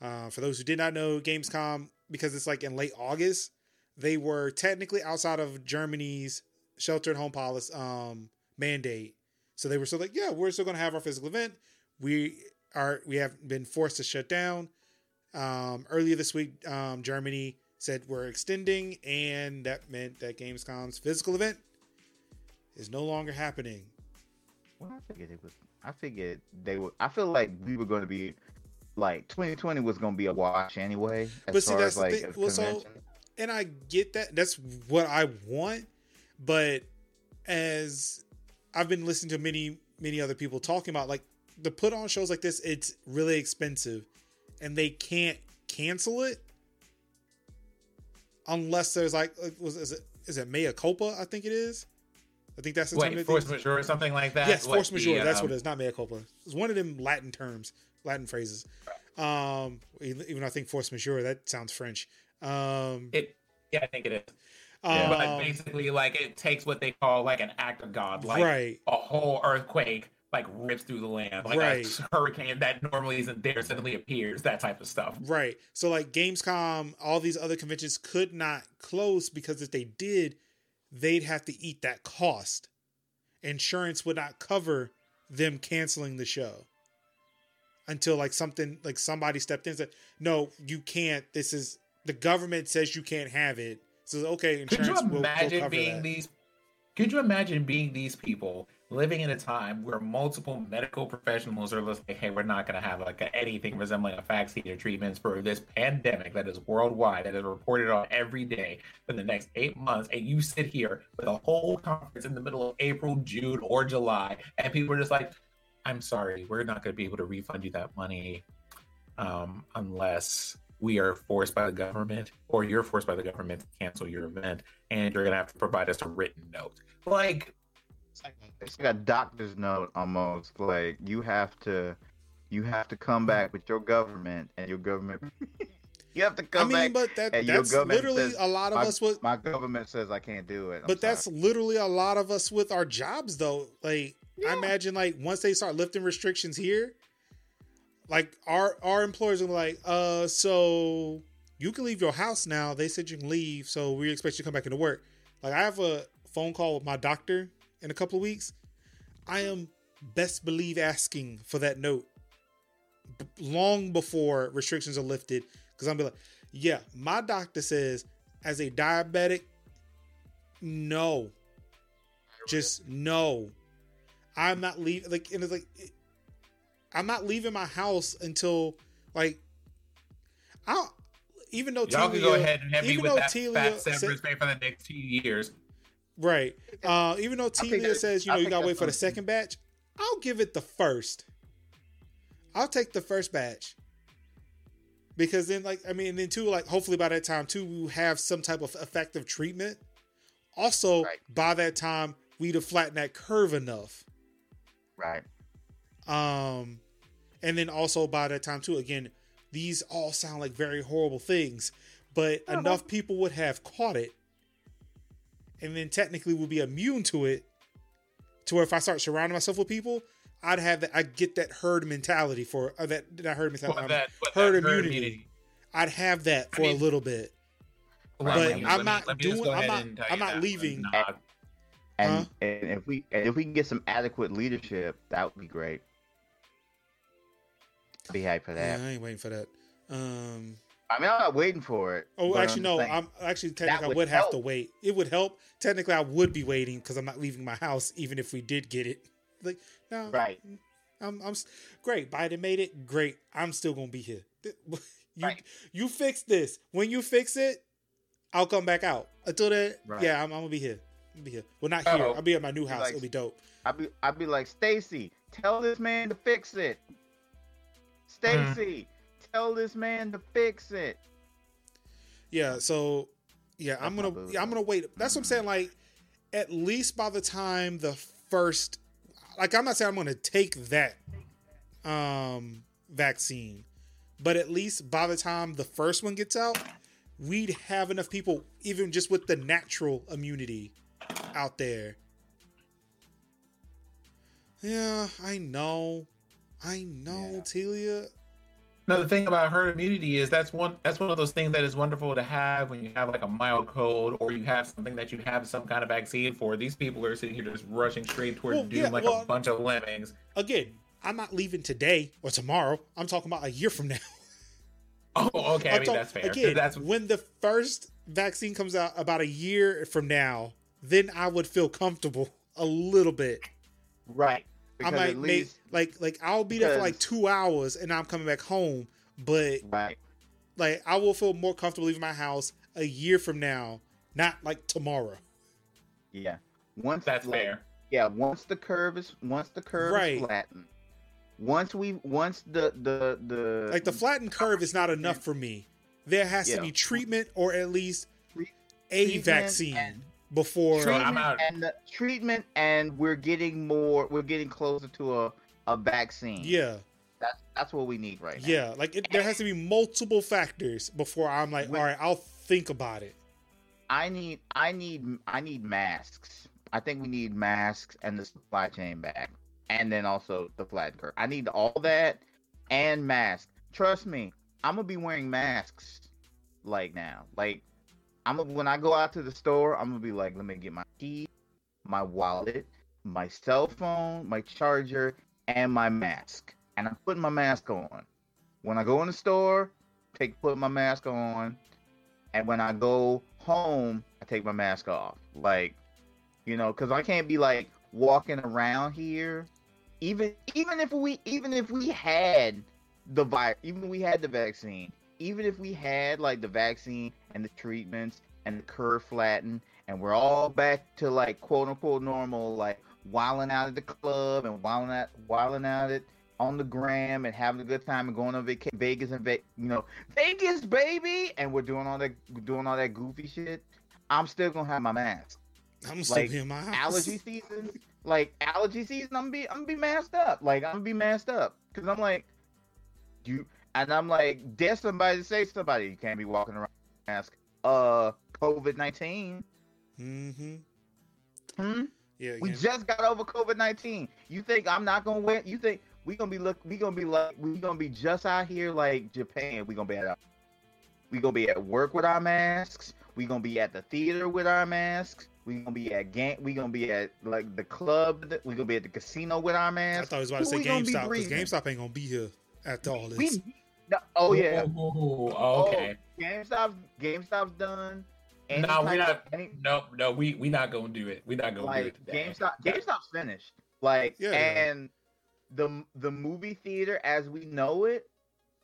Uh, for those who did not know, Gamescom, because it's like in late August, they were technically outside of Germany's shelter at home policy um, mandate. So they were still like, yeah, we're still going to have our physical event. We are, we have been forced to shut down. Um, earlier this week, um, Germany said we're extending, and that meant that Gamescom's physical event is no longer happening. Well, I figured it was, I figured they were, I feel like we were going to be, like twenty twenty was gonna be a wash anyway. But see, that's the thing. Well, so, and I get that. That's what I want. But as I've been listening to many, many other people talking about, like the put on shows like this, it's really expensive, and they can't cancel it unless there's like, was is it is it mea culpa? I think it is. I think that's the term. Wait, force majeure or something like that. Yes, force majeure. That's what it is. Not mea culpa. It's one of them Latin terms. Latin phrases. Um, even I think force majeure, that sounds French. Um, it, yeah, I think it is. Um, but basically, like, it takes what they call like an act of God, like right. a whole earthquake, like rips through the land, like right. a hurricane that normally isn't there suddenly appears, that type of stuff. Right. So like Gamescom, all these other conventions could not close because if they did, they'd have to eat that cost. Insurance would not cover them canceling the show. Until like something, like somebody stepped in and said, no, you can't. This is, the government says you can't have it. So, okay, insurance could you imagine will, will cover being that. These, could you imagine being these people living in a time where multiple medical professionals are like, hey, we're not going to have like a, anything resembling a vaccine or treatments for this pandemic that is worldwide, that is reported on every day for the next eight months. And you sit here with a whole conference in the middle of April, June, or July. And people are just like, I'm sorry, we're not going to be able to refund you that money um, unless we are forced by the government or you're forced by the government to cancel your event, and you're going to have to provide us a written note. Like, it's like a doctor's note almost. Like you have to, you have to come back with your government and your government. You have to come back. I mean, back but that, that's literally says, a lot of my, us with my government says I can't do it. I'm but sorry. That's literally a lot of us with our jobs, though. Like. Yeah. I imagine like once they start lifting restrictions here, like our our employers are like, uh, so you can leave your house now. They said you can leave, so we expect you to come back into work. Like I have a phone call with my doctor in a couple of weeks, I am best believe asking for that note b- long before restrictions are lifted, because I'm be like, yeah, my doctor says as a diabetic, no, just no. I'm not leaving. Like, and it's like, it, I'm not leaving my house until like, I'll even though y'all Telia, can go ahead and have me with that Telia fat severance pay for the next two years. Right. Uh, even though Telia says, you know, you gotta wait for the second batch, I'll give it the first. I'll take the first batch. Because then, like, I mean, and then too, like, hopefully by that time too, we have some type of effective treatment. Also, right. By that time, we'd have flattened that curve enough. Right. Um, and then also by that time too, again, these all sound like very horrible things, but uh-huh. enough people would have caught it. And then technically would be immune to it, to where if I start surrounding myself with people, I'd have that. I get that herd mentality for or that not herd mentality. Well, that, herd, that immunity. herd immunity. I'd have that for I mean, a little bit, well, but let me, I'm not let me, doing. Let me I'm not. I'm not leaving. Not. And, huh? and if we and if we can get some adequate leadership, that would be great. I'd be happy for that. Yeah, I ain't waiting for that. Um, I mean, I'm not waiting for it. Oh, actually, I'm no. Saying, I'm actually technically I would, would have to wait. It would help. Technically, I would be waiting because I'm not leaving my house, even if we did get it. Like, no, right? I'm, I'm great. Biden made it. Great. I'm still gonna be here. You, right. you fix this. When you fix it, I'll come back out. Until then, right. yeah, I'm, I'm gonna be here. I'll be here. Well, not Uh-oh. here. I'll be at my new house. Like, it'll be dope. I'll be, I'll be like Stacy. Tell this man to fix it. Stacy. Mm. Tell this man to fix it. Yeah, so yeah, I'm gonna I'm gonna wait. That's what I'm saying. Like, at least by the time the first, like, I'm not saying I'm gonna take that um vaccine, but at least by the time the first one gets out, we'd have enough people, even just with the natural immunity out there. Yeah, I know, I know, yeah. Telia. No, the thing about herd immunity is that's one that's one of those things that is wonderful to have when you have like a mild cold or you have something that you have some kind of vaccine for. These people are sitting here just rushing straight towards well, doing yeah, like well, a bunch of lemmings. Again, I'm not leaving today or tomorrow. I'm talking about a year from now. Oh, okay. I mean, talking, that's fair. Again, that's... when the first vaccine comes out about a year from now, then I would feel comfortable a little bit. Right. Because I might make like like I'll be there for like two hours and I'm coming back home, but right. like I will feel more comfortable leaving my house a year from now, not like tomorrow. Yeah, once that's like, fair. Yeah, once the curve is once the curve right. is flattened. Once we once the the the like the flattened curve is not enough for me. There has yeah. to be treatment or at least a treatment vaccine. And- Before treatment, I'm out. And the treatment, and we're getting more. We're getting closer to a, a vaccine. Yeah, that's that's what we need right now. Yeah, like it, there has to be multiple factors before I'm like, when, all right, I'll think about it. I need, I need, I need masks. I think we need masks and the supply chain back, and then also the flat curve. I need all that and masks. Trust me, I'm gonna be wearing masks like now, like. I'm when I go out to the store, I'm gonna be like, let me get my key, my wallet, my cell phone, my charger, and my mask. And I'm putting my mask on. When I go in the store, take put my mask on, and when I go home, I take my mask off. Like, you know, because I can't be like walking around here. Even even if we even if we had the virus, even if we had the vaccine. Even if we had like the vaccine and the treatments and the curve flattened and we're all back to like quote unquote normal, like wilding out at the club and wilding out, wilding out it on the gram and having a good time and going on vac- Vegas and Ve- you know Vegas baby, and we're doing all that doing all that goofy shit. I'm still gonna have my mask. I'm still like, in my house. Allergy season, like allergy season. I'm be I'm gonna be masked up. Like I'm gonna be masked up because I'm like you. And I'm like, dare somebody to say somebody you can't be walking around with a mask. Uh, COVID nineteen. Mm-hmm. Hmm. Yeah. Again. We just got over COVID nineteen. You think I'm not gonna wear? You think we gonna be look? We gonna be like we gonna be just out here like Japan? We gonna be at our, we gonna be at work with our masks. We're gonna be at the theater with our masks. We're gonna be at game. We're gonna be at like the club. We're gonna be at the casino with our masks. I thought he was about to say GameStop, because GameStop ain't gonna be here after all this. We, no, oh yeah. Oh, oh, oh, okay. Oh, GameStop. GameStop's done. Any no, we not. Any, no, no, we we not gonna do it. We not gonna like, do it. GameStop. GameStop's finished. Like yeah, and yeah. the the movie theater as we know it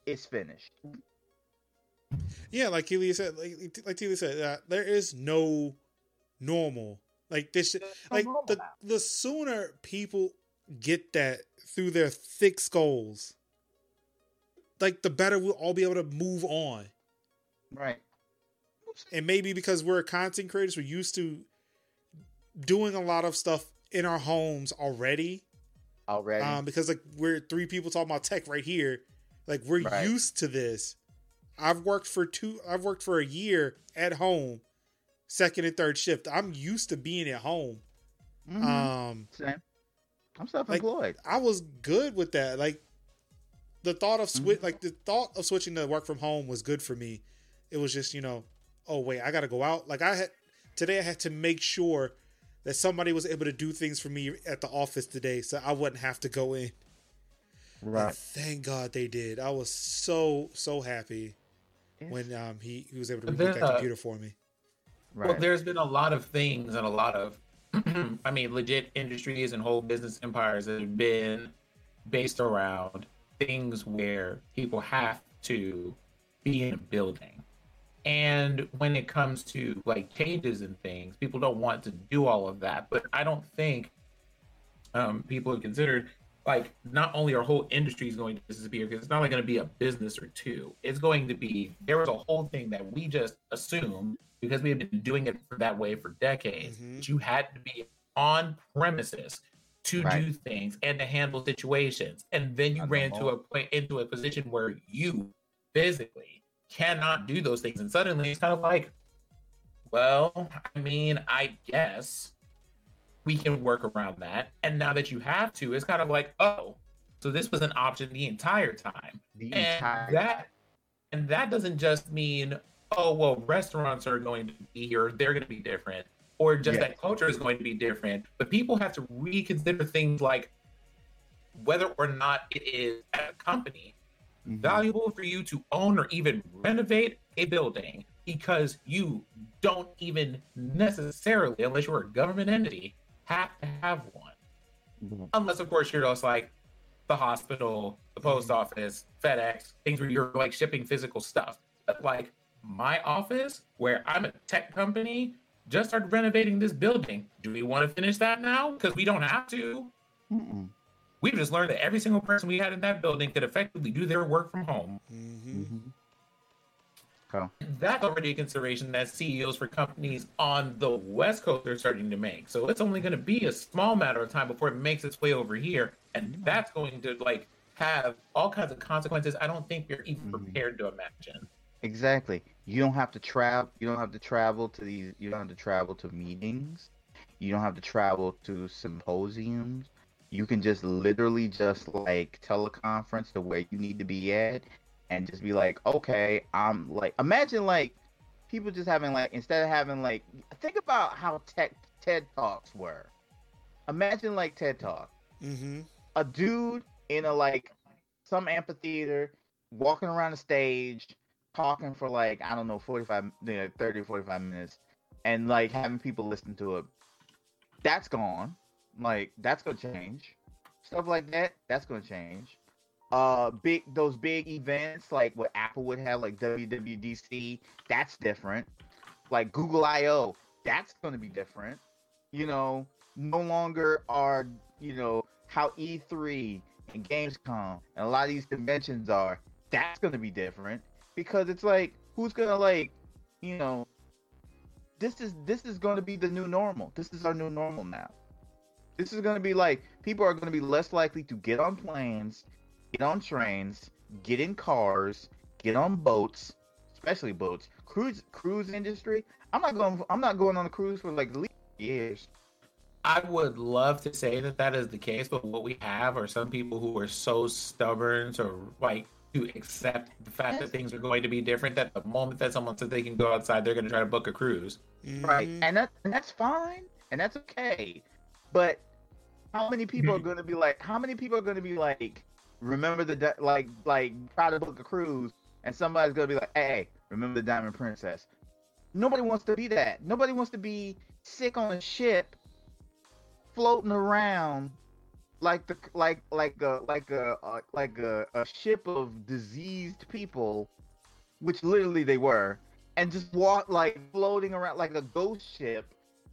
is finished. Yeah, like Keely said, like like Keely said, uh, there is no normal. Like this, like the the sooner people get that through their thick skulls, like the better we'll all be able to move on. Right. And maybe because we're content creators, we're used to doing a lot of stuff in our homes already. Already. Um, because like we're three people talking about tech right here. Like we're right. used to this. I've worked for two, I've worked for a year at home, second and third shift. I'm used to being at home. Mm-hmm. Um, Same. I'm self-employed. Like, I was good with that. Like the thought of switch, mm-hmm. like the thought of switching to work from home was good for me. It was just, you know, oh wait, I gotta go out. Like I had today, I had to make sure that somebody was able to do things for me at the office today, so I wouldn't have to go in. Right. And thank God they did. I was so so happy yes. when um he, he was able to reboot that uh, computer for me. Right. Well, there's been a lot of things and a lot of, I mean, legit industries and whole business empires that have been based around things where people have to be in a building. And when it comes to like changes and things, people don't want to do all of that. But I don't think um, people have considered like not only our whole industry is going to disappear, because it's not only going to be a business or two. It's going to be, there was a whole thing that we just assumed because we have been doing it that way for decades. Mm-hmm. You had to be on premises to right. do things and to handle situations. And then you I ran to a point into a position where you physically cannot do those things, and suddenly it's kind of like, well, I mean, I guess we can work around that. And now that you have to, it's kind of like, oh, so this was an option the entire time. The and entire that, and that doesn't just mean, oh, well, restaurants are going to be here, they're going to be different, or just yes. that culture is going to be different. But people have to reconsider things like whether or not it is a company. Mm-hmm. Valuable for you to own or even renovate a building, because you don't even necessarily, unless you're a government entity, have to have one. Mm-hmm. Unless, of course, you're just like the hospital, the post office, FedEx, things where you're like shipping physical stuff. But like my office, where I'm a tech company, just started renovating this building. Do we want to finish that now? Because we don't have to. Mm-mm. We've just learned that every single person we had in that building could effectively do their work from home. Mm-hmm. Oh. That's already a consideration that C E Os for companies on the West Coast are starting to make. So it's only going to be a small matter of time before it makes its way over here. And that's going to like have all kinds of consequences I don't think you're even mm-hmm. prepared to imagine. Exactly. You don't have to travel. You don't have to travel to these. You don't have to travel to meetings. You don't have to travel to symposiums. You can just literally just like teleconference to where you need to be at and just be like, okay, I'm like, imagine like people just having like, instead of having like, think about how tech TED Talks were. Imagine like TED Talk. Mm-hmm. A dude in a like some amphitheater walking around the stage talking for like, I don't know, forty-five, you know, thirty, forty-five minutes and like having people listen to it. That's gone. Like that's gonna change, stuff like that. That's gonna change. Uh, big those big events like what Apple would have, like W W D C. That's different. Like Google I O. That's gonna be different. You know, no longer are you know how E three and Gamescom and a lot of these conventions are. That's gonna be different because it's like who's gonna like you know. This is this is gonna be the new normal. This is our new normal now. This is going to be like, people are going to be less likely to get on planes, get on trains, get in cars, get on boats, especially boats. Cruise cruise industry, I'm not going I'm not going on a cruise for like at least years. I would love to say that that is the case, but what we have are some people who are so stubborn to like to accept the fact that things are going to be different, that the moment that someone says they can go outside, they're going to try to book a cruise. Mm-hmm. Right. And, that, and that's fine. And that's okay. But how many people are going to be like, how many people are going to be like, remember the, di- like, like, try to book a cruise, and somebody's going to be like, hey, remember the Diamond Princess. Nobody wants to be that. Nobody wants to be sick on a ship, floating around like the like like a like a uh, like a, a ship of diseased people, which literally they were, and just walk like floating around like a ghost ship,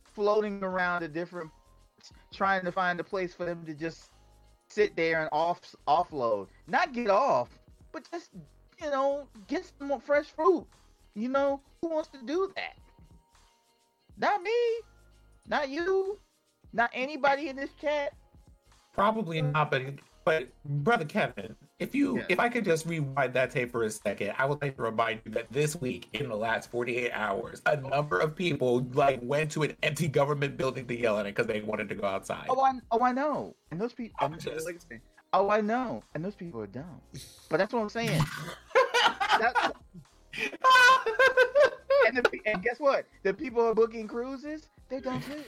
floating around to different, trying to find a place for them to just sit there and off offload, not get off, but just, you know, get some more fresh fruit. You know, who wants to do that? Not me, not you, not anybody in this chat. Probably not, but but brother Kevin, if you yeah. if I could just rewind that tape for a second, I would like to remind you that this week, in the last forty-eight hours, a number of people like went to an empty government building to yell at it because they wanted to go outside. Oh, I oh I know, and those people. I'm just, oh, I know, and those people are dumb. But that's what I'm saying. that's, and, the, and guess what? The people who are booking cruises, they're dumb too.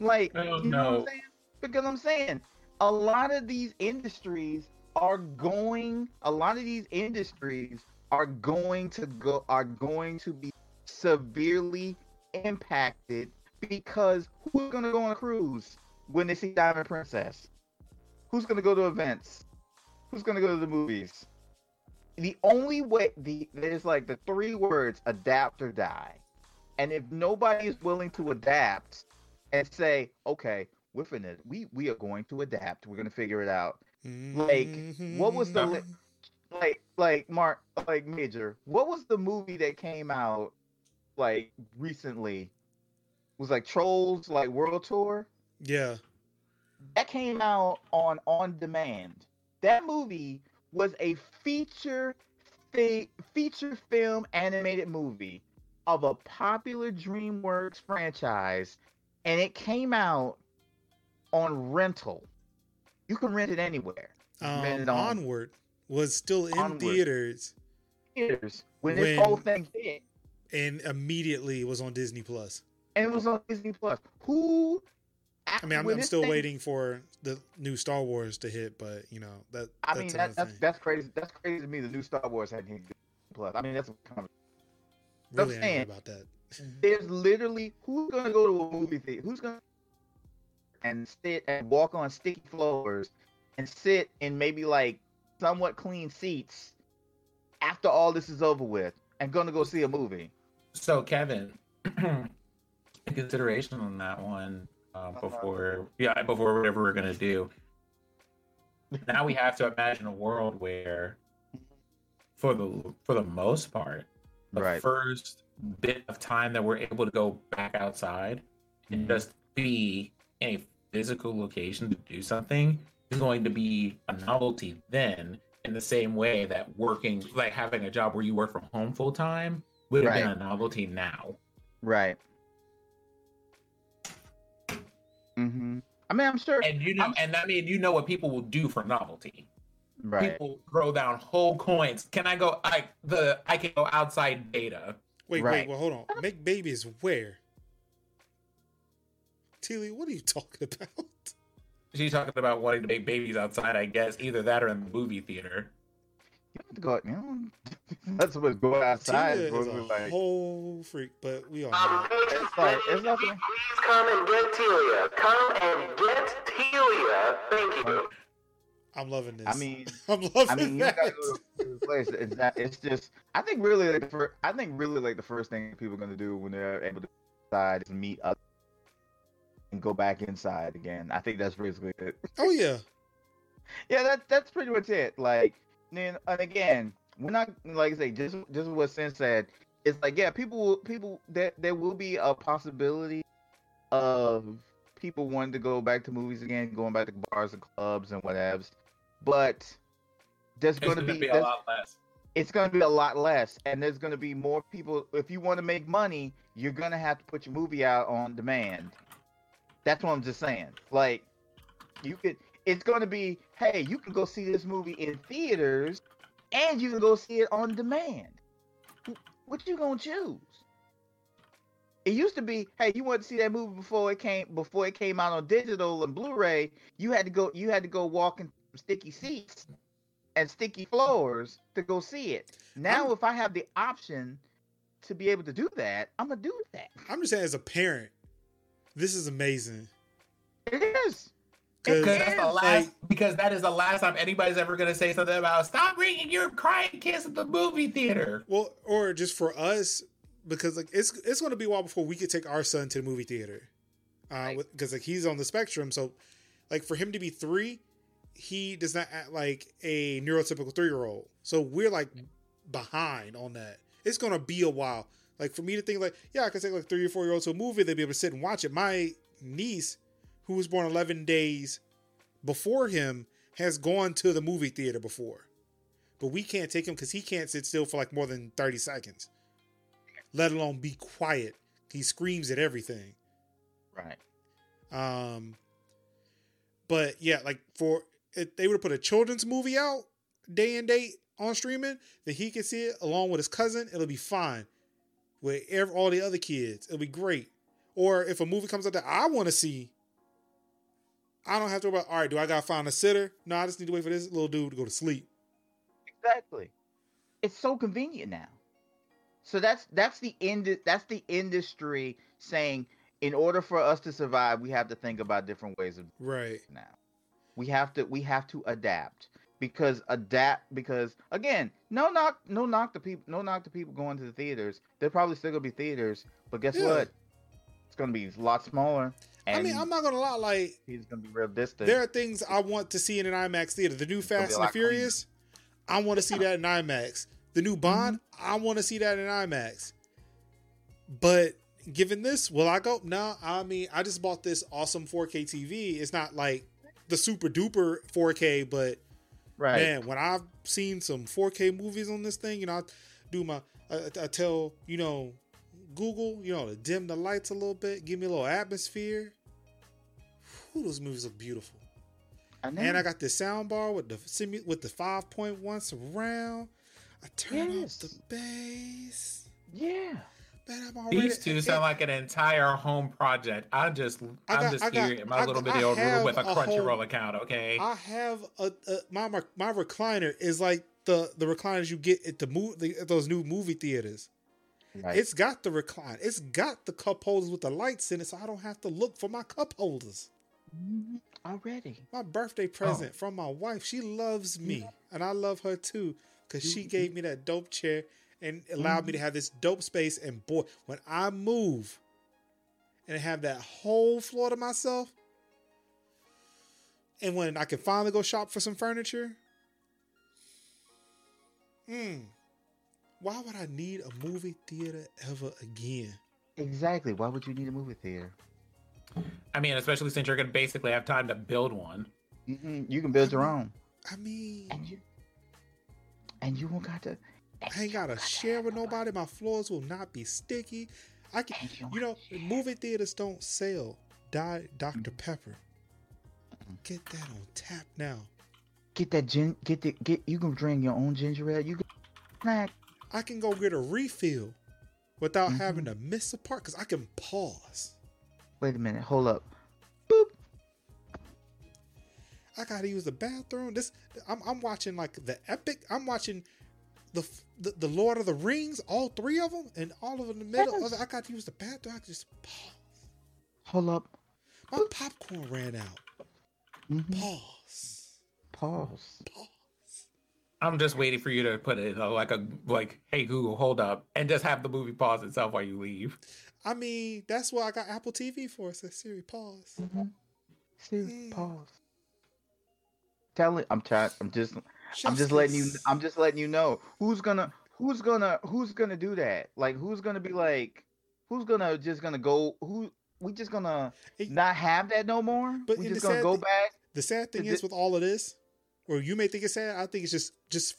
Like, oh, you know no. what I'm saying? Because I'm saying a lot of these industries are going, a lot of these industries are going to go, are going to be severely impacted, because who's going to go on a cruise when they see Diamond Princess? Who's going to go to events? Who's going to go to the movies? The only way, the there's like the three words, adapt or die. And if nobody is willing to adapt and say, okay, we're finna, we we are going to adapt. We're gonna figure it out. Like, what was the li- like like Mark like Major? What was the movie that came out like recently? It was like Trolls, like World Tour. Yeah, that came out on on demand. That movie was a feature fi- feature film animated movie of a popular DreamWorks franchise, and it came out on rental. You can rent it anywhere. Um, rent it on. Onward was still in Onward. theaters. Theaters when, when this whole thing hit, and immediately it was on Disney Plus. And it was on Disney Plus. Who? I mean, I'm, I'm still thing, waiting for the new Star Wars to hit, but you know that. I mean, that's that's, that's crazy. That's crazy to me. The new Star Wars had Disney Plus. I mean, that's kind of really I'm angry about that. There's literally who's gonna go to a movie theater? Who's gonna and sit and walk on sticky floors and sit in maybe like somewhat clean seats after all this is over with and gonna go see a movie? So Kevin, consideration on that one uh, before yeah before whatever we're gonna do. Now we have to imagine a world where, for the for the most part, the right. first bit of time that we're able to go back outside and just be in a physical location to do something is going to be a novelty then, in the same way that working, like having a job where you work from home full time would have right. been a novelty now. Right. Mm-hmm. I mean, I'm sure. And you know, I'm... and I mean, you know what people will do for novelty. Right. People throw down whole coins. Can I go, I, the, I can go outside data. Wait, right. wait, well, hold on. Make babies where? Teely, what are you talking about? She's talking about wanting to make babies outside, I guess. Either that or in the movie theater. You have to go out, you know, that's what's going outside. Teely is a like... whole freak, but we all know. It's like, it's nothing. Please come and get Telia. Come and get Telia. Thank you. I'm loving this. I mean, I'm loving I mean, that. You gotta go it's, not, it's just, I think really, like the first, I think really like the first thing people are going to do when they're able to decide is meet up and go back inside again. I think that's basically it. Oh yeah, yeah. That's that's pretty much it. Like, then and again, we're not like I say. Just just what Sin said. It's like yeah, people people that there, there will be a possibility of people wanting to go back to movies again, going back to bars and clubs and whatevs. But there's going to be, be a lot less. It's going to be a lot less, and there's going to be more people. If you want to make money, you're going to have to put your movie out on demand. That's what I'm just saying. Like, you could, it's going to be, hey, you can go see this movie in theaters and you can go see it on demand. What you going to choose? It used to be, hey, you wanted to see that movie before it came before it came out on digital and Blu-ray, you had to go you had to go walk in sticky seats and sticky floors to go see it. Now I'm, if I have the option to be able to do that, I'm going to do that. I'm just saying, as a parent, this is amazing. It is. Because that's the last like, because that is the last time anybody's ever going to say something about stop bringing your crying kids at the movie theater. Well, or just for us, because like it's it's going to be a while before we could take our son to the movie theater, because uh, right. like he's on the spectrum. So, like for him to be three, he does not act like a neurotypical three-year-old. So we're like behind on that. It's going to be a while. Like for me to think like, yeah, I could take like three or four year olds to a movie, they'd be able to sit and watch it. My niece, who was born eleven days before him, has gone to the movie theater before. But we can't take him because he can't sit still for like more than thirty seconds, let alone be quiet. He screams at everything. Right. Um. But yeah, like for, if they would have put a children's movie out day and date on streaming, then he could see it along with his cousin. It'll be fine with every, all the other kids. It'll be great. Or if a movie comes out that I want to see, I don't have to worry about, all right, do I got to find a sitter? No, I just need to wait for this little dude to go to sleep. Exactly. It's so convenient now. So that's that's the ind- that's the industry saying, in order for us to survive, we have to think about different ways of right now. We have to we have to adapt because adapt because again, no knock no knock the people no knock the people going to the theaters. They're probably still going to be theaters, but guess yeah. what? It's going to be a lot smaller. And I mean, I'm not going to lie, like, he's gonna be real distant. There are things I want to see in an IMAX theater. The new Fast and the Furious, I want to see that in IMAX. The new Bond, mm-hmm. I want to see that in IMAX. But given this, will I go? No, I mean, I just bought this awesome four K T V. It's not like the super duper four K, but right. man, when I've seen some four K movies on this thing, you know, I do my, I, I tell, you know, Google, you know, to dim the lights a little bit, give me a little atmosphere. Ooh, those movies look beautiful. I know. And I got this sound bar with the with the five point one surround. I turn yes. off the bass. Yeah. Man, I'm already, These two it, sound it, like an entire home project. I just, I got, I'm just I got, here in my I little got, video room with a, a Crunchyroll whole, account, okay? I have a, a my, my my recliner is like the, the recliners you get at the movie at those new movie theaters. Right. It's got the recline. It's got the cup holders with the lights in it, so I don't have to look for my cup holders. Already. My birthday present oh. from my wife. She loves me, yeah. and I love her too, because she gave me that dope chair and allowed mm-hmm. me to have this dope space. And boy, when I move and have that whole floor to myself, and when I can finally go shop for some furniture, hmm. why would I need a movie theater ever again? Exactly. Why would you need a movie theater? I mean, especially since you're going to basically have time to build one. Mm-mm, you can build I your mean, own. I mean... And you, and you won't got to... I ain't got to share with nobody. nobody. My floors will not be sticky. I can, You, you know, share. Movie theaters don't sell Diet Doctor Mm-hmm. Pepper. Get that on tap now. Get that gin... Get the, get. You can drink your own ginger ale. You can... Snack. I can go get a refill without mm-hmm. having to miss a part because I can pause. Wait a minute. Hold up. Boop. I got to use the bathroom. This I'm, I'm watching like the epic. I'm watching the, the the Lord of the Rings, all three of them, and all of them in the middle. Yes. I got to use the bathroom. I can just pause. Hold up. My Boop. popcorn ran out. Mm-hmm. Pause. Pause. Pause. I'm just waiting for you to put it uh, like a like, hey Google, hold up, and just have the movie pause itself while you leave. I mean, that's why I got Apple T V for. So Siri, pause. Mm-hmm. Siri, mm. pause. Tell it. I'm trying. I'm just. Justice. I'm just letting you. I'm just letting you know who's gonna. Who's gonna. Who's gonna do that? Like, who's gonna be like? Who's gonna just gonna go? Who? We just gonna it, not have that no more. But we just gonna go th- back. The sad thing is th- with all of this. Or you may think it's sad. I think it's just just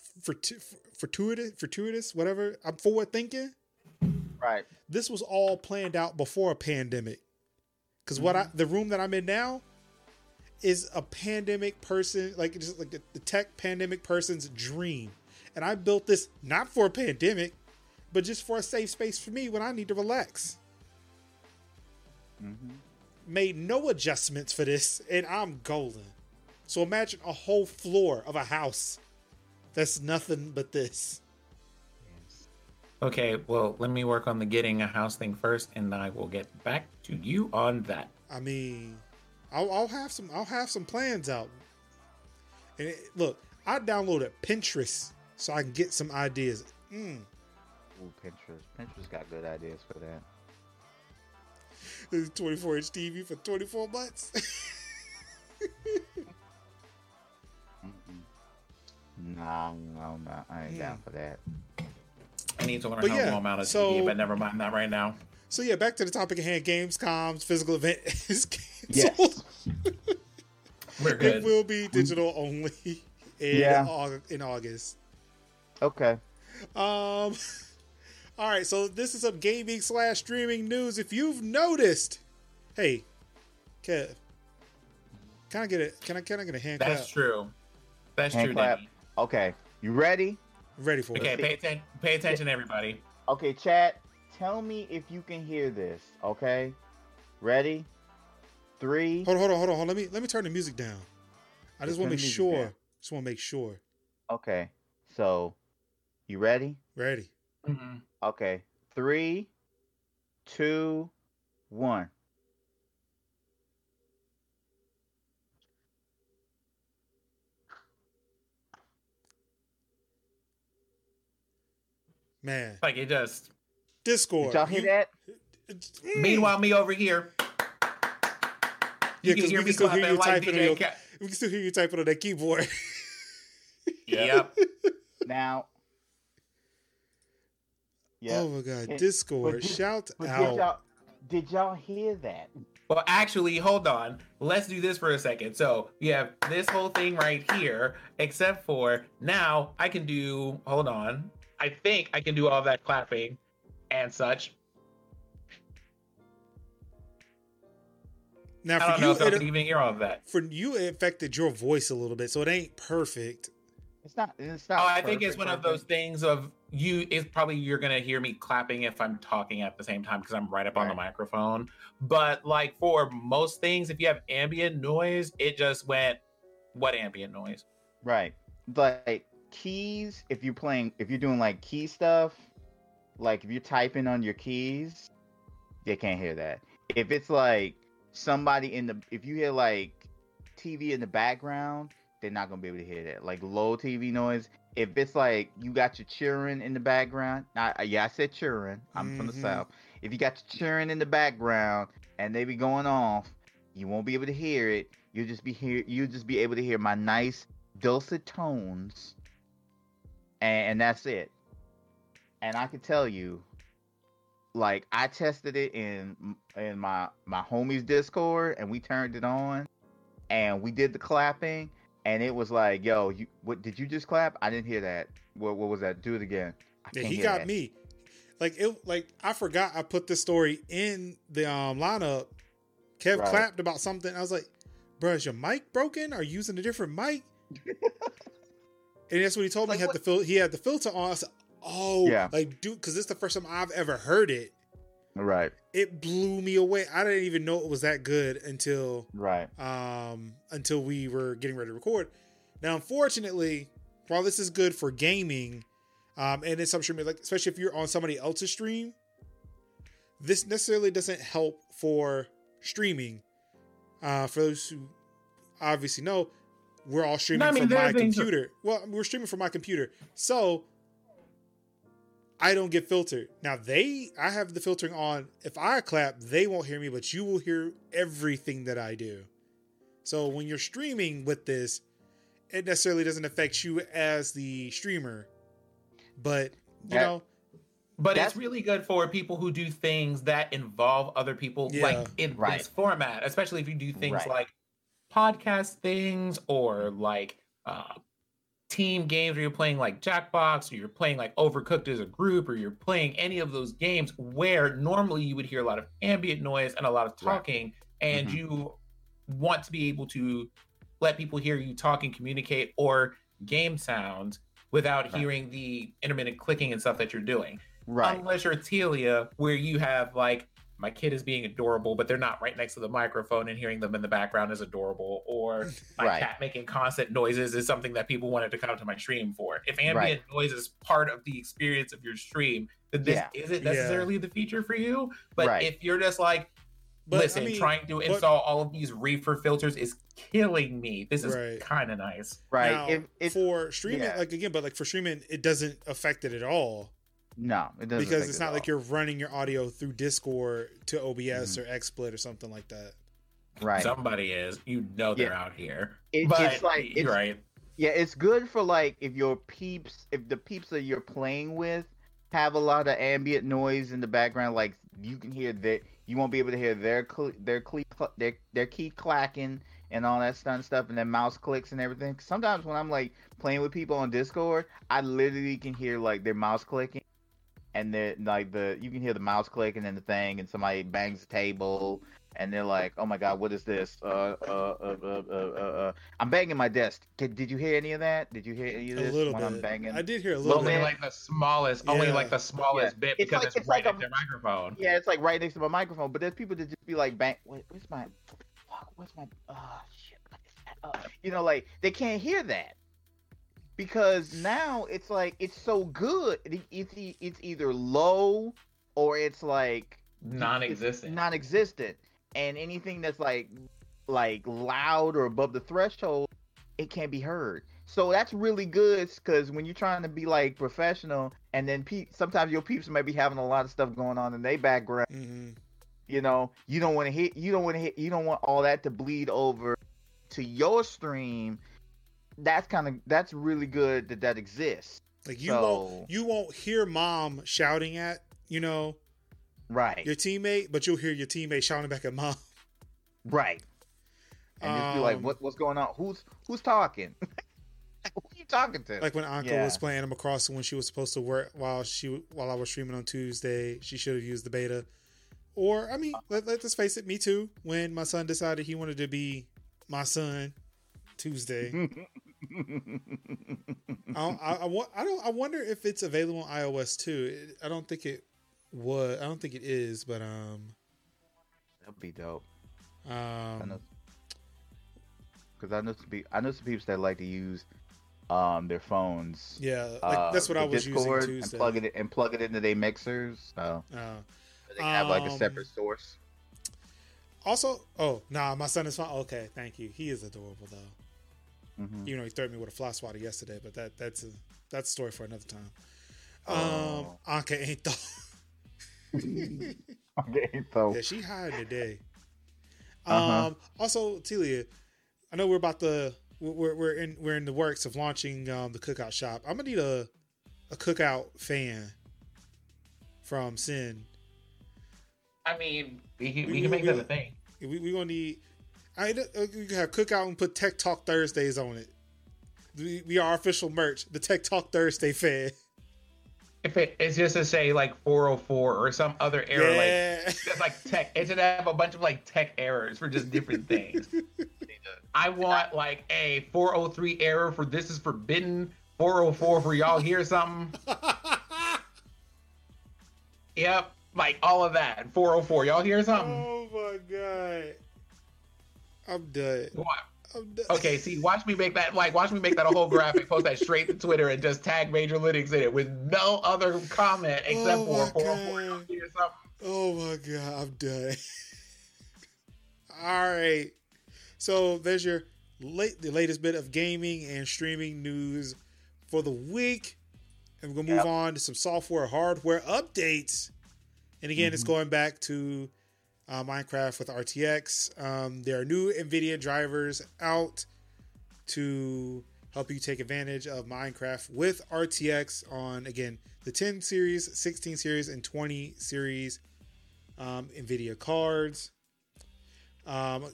fortuitous, fortuitous, whatever. I'm forward thinking. Right. This was all planned out before a pandemic. Because mm-hmm. what I, the room that I'm in now is a pandemic person, like just like the, the tech pandemic person's dream. And I built this not for a pandemic, but just for a safe space for me when I need to relax. Mm-hmm. Made no adjustments for this, and I'm golden. So imagine a whole floor of a house that's nothing but this. Okay, well, let me work on the getting a house thing first, and I will get back to you on that. I mean, I'll, I'll have some. I'll have some plans out. And it, look, I downloaded Pinterest so I can get some ideas. Mm. Ooh, Pinterest. Pinterest got good ideas for that. This is twenty-four inch T V for twenty-four months. No, no, no, I ain't yeah. down for that. I need to learn but how to yeah, warm out a so, T V, but never mind, not right now. So yeah, back to the topic at hand. Gamescom's physical event is canceled. Yes. We're good. It will be digital only in, yeah. August, in August. Okay. Um. All right, so this is some gaming slash streaming news. If you've noticed, hey, Kev, can I get a can I can I get a hand clap? That's true. That's hand true. Clap. Okay, you ready? Ready for okay, it. Okay, pay attention. Pay attention, everybody. Okay, chat. Tell me if you can hear this. Okay, ready? Three. Hold on, hold on, hold on. Let me let me turn the music down. I just want to make sure. Down. Just want to make sure. Okay, so you ready? Ready. Mm-hmm. Okay, three, two, one. Man, like it does. Discord. Did y'all hear you, that? Meanwhile, me over here. You yeah, can hear we can me still hear you like typing. Your, Ka- we can still hear you typing on that keyboard. Yep. Now. Yeah. Oh my God! Discord, did, shout out! Did y'all, did y'all hear that? Well, actually, hold on. Let's do this for a second. So you have this whole thing right here, except for now I can do. Hold on. I think I can do all that clapping and such. Now, for I don't you, know if I can even hear all of that. For you, it affected your voice a little bit, so it ain't perfect. It's not. It's not. Oh, I perfect, think it's one perfect. of those things of. You is probably you're gonna hear me clapping if I'm talking at the same time because I'm right up right. on the microphone. But like for most things, if you have ambient noise, it just went what ambient noise? Right. Like keys, if you're playing if you're doing like key stuff, like if you're typing on your keys, they can't hear that. If it's like somebody in the if you hear like T V in the background, they're not gonna be able to hear that. Like low T V noise. If it's like you got your cheering in the background, not, yeah, I said cheering. I'm mm-hmm. from the South. If you got your cheering in the background and they be going off, you won't be able to hear it. You'll just be hear. You'll just be able to hear my nice dulcet tones, and, and that's it. And I can tell you, like I tested it in in my my homie's Discord, and we turned it on, and we did the clapping. And it was like, yo, you, what did you just clap? I didn't hear that. What, what was that? Do it again. I yeah, can't he hear got that. me. Like it, like I forgot I put this story in the um, lineup. Kev right. clapped about something. I was like, bro, is your mic broken? Are you using a different mic? And that's what he told like, me. He had, the fil- he had the filter on. I said, oh, yeah. like, dude, because this is the first time I've ever heard it. Right. It blew me away. I didn't even know it was that good until right. Um, until we were getting ready to record. Now, unfortunately, while this is good for gaming, um, and it's some streaming, like especially if you're on somebody else's stream, this necessarily doesn't help for streaming. Uh, for those who obviously know, we're all streaming no, I mean, from my computer. Are- well, we're streaming from my computer, so. I don't get filtered. Now they, I have the filtering on. If I clap, they won't hear me, but you will hear everything that I do. So when you're streaming with this, it necessarily doesn't affect you as the streamer, but you that, know, but it's really good for people who do things that involve other people yeah, like in right. this format, especially if you do things right. like podcast things or like, uh, team games where you're playing like Jackbox or you're playing like Overcooked as a group or you're playing any of those games where normally you would hear a lot of ambient noise and a lot of talking right. and mm-hmm. you want to be able to let people hear you talk and communicate, or game sounds without right. hearing the intermittent clicking and stuff that you're doing. Right. Unless you're Telia, where you have like, my kid is being adorable, but they're not right next to the microphone, and hearing them in the background is adorable. Or my right. cat making constant noises is something that people wanted to come to my stream for. If ambient right. noise is part of the experience of your stream, then this yeah. isn't necessarily yeah. the feature for you. But right. if you're just like, but, listen, I mean, trying to but, install all of these reefer filters is killing me. This is right. kind of nice. Right. Now, if, if, for streaming, yeah. like again, but like for streaming, it doesn't affect it at all. No, it doesn't. Because it's not like you're running your audio through Discord to O B S mm-hmm. or XSplit or something like that. Right. Somebody is. You know they're yeah. out here. It, but it's like, it's, right. yeah, it's good for like if your peeps, if the peeps that you're playing with have a lot of ambient noise in the background, like you can hear that, you won't be able to hear their cl- their, cle- cl- their their key clacking and all that stuff and stuff, and then mouse clicks and everything. Sometimes when I'm like playing with people on Discord, I literally can hear like their mouse clicking. And they're like the you can hear the mouse click and then the thing, and somebody bangs the table, and they're like, "Oh my God, what is this? Uh, uh, uh, uh, uh, uh. I'm banging my desk. Did, did you hear any of that? Did you hear any of this? A little when bit. I'm banging? I did hear a little only bit. Only like the smallest, yeah. only like the smallest yeah. bit because it's, like, it's, it's right like next to my microphone. Yeah, it's like right next to my microphone. But there's people that just be like, "Bang, wait, where's my? Fuck, where's my? Oh shit, what is that? Oh. You know, like they can't hear that." Because now it's like it's so good, it's it's either low or it's like non-existent, it's non-existent, and anything that's like like loud or above the threshold, it can't be heard. So that's really good because when you're trying to be like professional, and then pe- sometimes your peeps might be having a lot of stuff going on in their background. Mm-hmm. You know, you don't want to hit, you don't want to hit, you don't want all that to bleed over to your stream. That's kind of that's really good that that exists. Like you so, won't you won't hear mom shouting at you know, right your teammate, but you'll hear your teammate shouting back at mom. Right. And um, just be like, what what's going on? Who's who's talking? Who are you talking to? Like when Anka yeah. was playing Animal Crossing when she was supposed to work while she while I was streaming on Tuesday, she should have used the beta. Or I mean, let let's face it, me too. When my son decided he wanted to be my son Tuesday. I, I, I, I don't. I wonder if it's available on iOS too. It, I don't think it was. I don't think it is. But um, that'd be dope. Um, because I know some people. I know some people that like to use um their phones. Yeah, like, uh, that's what I was Discord using Tuesday. And plug it and plug it into their mixers. So, uh, so they can have um, like a separate source. Also, oh nah, my son is fine. Okay, thank you. He is adorable though. Mm-hmm. You know, he threatened me with a fly swatter yesterday, but that that's a that's a story for another time. Um, oh. Anka ain't though. Anka ain't though. Yeah, she hired today. Um, uh-huh. Also, Telia, I know we're about the we're we're in we're in the works of launching um, the cookout shop. I'm gonna need a a cookout fan from Sin. I mean, we can, we, we can make we, that a thing. We we gonna need. I you can have cookout and put Tech Talk Thursdays on it. We, we are official merch, the Tech Talk Thursday fan. If it, it's just to say like four oh four or some other error, yeah. like it's like tech. It should have a bunch of like tech errors for just different things. I want like a four oh three error for this is forbidden, four oh four for y'all hear something. Yep, like all of that. four oh four, y'all hear something. Oh my God. I'm done. I'm done. Okay, see, watch me make that like, watch me make that a whole graphic, post that straight to Twitter, and just tag Major Linux in it with no other comment except oh for four oh four or something. Oh my God, I'm done. All right, so there's your late, the latest bit of gaming and streaming news for the week, and we're gonna move yep. on to some software, hardware updates, and again, mm-hmm. it's going back to. Uh, Minecraft with R T X. Um, there are new NVIDIA drivers out to help you take advantage of Minecraft with R T X on, again, the ten series, sixteen series, and twenty series um, NVIDIA cards. Um,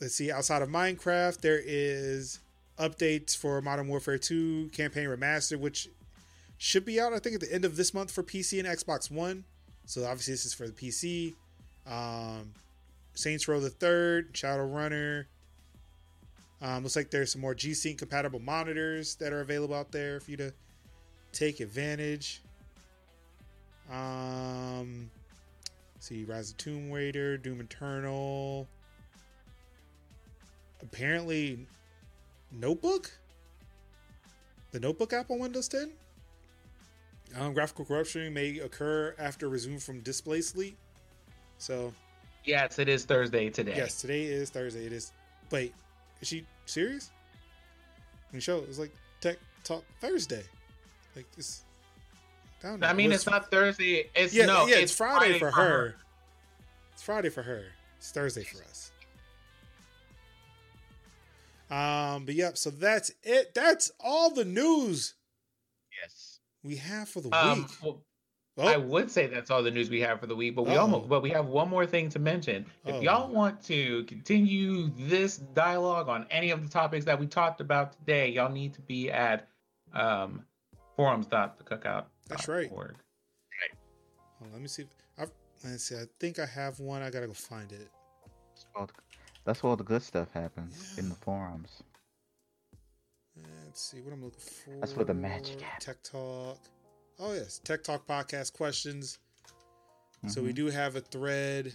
let's see, outside of Minecraft, there is updates for Modern Warfare two Campaign Remastered, which should be out, I think, at the end of this month for P C and Xbox One. So obviously this is for the P C. Um, Saints Row the Third, Shadowrunner. Um, looks like there's some more G-Sync compatible monitors that are available out there for you to take advantage. Um, let's see, Rise of Tomb Raider, Doom Eternal. Apparently, Notebook? The Notebook app on Windows ten? Um, graphical corruption may occur after resume from display sleep. So, yes, it is Thursday today. Yes, today is Thursday. It is. Wait, is she serious? I mean, show it was like Tech Talk Thursday. Like it's. I, I mean, it's, it's not Thursday. It's yeah, no. Yeah, it's, it's Friday, Friday for, for her. her. It's Friday for her. It's Thursday for us. Um, but yep. Yeah, so that's it. That's all the news. Yes. We have for the um, week. Well, oh. I would say that's all the news we have for the week, but we oh. almost, but we have one more thing to mention. If oh. y'all want to continue this dialogue on any of the topics that we talked about today, y'all need to be at um, forums dot the cookout dot org. That's right. Right. Oh, let me see. I've, let's see. I think I have one. I gotta go find it. That's where all the good stuff happens yeah. in the forums. Let's see what I'm looking for. That's where the magic happens. Tech Talk. Oh, yes. Tech Talk podcast questions. Mm-hmm. So we do have a thread.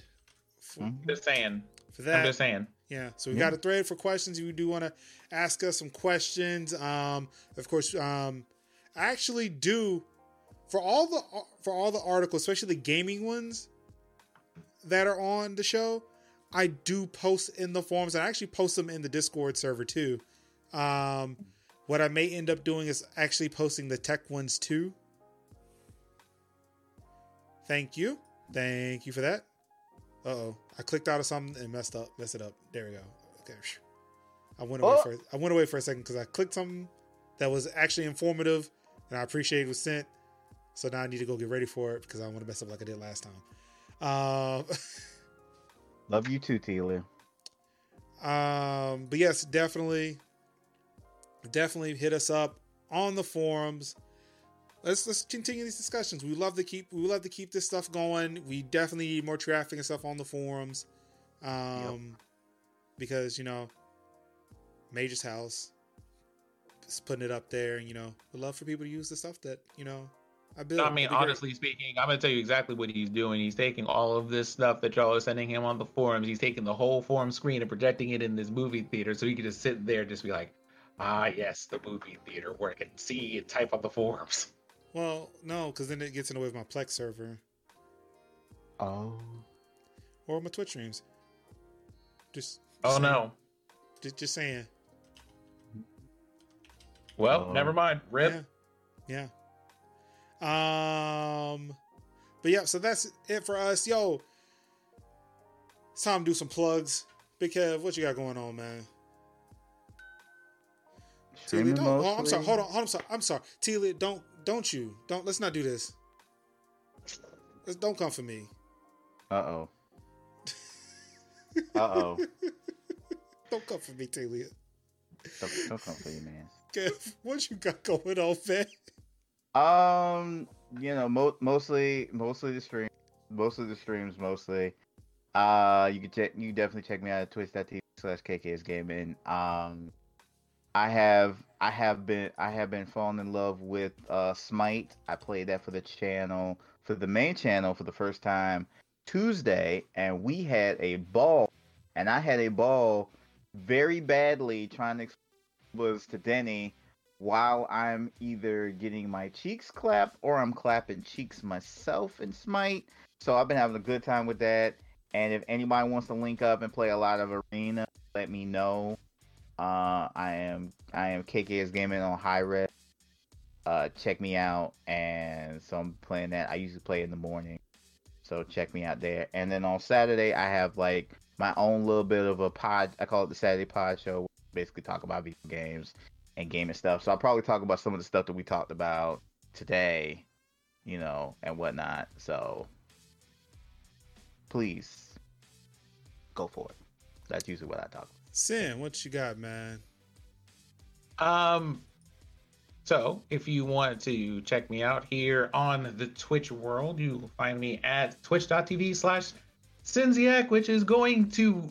For, mm-hmm. Just saying. For that. I'm just saying. Yeah. So we yeah. got a thread for questions. If you do want to ask us some questions. Um, of course, um, I actually do for all the for all the articles, especially the gaming ones that are on the show, I do post in the forums. And I actually post them in the Discord server too. Um, what I may end up doing is actually posting the tech ones too. Thank you. Thank you for that. Uh-oh. I clicked out of something and messed up, messed it up. There we go. Okay. I went away oh. for I went away for a second because I clicked something that was actually informative and I appreciate it was sent. So now I need to go get ready for it because I don't want to mess up like I did last time. Um, love you too, Taylor. Um, but yes, definitely. Definitely hit us up on the forums. Let's let's continue these discussions. We love to keep we love to keep this stuff going. We definitely need more traffic and stuff on the forums, um, yep. because you know, Major's House is putting it up there, and you know, we'd love for people to use the stuff that you know I built. I mean, honestly great. speaking, I'm gonna tell you exactly what he's doing. He's taking all of this stuff that y'all are sending him on the forums. He's taking the whole forum screen and projecting it in this movie theater, so he can just sit there and just be like. Ah, yes, the movie theater where I can see and type on the forums. Well, no, because then it gets in the way of my Plex server. Oh. Or my Twitch streams. Just. just oh, saying. no. Just, just saying. Well, oh. never mind. Rip. Yeah. yeah. Um, But yeah, so that's it for us. Yo, it's time to do some plugs. Big Kev, what you got going on, man? Tealy, don't. Oh, I'm sorry. Hold on. Hold on. I'm sorry. I'm sorry. Tealy, don't. Don't you? Don't. Let's not do this. Let's, don't come for me. Uh oh. Uh oh. Don't come for me, Tealy. Don't, don't come for you, man. Kev, what you got going on, man? Um, you know, mo- mostly, mostly the stream, mostly the streams, mostly. Uh, you can check. You can definitely check me out at twitch dot t v slash K K S Gaming. Um. I have I have been I have been falling in love with uh, Smite. I played that for the channel for the main channel for the first time Tuesday, and we had a ball, and I had a ball very badly trying to explain what it was to Denny while I'm either getting my cheeks clapped or I'm clapping cheeks myself in Smite. So I've been having a good time with that. And if anybody wants to link up and play a lot of arena, let me know. Uh, I am I am K K S Gaming on high res. Uh, check me out, and so I'm playing that. I usually play in the morning, so check me out there. And then on Saturday, I have like my own little bit of a pod. I call it the Saturday Pod Show. Where I basically talk about video games and gaming stuff. So I'll probably talk about some of the stuff that we talked about today, you know, and whatnot. So please go for it. That's usually what I talk about. Sin, what you got, man? Um, so if you want to check me out here on the Twitch world, you will find me at twitch dot t v slash Sinziak, which is going to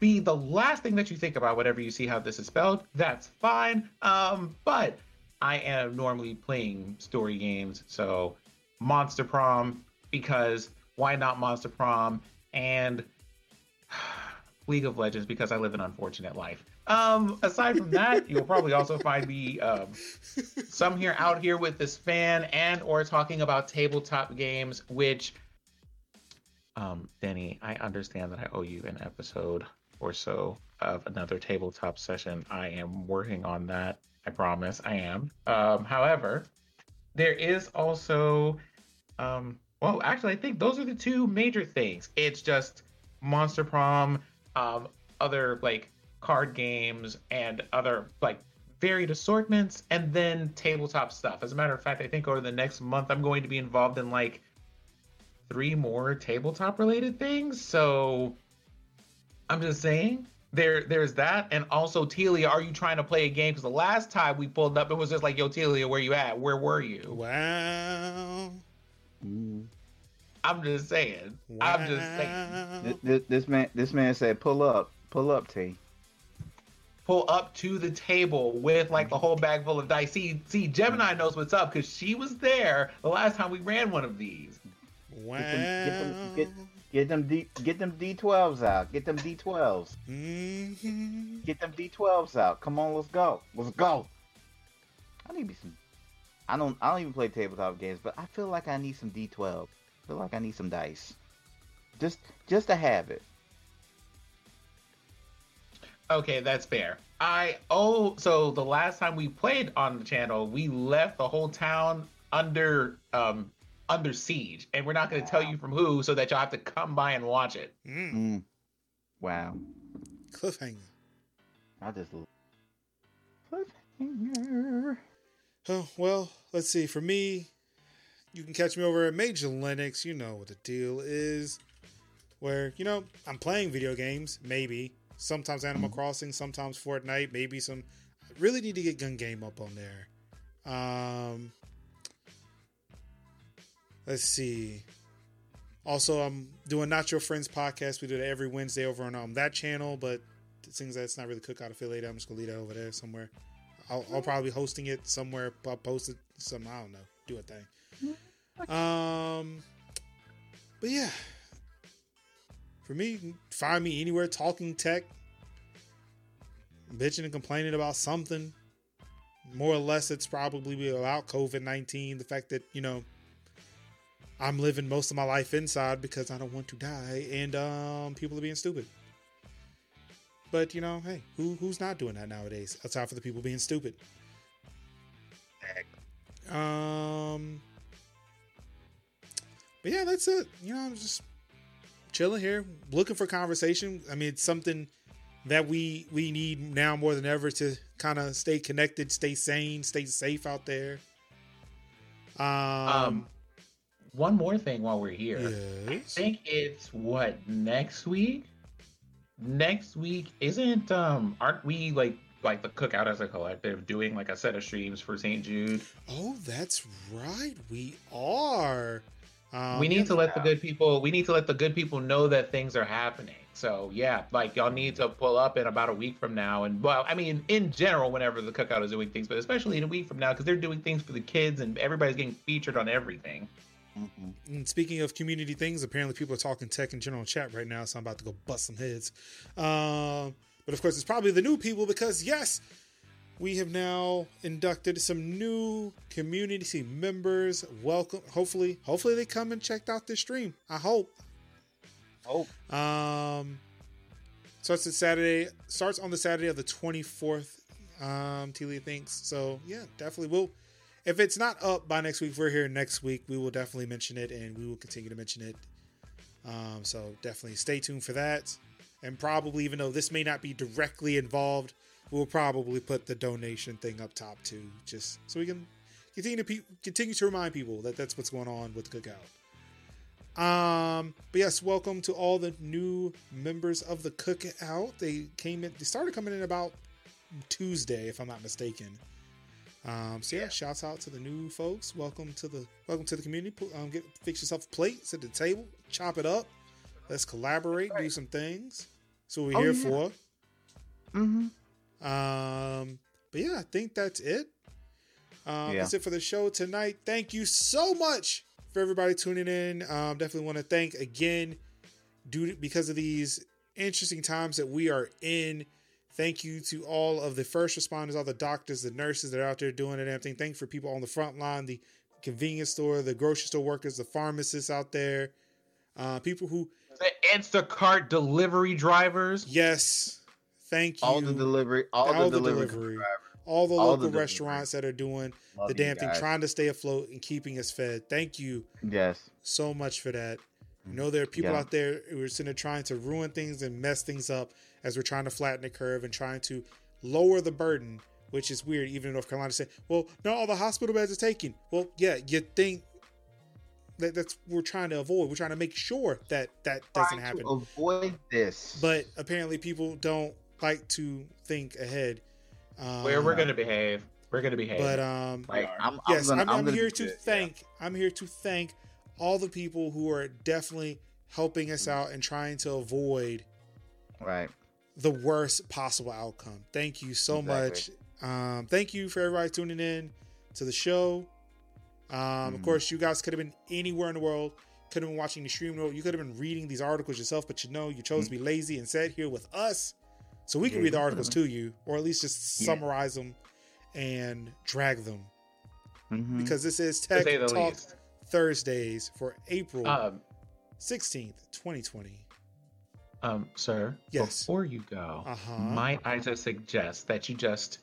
be the last thing that you think about whenever you see how this is spelled. That's fine. Um, but I am normally playing story games, so Monster Prom, because why not Monster Prom, and League of Legends, because I live an unfortunate life. Um, aside from that, you'll probably also find me um, some here out here with this fan and or talking about tabletop games, which, um, Denny, I understand that I owe you an episode or so of another tabletop session. I am working on that. I promise I am. Um, however, there is also, um, well, actually, I think those are the two major things. It's just Monster Prom, um, other like card games and other like varied assortments, and then tabletop stuff. As a matter of fact, I think over the next month, I'm going to be involved in like three more tabletop related things. So I'm just saying. There, there's that, and also Telia, are you trying to play a game? Because the last time we pulled up, it was just like, yo, Telia, where you at? Where were you? Wow. Mm. I'm just saying. Wow. I'm just saying. This, this man, this man said, pull up, pull up, T. Pull up to the table with like the whole bag full of dice. See, see, Gemini knows what's up because she was there the last time we ran one of these. Wow. Get them, get them, get... Get them D, get them D twelves out. Get them D twelves. Mm-hmm. Get them D twelves out. Come on, let's go. Let's go. I need some. I don't. I don't even play tabletop games, but I feel like I need some D twelve. I feel like I need some dice. Just, just to have it. Okay, that's fair. I oh, so the last time we played on the channel, we left the whole town under um. under siege, and we're not going to wow. tell you from who, so that y'all have to come by and watch it. Mm. Mm. Wow. Cliffhanger. I just cliffhanger. Oh well, let's see. For me, you can catch me over at Major Linux. You know what the deal is. Where you know I'm playing video games, maybe sometimes Animal mm. Crossing, sometimes Fortnite, maybe some. I really need to get Gun Game up on there. Um. Let's see. Also, I'm doing Not Your Friends podcast. We do it every Wednesday over on um, that channel, but it seems that it's not really Cookout affiliated. I'm just going to leave that over there somewhere. I'll, I'll probably be hosting it somewhere. I'll post it some. I don't know. Do a thing. Um, but yeah. For me, you can find me anywhere talking tech. I'm bitching and complaining about something. More or less, it's probably about covid nineteen. The fact that, you know, I'm living most of my life inside because I don't want to die, and um, people are being stupid. But, you know, hey, who who's not doing that nowadays? Outside for the people being stupid. Um, but yeah, that's it. You know, I'm just chilling here, looking for conversation. I mean, it's something that we, we need now more than ever to kind of stay connected, stay sane, stay safe out there. Um... um. One more thing while we're here. Yes. I think it's what next week. Next week isn't um aren't we like like the Cookout as a collective doing like a set of streams for Saint Jude? Oh, that's right. We are. Um, we need yeah. to let the good people. We need to let the good people know that things are happening. So yeah, like y'all need to pull up in about a week from now. And well, I mean, in general, whenever the Cookout is doing things, but especially in a week from now because they're doing things for the kids and everybody's getting featured on everything. Mm-mm. And speaking of community things, apparently people are talking tech in general chat right now, so I'm about to go bust some heads. Uh, but of course, it's probably the new people because, yes, we have now inducted some new community members. Welcome. Hopefully, hopefully they come and checked out this stream. I hope. Hope. Um, starts on Saturday. Starts on the Saturday of the twenty-fourth. Um, Telia thinks so. Yeah, definitely will. If it's not up by next week, if we're here next week, we will definitely mention it, and we will continue to mention it. Um, so definitely stay tuned for that. And probably, even though this may not be directly involved, we'll probably put the donation thing up top too, just so we can continue to pe- continue to remind people that that's what's going on with the Cookout. Um, but yes, welcome to all the new members of the Cookout. They came in, they started coming in about Tuesday, if I'm not mistaken. Um, so yeah, yeah, shouts out to the new folks. Welcome to the welcome to the community. Um, get fix yourself a plate, sit at the table, chop it up. Let's collaborate, right. do some things. That's what we're oh, here yeah. for. Mm-hmm. Um, but yeah, I think that's it. Um, yeah. That's it for the show tonight. Thank you so much for everybody tuning in. Um, definitely want to thank again, due to, because of these interesting times that we are in. Thank you to all of the first responders, all the doctors, the nurses that are out there doing it and everything. Thank you for people on the front line, the convenience store, the grocery store workers, the pharmacists out there, uh, people who... The Instacart delivery drivers. Yes. Thank you. All the delivery, all, all the, the delivery, delivery drivers. All the all local the restaurants that are doing Love the damn thing, trying to stay afloat and keeping us fed. Thank you yes. so much for that. You know, there are people yeah. out there who are sitting there trying to ruin things and mess things up as we're trying to flatten the curve and trying to lower the burden, which is weird. Even in North Carolina, say, well, no, all the hospital beds are taken. Well, yeah, you think that that's what we're trying to avoid. We're trying to make sure that that doesn't happen. Avoid this. But apparently people don't like to think ahead. Um, Where we're gonna behave, we're gonna behave. But um, like, I'm, I'm yes, gonna, I'm, I'm, I'm gonna here to it, thank. Yeah. I'm here to thank all the people who are definitely helping us out and trying to avoid right the worst possible outcome. Thank you so exactly. much. Um, thank you for everybody tuning in to the show. Um, mm-hmm. Of course, you guys could have been anywhere in the world. Could have been watching the stream. You could have been reading these articles yourself, but you know you chose mm-hmm. to be lazy and sat here with us. So we can read the articles to you, or at least just yeah. summarize them and drag them, mm-hmm. because this is Tech Talk least. Thursdays for April sixteenth, twenty twenty. Um, sir, yes. Before you go, uh-huh. might I just suggest that you just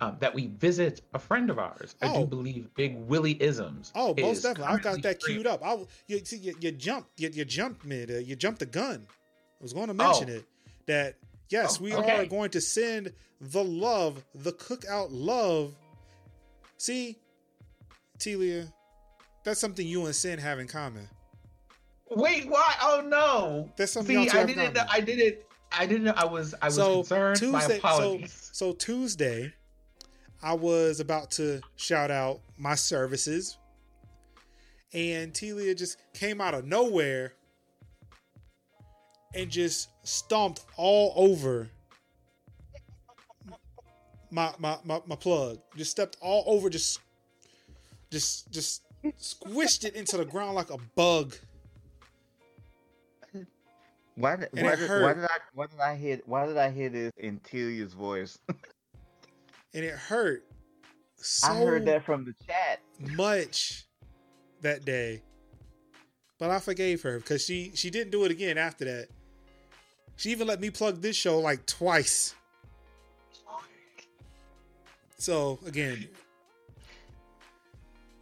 um, that we visit a friend of ours? I oh. do believe Big Willie isms. Oh, most definitely. I've got that queued up. I you see you, you jumped you, you jumped mid uh, you jumped the gun. I was going to mention oh. it that. Yes, oh, we okay. are going to send the love, the cookout love. See, Telia, that's something you and Sin have in common. Wait, why? Oh no! That's something See, I didn't. Know, I didn't. I didn't. I was. I was so concerned. Tuesday, my apologies. So, so Tuesday, I was about to shout out my services, and Telia just came out of nowhere and just stomped all over my, my my my plug. Just stepped all over, just just just squished it into the ground like a bug. Why did, why, did, why did I why did I hear why did I hear this in Telia's voice? And it hurt. So I heard that from the chat much that day, but I forgave her because she she didn't do it again after that. She even let me plug this show like twice. So again,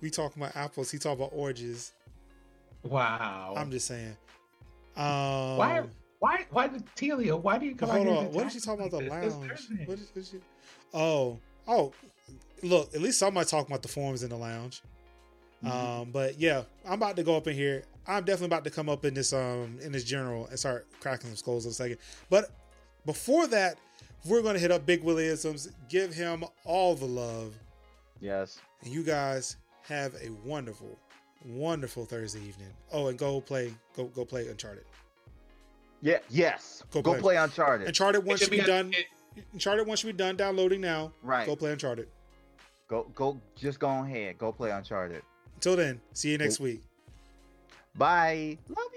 we talking about apples. He talking about oranges. Wow. I'm just saying. Um, why? Why? Why did Telia? Why do you come? Hold on. What did she talk about the lounge? What is, what is she, oh, oh. Look, at least somebody talking about the forums in the lounge. Mm-hmm. Um, but yeah, I'm about to go up in here. I'm definitely about to come up in this um in this general and start cracking some skulls in a second. But before that, we're gonna hit up Big Willie Isms, give him all the love. Yes. And you guys have a wonderful, wonderful Thursday evening. Oh, and go play, go go play Uncharted. Yeah, yes. Go play, go play Uncharted. Uncharted one should be done. It, Uncharted one should be done downloading now. Right. Go play Uncharted. Go go just go ahead. Go play Uncharted. Until then, see you next week. Bye. Love